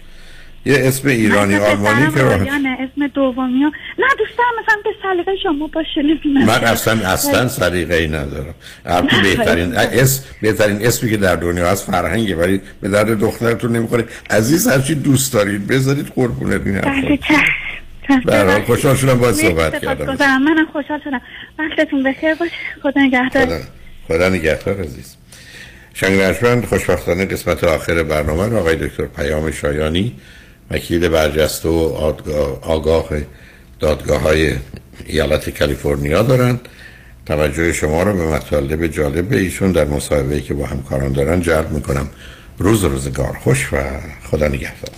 یه اسم ایرانی آلمانی که راه اسم دومیو نه دوستم مثلا به سلیقه شما باشه. نمی‌دونم من اصلا اصلا سلیقه‌ای ندارم. البته بهترین اسم بهترین اسمی که در دنیا هست فرهنگه، ولی به درد دخترتون نمی‌خوره عزیز. هر چی دوست دارید بذارید قربونت میرم. برای خوشحال شدم باهات صحبت کردم. منم خوشحال شدم. وقتتون بخیر باشه. خدا نگهدار. خدا نگهدار عزیز. شنگرشوند خوشبختانه قسمت آخر برنامه رو آقای دکتر پیام شایانی، وکیل برجسته و آگاه دادگاه های ایالت کالیفرنیا دارن. توجه شما رو به مطالب جالب ایشون در مصاحبه‌ای که با همکاران دارن جلب میکنم. روز روزگار خوش و خدا نگهدار.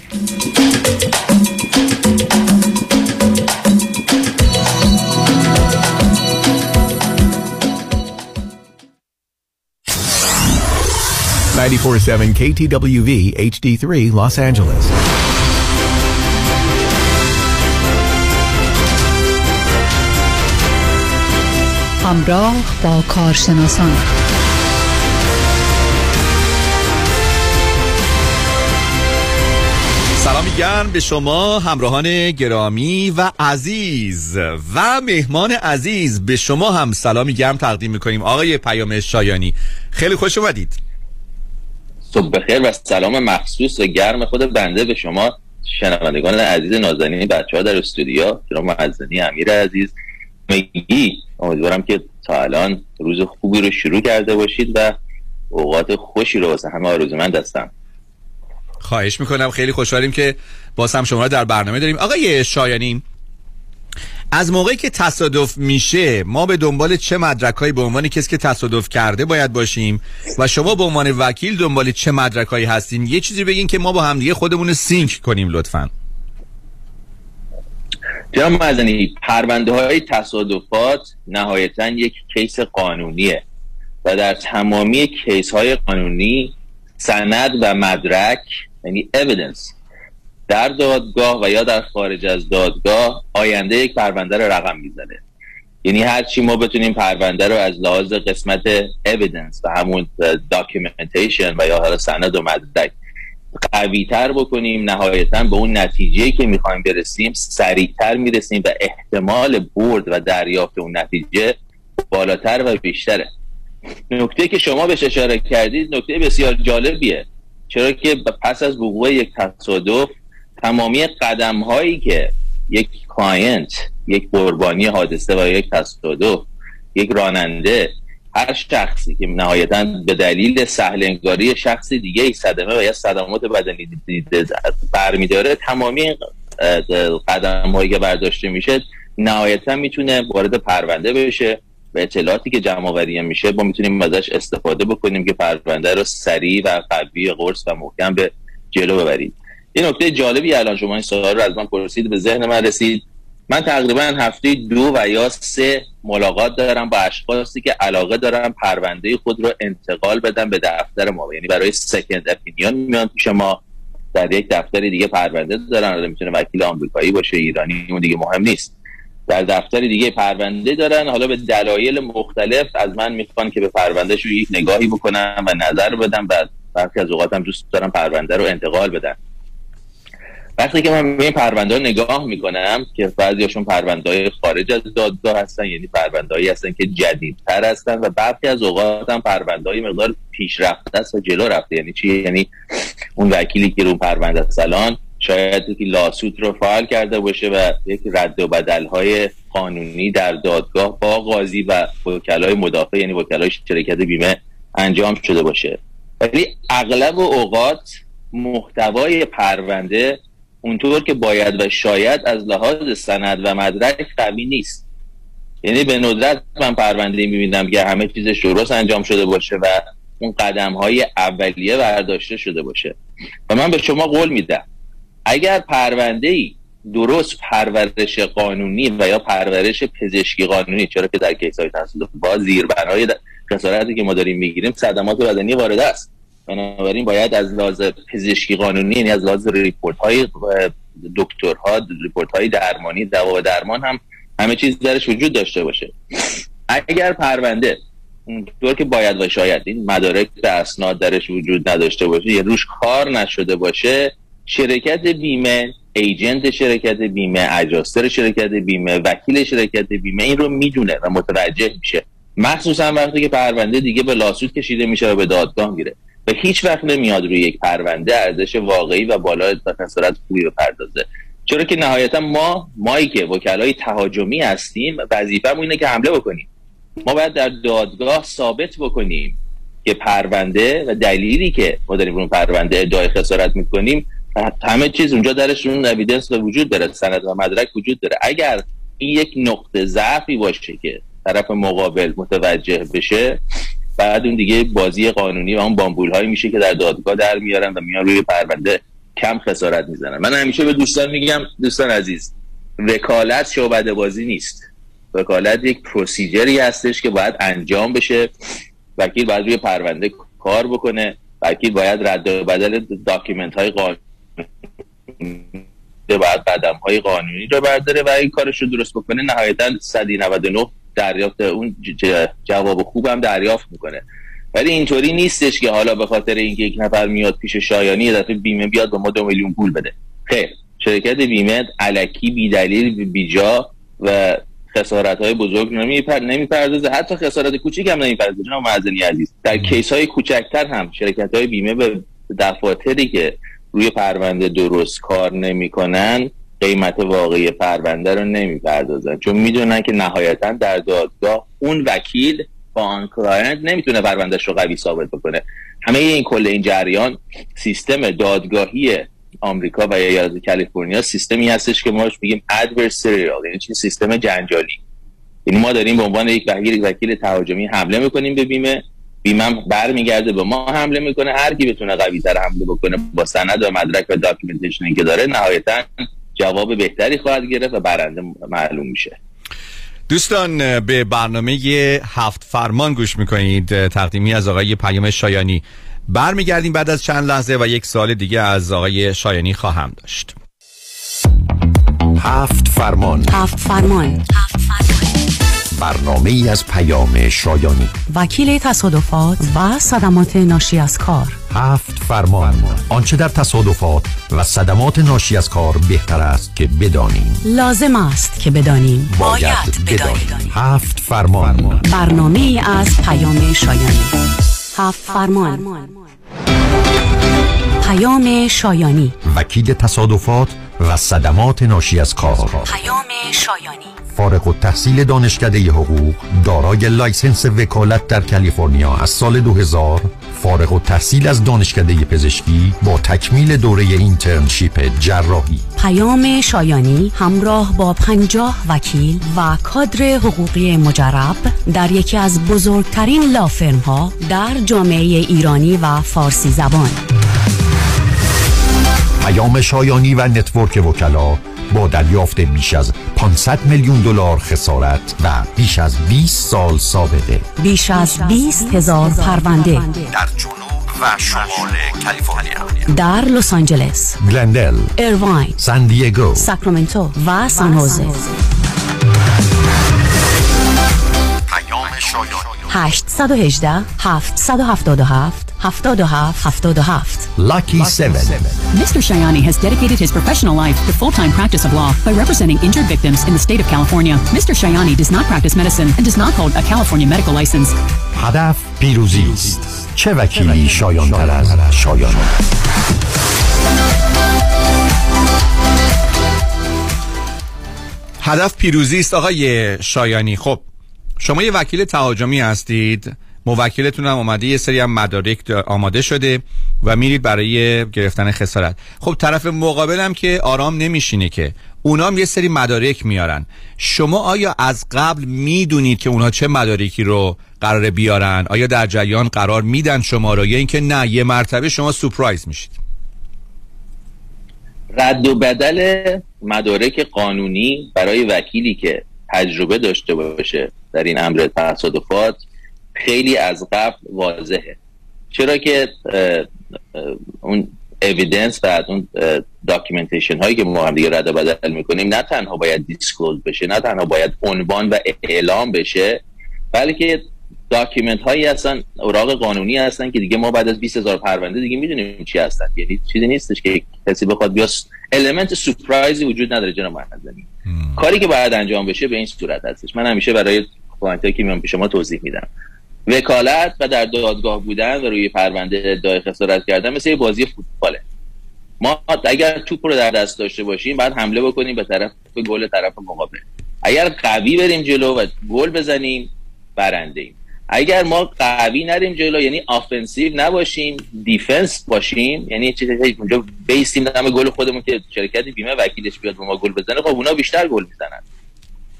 ninety-four point seven کی تی دبلیو وی اچ دی three Los Angeles. همراه با کارشناسان سلامی گرم به شما همراهان گرامی و عزیز و مهمان عزیز. به شما هم سلامی گرم تقدیم میکنیم آقای پیام شایانی. خیلی خوش اومدید. صبح بخیر و سلام مخصوص و گرم خود بنده به شما شنوندگان عزیز نازنین بچه‌ها در استودیو، جناب معززنی امیر عزیز میگی. امیدوارم که تا الان روز خوبی رو شروع کرده باشید و اوقات خوشی رو واسه همه آرزومند هستم. خواهش میکنم. خیلی خوشحالیم که باز هم شما رو در برنامه داریم. آقای شایانی، از موقعی که تصادف میشه ما به دنبال چه مدرکایی به عنوان کسی که تصادف کرده باید باشیم و شما به عنوان وکیل دنبال چه مدرکایی هستیم؟ یه چیزی بگین که ما با همدیگه خودمون سینک کنیم لطفاً. جناب معزنی، پرونده های تصادفات نهایتاً یک کیس قانونیه و در تمامی کیس های قانونی سند و مدرک، یعنی evidence، در دادگاه و یا در خارج از دادگاه آینده یک پرونده رو رقم میزنه. یعنی هرچی ما بتونیم پرونده رو از لحاظ قسمت evidence و همون documentation و یا حالا سند و مدرک قوی تر بکنیم، نهایتاً به اون نتیجهی که میخوایم برسیم سریعتر میرسیم و احتمال برد و دریافت اون نتیجه بالاتر و بیشتره. نکته که شما بهش اشاره کردید نکته بسیار جالبیه، چرا که پس از وقوع یک تصادف تمامی قدم هایی که یک کلاینت، یک قربانی حادثه و یک تصادف، یک راننده، هر شخصی که نهایتاً به دلیل سهل‌انگاری شخصی دیگه ای صدمه و یا صدمات بدنی برمیداره، تمامی قدم هایی که برداشته میشه نهایتاً میتونه وارد پرونده بشه و اطلاعاتی که جمع آوری میشه ما میتونیم ازش استفاده بکنیم که پرونده رو سریع و قوی قرص و محکم به جلو ببرید. این نکته جالبی الان شما این سوال رو از من پرسید به ذهن من رسید. من تقریبا هفته دو و یا سه ملاقات دارم با اشخاصی که علاقه دارم پرونده خود رو انتقال بدم به دفتر ما، یعنی برای سکند اپینیون میان پیش ما. در یک دفتر دیگه پرونده دارن، میتونه وکیل آمریکایی باشه، ایرانی، اون دیگه مهم نیست. در دفتر دیگه پرونده دارن، حالا به دلایل مختلف از من میخوان که به پروندهش رو یک نگاهی بکنم و نظر بدم و بعضی از اوقات هم دوست دارم پرونده رو انتقال بدم. وقتی که من به این پرونده رو نگاه میکنم که بعضیاشون پرونده‌های خارج از دادگاه هستن، یعنی پرونده‌هایی هستن که جدیدتر هستن و بعضی از اوقات هم پرونده‌های مقدار پیشرفته است و جلو رفته. یعنی چی؟ یعنی اون وکیلی که رو پرونده است الان شاید یکی لاسوت رو فعال کرده باشه و یک رد و بدل‌های قانونی در دادگاه با قاضی و وکلای مدافع، یعنی وکلای شرکت بیمه انجام شده باشه. ولی اغلب اوقات محتوای پرونده اونطور که باید و شاید از لحاظ سند و مدرک قوی نیست. یعنی به ندرت من پرونده میبینم که همه چیزش درست انجام شده باشه و اون قدم‌های اولیه برداشته شده باشه. و من به شما قول میدم اگر پرونده‌ای درست پرورش قانونی و یا پرورش پزشکی قانونی، چرا که در کیس‌های تصادف با زیربنای خسارتی که ما داریم میگیریم صدمات بدنی وارد است، بنابراین باید از لحاظ پزشکی قانونی، یعنی از لحاظ ریپورت‌های دکترها، ریپورت‌های درمانی، دوا درمان هم همه چیز درش وجود داشته باشه. اگر پرونده اونطور که باید و شاید این مدارک و اسناد درش وجود نداشته باشه، یعنی روش کار نشده باشه، شرکت بیمه، ایجنت شرکت بیمه، اجاستر شرکت بیمه، وکیل شرکت بیمه این رو میدونه و متوجه میشه، مخصوصا وقتی که پرونده دیگه به لاسوت کشیده میشه و به دادگاه میره و هیچ وقت نمیاد روی یک پرونده ارزش واقعی و بالا از خسارت خوبی بپردازه، چرا که نهایتا ما مایی که وکلای تهاجمی هستیم وظیفه‌مون اینه که حمله بکنیم. ما باید در دادگاه ثابت بکنیم که پرونده و دلیلی که ما داریم اون پرونده ادعای خسارت میکنیم همه چیز اونجا درشون اویدنس وجود داره، سند و مدرک وجود داره. اگر این یک نقطه ضعفی باشه که طرف مقابل متوجه بشه، بعد اون دیگه بازی قانونی و اون بامبول‌هایی میشه که در دادگاه در میارن و میان روی پرونده کم خسارت میزنن. من همیشه به دوستان میگم دوستان عزیز، وکالت شعبده بازی نیست. وکالت یک پروسیجری هستش که باید انجام بشه. وکیل باید روی پرونده کار بکنه، وکیل باید رد و بدل داکیومنت‌های قانونی بعد قدم‌های قانونی رو برداره و این کارش رو درست بکنه، نهایتاً صد و نود و نه دریافت اون جواب خوب هم دریافت میکنه. ولی اینطوری نیستش که حالا به خاطر اینکه یک نفر میاد پیش شایانی یه دفعه بیمه بیاد به ما دو میلیون پول بده. خیر، شرکت بیمه الکی بی دلیل بیجا و خسارت‌های بزرگ نمیپر نمیپردازه، حتی خسارت کوچیک هم نمیپردازه. جناب معزنی عزیز، در کیس‌های کوچکتر هم شرکت‌های بیمه به دفاتری که روی پرونده درست کار نمی‌کنن قیمت واقعی پرونده رو نمی‌پردازن، چون میدونن که نهایتاً در دادگاه اون وکیل با آن کلاینت نمیتونه پروندهش رو قوی ثابت بکنه. همه این کل این جریان سیستم دادگاهی آمریکا و یا ایالت کالیفرنیا سیستمی هستش که ما میگیم ادورسریال، یعنی چی؟ سیستم جنجالی. یعنی ما داریم به عنوان یک وکیل وکیل تهاجمی حمله می‌کنیم به بیمه، بیمه برمیگرده به ما حمله میکنه. هر کی بتونه قوی‌تر حمله بکنه با سند و مدرک و داکیومنتیشنی که داره، نهایتاً جواب بهتری خواهد گرفت و برنده معلوم میشه. دوستان به برنامه هفت فرمان گوش میکنید، تقدیمی از آقای پیام شایانی. برمیگردیم بعد از چند لحظه و یک سال دیگه از آقای شایانی خواهم داشت. هفت فرمان. هفت فرمان. هفت فرمان. برنامه ای از پیام شایانی، وکیل تصادفات و صدمات ناشی از کار. هفت فرمان. فرمان. آنچه در تصادفات و صدمات ناشی از کار بهتر است که بدانیم، لازم است که بدانیم، باید, باید بدانیم. بدانیم. هفت فرمان. فرمان. برنامه ای از پیام شایانی. هفت فرمان. فرمان. پیام شایانی، وکیل تصادفات و صدمات ناشی از کار. پیام شایانی، فارغ التحصیل دانشکده حقوق، دارای لایسنس وکالت در کالیفرنیا از سال دو هزار، فارغ التحصیل از دانشکده پزشکی با تکمیل دوره اینترنشیپ جراحی. پیام شایانی همراه با پنجاه وکیل و کادر حقوقی مجرب در یکی از بزرگترین لافرم‌ها در جامعه ایرانی و فارسی زبان. پیام شایانی و نتورک وکلا با دریافت بیش از پانصد میلیون دلار خسارت و بیش از بیست سال سابقه، بیش از بیست هزار پرونده در جنوب و شمال کالیفرنیا، در لس آنجلس، گلندل، ایرواین، سان دیگو، ساکرامنتو و سان خوزه. پیام شایانی eight one eight, seven seven seven, seven seven seven seven. Lucky Seven. Mister Shayani has dedicated his professional life to full-time practice of law by representing injured victims in the state of California. Mister Shayani does not practice medicine and does not hold a California medical license. هدف پیروزی است. چه وکیلی شایان تر از شایان؟ هدف پیروزی است آقای شایانی. خب شما یه وکیل تهاجمی هستید، موکلتون هم اومده، یه سری هم مدارک آماده شده و میرید برای گرفتن خسارت. خب طرف مقابل هم که آرام نمیشینه که، اونا هم یه سری مدارک میارن. شما آیا از قبل میدونید که اونا چه مدارکی رو قراره بیارن؟ آیا در جریان قرار میدن شما رو، یا اینکه نه یه مرتبه شما سورپرایز میشید؟ رد و بدل مدارک قانونی برای وکیلی که تجربه داشته باشه در این امر تصادفات خیلی از قبل واضحه، چرا که اون اویدنس و اون داکیومنتیشن هایی که ما هم دیگه رد و بدل میکنیم نه تنها باید دیسکلوز بشه، نه تنها باید عنوان و اعلام بشه، بلکه داکیومنت هایی هستن، اوراق قانونی هستن که دیگه ما بعد از بیست هزار پرونده دیگه میدونیم چی هستن. یعنی چیزی نیستش که کسی بخواد بیاس المنت سورپرایزی وجود نداره جناب معززنی. کاری که باید انجام بشه به این صورت هستش. من همیشه برای کلاینتایی که میام پیش ما توضیح میدم، وکالت و در دادگاه بودن و روی پرونده ادعای خسارت کردن مثل بازی فوتباله. ما اگر توپ رو در دست داشته باشیم بعد حمله بکنیم به طرف به گل طرف مقابل. اگر قوی بریم جلو و گل بزنیم برنده ایم. اگر ما قوی نریم جلو، یعنی آفنسیو نباشیم، دیفنس باشیم، یعنی چیزی اونجا بیسیم دم گل خودمون که شرکت بیمه وکیلش بیاد به ما گل بزنه، خب اونا بیشتر گل میزنن.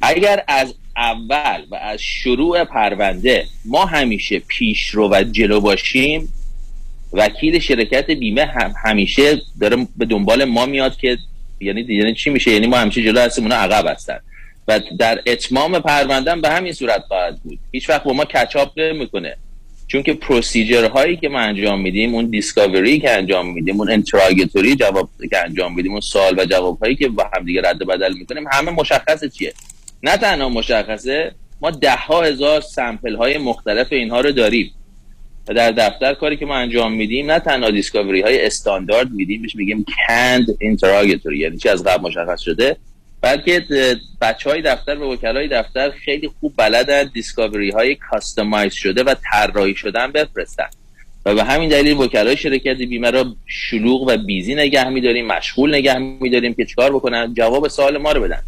اگر از اول و از شروع پرونده ما همیشه پیش رو و جلو باشیم، وکیل شرکت بیمه هم همیشه داره به دنبال ما میاد که یعنی دیدن چی میشه، یعنی ما همیشه جلو هستیم اونا عقب هستن و در اتمام پرونده به همین صورت باید بود. هیچ وقت با ما کچاپ نمیکنه، چون که پروسیجر هایی که ما انجام میدیم، اون دیسکاوری که انجام میدیم، اون انتراگاتوری جواب که انجام میدیم، اون سوال و جواب هایی که با هم دیگه رد و بدل میکنیم، همه مشخصه چیه. نه تنها مشخصه، ما ده ها هزار سامپل های مختلف اینها رو داریم و در دفتر کاری که ما انجام میدیم نه تنها دیسکاوری های استاندارد میدیم، بهش میگیم کند اینتراگاتوری، یعنی چی از قبل مشخص شده، بلکه بچهای دفتر و وکلای دفتر خیلی خوب بلدن دیسکاوری های کاستماایز شده و طراحی شدن بفرستن و به همین دلیل وکلای شرکت بیمه را شلوغ و بیزی نگه می‌داریم، مشغول نگه می‌داریم که چیکار بکنن، جواب سوال ما رو بدن.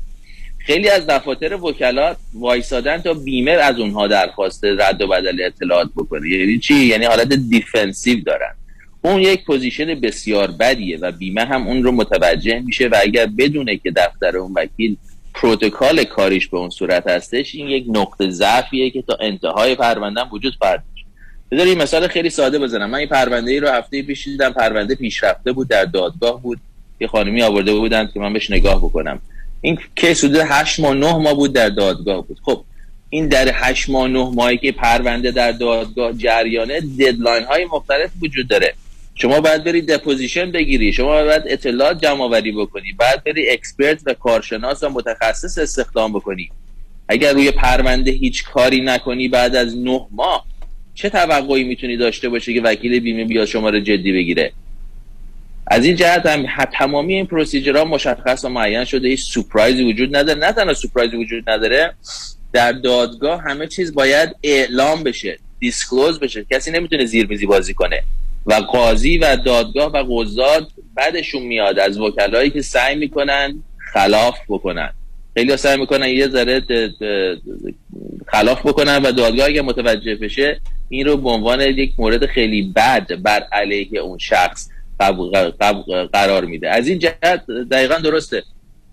خیلی از دفاتر وکلا وایسادن تا بیمه از اونها درخواست رد و بدل اطلاعات بکنه. یعنی چی؟ یعنی حالت دیفنسیو دارن. اون یک پوزیشن بسیار بدیه و بیمه هم اون رو متوجه میشه و اگر بدونه که دفتر اون وکیل پروتکل کاریش به اون صورت هستش، این یک نقطه ضعفیه که تا انتهای پرونده وجود خواهد داشت. بذارید مثال خیلی ساده بزنم. من این پرونده ای رو هفته پیش دیدم، پرونده پیشرفته بود، در دادگاه بود، یه خانمی آورده بودن که من بهش نگاه بکنم. این کیس حدود هشت ماه نه ماه بود در دادگاه بود. خب این در هشت ماه نه ماهی که پرونده در دادگاه جریانه، ددلاین های مختلف وجود داره. شما باید بری دپوزیشن بگیری، شما باید اطلاعات جمع آوری بکنی، باید بری اکسپرت و کارشناس و متخصص استخدام بکنی. اگر روی پرونده هیچ کاری نکنی بعد از نه ماه چه توقعی میتونی داشته باشی که وکیل بیمه بیاد شما رو جدی بگیره؟ از این جهت هم تمامی این پروسیجرها مشخص و معین شده، هیچ سورپرایزی وجود نداره. نه تنها سورپرایزی وجود نداره، در دادگاه همه چیز باید اعلام بشه، دیسکلوز بشه، کسی نمیتونه زیرمیزی بازی کنه و قاضی و دادگاه و قضات بعدشون میاد از وکلایی که سعی میکنن خلاف بکنن. خیلی سعی میکنن یه ذره خلاف بکنن و دادگاه اگه متوجه بشه این رو به عنوان یک مورد خیلی بد بر علیه اون شخص قرار میده. از این جهت دقیقا درسته،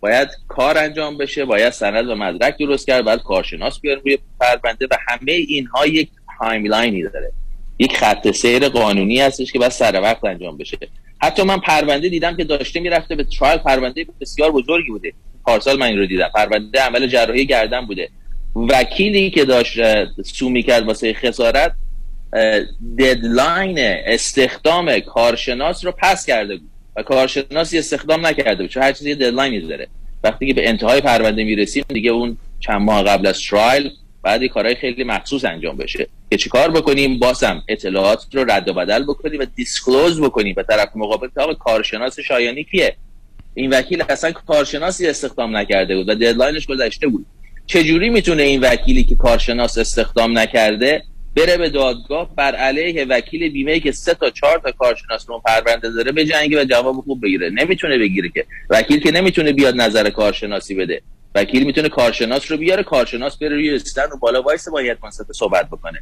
باید کار انجام بشه، باید سند و مدرک درست کرد، باید کارشناس بیاره روی پرونده و همه اینها یک تایملاینی داره، یک خط سیر قانونی هستش که باید سر وقت انجام بشه. حتی من پرونده دیدم که داشته میرفته به ترایل، پرونده بسیار بزرگی بوده، پارسال من این رو دیدم، پرونده عمل جراحی گردن بوده. وکیلی که داشت سو میکرد واسه خسارت ددلاین استخدام کارشناس رو پس کرده بود و کارشناسی استخدام نکرده بود، چون هر چیزی ددلاینی داره. وقتی که به انتهای پرونده میرسیم دیگه اون چند ماه قبل از ترایل باید یه کارهای خیلی مخصوص انجام بشه که چیکار بکنیم؟ بازم اطلاعات رو رد و بدل بکنیم و دیسکلوز بکنیم و طرف مقابل که آقا کارشناس شایانی کیه؟ این وکیل اصلا کارشناسی استخدام نکرده بود و ددلاینش گذشته بود. چجوری میتونه این وکیلی که کارشناس استخدام نکرده بره به دادگاه بر علیه وکیل بیمه که سه تا چهار تا کارشناس اون پرونده داره بجنگه و جواب خوب بگیره؟ نمیتونه بگیره که. وکیل که نمیتونه بیاد نظر کارشناسی بده، وکیل میتونه کارشناس رو بیاره، کارشناس بره روی استند و بالا وایسه با هیئت منصفه صحبت بکنه.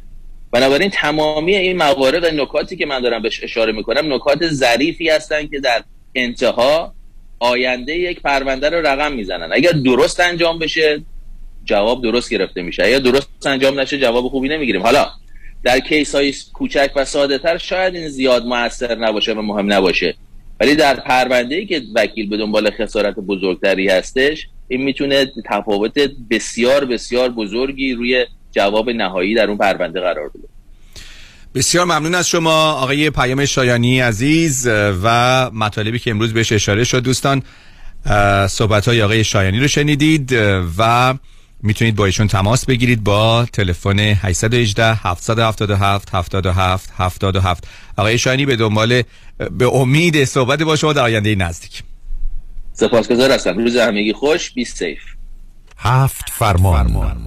بنابراین تمامی این موارد و نکاتی که من دارم بهش اشاره میکنم نکات ظریفی هستن که در انتها آینده یک پرونده رو رقم میزنن. اگر درست انجام بشه جواب درست گرفته میشه، اگر درست انجام نشه جواب خوبی نمیگیریم. حالا در کیس های کوچک و ساده تر شاید این زیاد موثر نباشه و مهم نباشه، ولی در پرونده‌ای که وکیل به دنبال خسارت بزرگتری هستش این میتونه تفاوت بسیار بسیار بزرگی روی جواب نهایی در اون پرونده قرار بده. بسیار ممنون از شما آقای پیام شایانی عزیز و مطالبی که امروز بهش اشاره شد. دوستان صحبت‌های آقای شایانی رو شنیدید و میتونید با ایشون تماس بگیرید با تلفن هشت یک هشت، هفت هفت هفت، هفت هفت هفت. آقای شایانی به دنبال به امید صحبت با شما در آینده نزدیک. سپاسگزار هستم. روز همگی خوش. بی سیف. هفت فرمان, فرمان.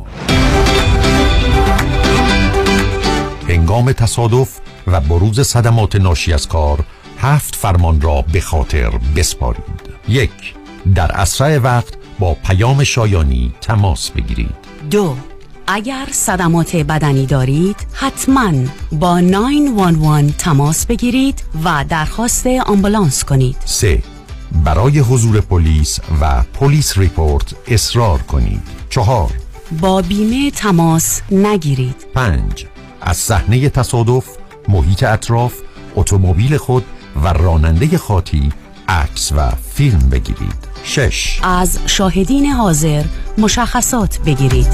هنگام تصادف و بروز صدمات ناشی از کار هفت فرمان را به خاطر بسپارید. یک، در اسرع وقت با پیام شایانی تماس بگیرید. دو، اگر صدمات بدنی دارید حتما با نه یک یک تماس بگیرید و درخواست آمبولانس کنید. سه، برای حضور پلیس و پلیس ریپورت اصرار کنید. چهار، با بیمه تماس نگیرید. پنج، از صحنه تصادف، محیط اطراف، اتومبیل خود و راننده خاطی عکس و فیلم بگیرید. شش، از شاهدین حاضر مشخصات بگیرید. و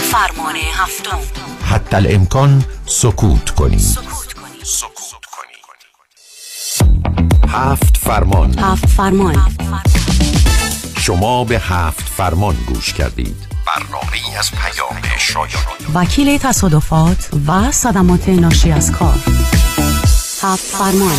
فرمان هفتم، حتی الامکان سکوت کنید. سکوت کنید. سکوت کنید. هفت فرمان. هفت فرمان. شما به هفت فرمان گوش کردید. برنامه‌ای از پیام شایانی، وکیل تصادفات و صدمات ناشی از کار. هفت فرمان.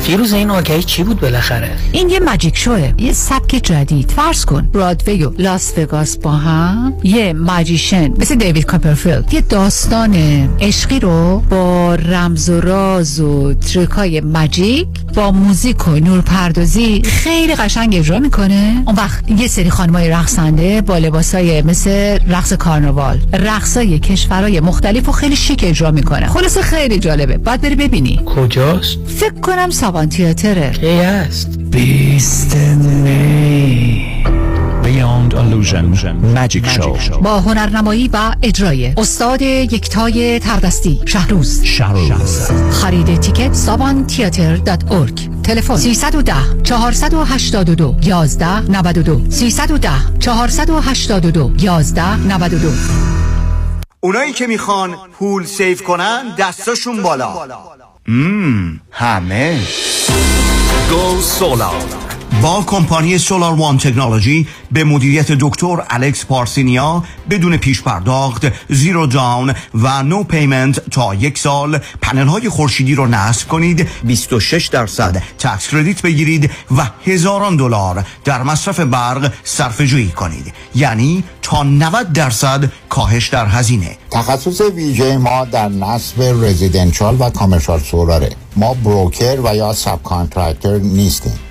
فیروز این آگهی چی بود بالاخره؟ این یه ماجیک شوه، یه سبک جدید. فرض کن برادوی و لاس وگاس با هم یه ماجیشن مثل دیوید کاپرفیلد یه داستان عشقی رو با رمز و راز و تریکای ماجیک با موزیک و نورپردازی خیلی قشنگ اجرا میکنه. اون وقت یه سری خانمای رقصنده با لباسای مثل رقص کارناوال، رقصای کشورهای مختلفو خیلی شیک اجرا میکنه. خلاصه خیلی جالبه، باید بری ببینی. کجاست؟ فکر کنم سابان تئاتر. کی است؟ بیست می Beyond Illusion Magic Show با هنرنمایی و اجرای استاد یکتای تردستی شهروز. شهروز. خرید تیکت سابان تئاتر دات اورگ. تلفن سه یک صفر چهار هشت دو یک یک نه نه دو سه یک صفر چهار هشت دو یک یک نه نه دو. اونایی که میخوان پول سیف کنن دستاشون بالا. مم. همه Go Solar با کمپانی سولار وان تکنولوژی به مدیریت دکتر الکس پارسینیا بدون پیش پرداخت، زیرو داون و نو پیمنت تا یک سال پنل های خورشیدی رو نصب کنید، بیست و شش درصد تکس کردیت بگیرید و هزاران دلار در مصرف برق صرفه جویی کنید، یعنی تا نود درصد کاهش در هزینه. تخصص ویژه ما در نصب رزیدنشال و کامرشال سولاره. ما بروکر و یا ساب کانترکتر نیستیم،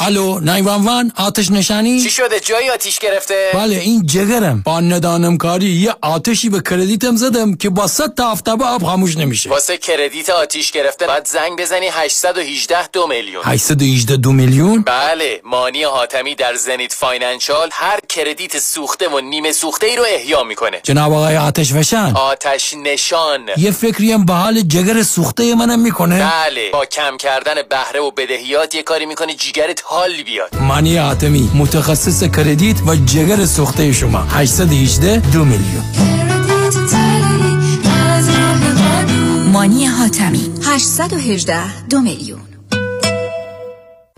الو نه یک یک آتش نشانی؟ چی شده؟ جایی آتیش گرفته؟ بله این جگرم. با ندانم کاری یه آتشی به کردیتم زدم که با صد تا آفتابه آب خاموش نمیشه. واسه کردیت آتیش گرفته بعد زنگ بزنی هشت یک هشت دو میلیون. هشت یک هشت دو میلیون؟ بله، مانی حاتمی در زنیت فاینانشال هر کردیت سوخته و نیمه سوخته ای رو احیا میکنه. جناب آقای آتش وشان. آتش نشان. یه فکری هم به حال جگر سوخته منم میکنه؟ بله، با کم کردن بهره و بدهیات یه کاری میکنه جگرت حال بیاد. مانی حاتمی، متخصص کردیت و جگر سوخته شما. هشت یک هشت دو میلیون. مانی حاتمی هشت یک هشت دو میلیون.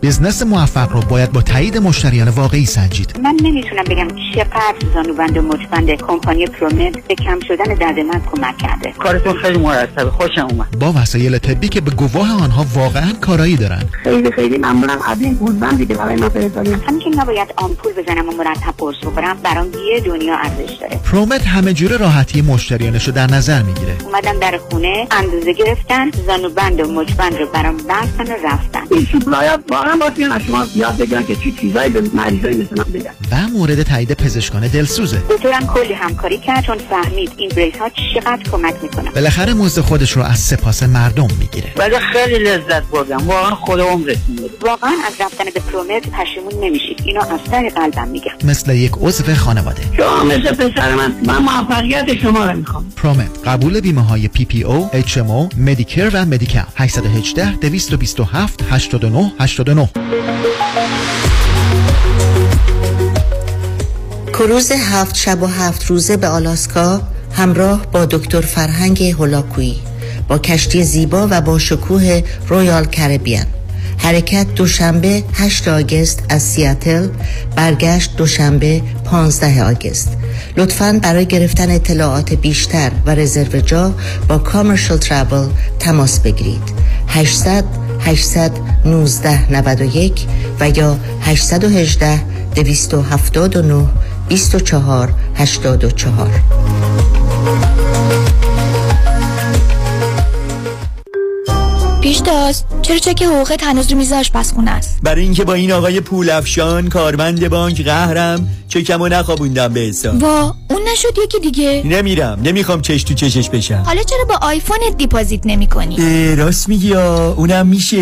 بزنس موفق رو باید با تایید مشتریان واقعی سنجید. من نمیتونم بگم چقدر زانوبند و مچبند کمپانی پرومد به کم شدن درد من کمک کرده. کارتون خیلی مرتبه، خوشم اومد. با وسایل طبی که به گواه آنها واقعا کارایی دارن. خیلی خیلی ممنونم. قبل بود من دیگه برای ما فرستادین. همین که نباید آمپول بزنم و مرتب قرص بخورم برام یه دنیا ارزش داره. پرومد همه جوره راحتی مشتریانش رو در نظر میگیره. اومدم در خونه، اندازه گرفتن، زانوبند و مچبند رو برام بستن و رفتن. این من وقتی شما یاد بگیرن که چی چیزایی به مریضای مثلا بگن و مورد تایید پزشکان دلسوزه. دکترم کلی همکاری کرد چون فهمید این بریس ها چقدر کمک میکنه. بالاخره موزه خودش رو از سپاس مردم میگیره. ولی خیلی لذت بردم، واقعا خود عمرتون بده. واقعا از رفتن به پرومت پشیمون نمیشید، اینو از ته قلبم میگم. مثل یک عضو خانواده. شما مثل پسر من، من موفقیت شما رو میخوام. پرومت قبول بیمه های پی پی او، اچ ام او، مدیکر و مدیکاپ. هشت یک هشت دویست و بیست و هفت هشتاد و نه هشتاد و نه. کروز هفت شب و هفت روزه به آلاسکا همراه با دکتر فرهنگ هولاکویی با کشتی زیبا و با شکوه رویال کربیان. حرکت دوشنبه هشت آگوست از سیاتل، برگشت دوشنبه پانزده آگوست. لطفاً برای گرفتن اطلاعات بیشتر و رزرو جا با کامرشل ترابل تماس بگیرید. هشتصد هشتصد نوزده نود و یک و یا هشت یک هشت دویست و هفتاد و نه بیست و چهار هشتاد و چهار. پیشتاز چرا چک حقوقت هنوز رو میز آشپزخونه است؟ برای اینکه با این آقای پولافشان کارمند بانک قهرم چکمو نخوابوندم به حساب. وا اون نشد یکی دیگه. نمیرم، نمیخوام چش تو چشش بشم. حالا چرا با آیفونت دیپوزیت نمی‌کنی؟ راست میگی، اونم میشه.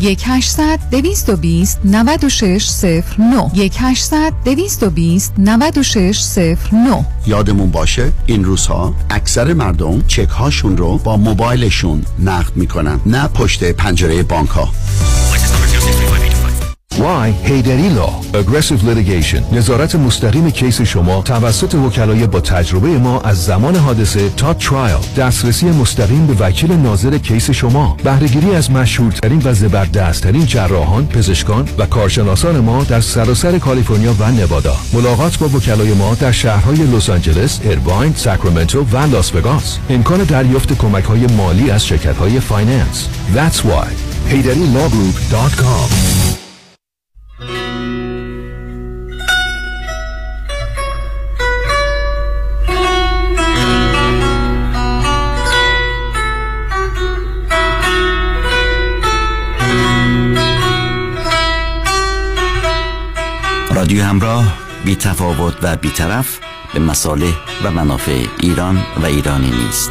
یک هشتصد دویست و بیست نود و شش صفر نه یک هشتصد دویست و بیست نود و شش صفر نه. یادمون باشه این روزها اکثر مردم چک هاشون رو با موبایلشون نقد میکنن، نه پشت پنجره بانک ها. Why Hidri Law Aggressive Litigation. نظارت مستقیم کیس شما توسط وکلای با تجربه ما از زمان حادثه تا ترایل، دسترسی مستقیم به وکیل ناظر کیس شما، بهره‌گیری از مشهورترین و زبردست‌ترین جراحان، پزشکان و کارشناسان ما در سراسر کالیفرنیا و نوادا. ملاقات با وکلای ما در شهرهای لس آنجلس، ایرواین، ساکرامنتو و لاس وگاس. امکان دریافت کمک‌های مالی از شرکت‌های فایننس. That's why Hidri Law Group dot com. رادیو همراه، بی تفاوت و بی‌طرف به مصالح و منافع ایران و ایرانی نیست.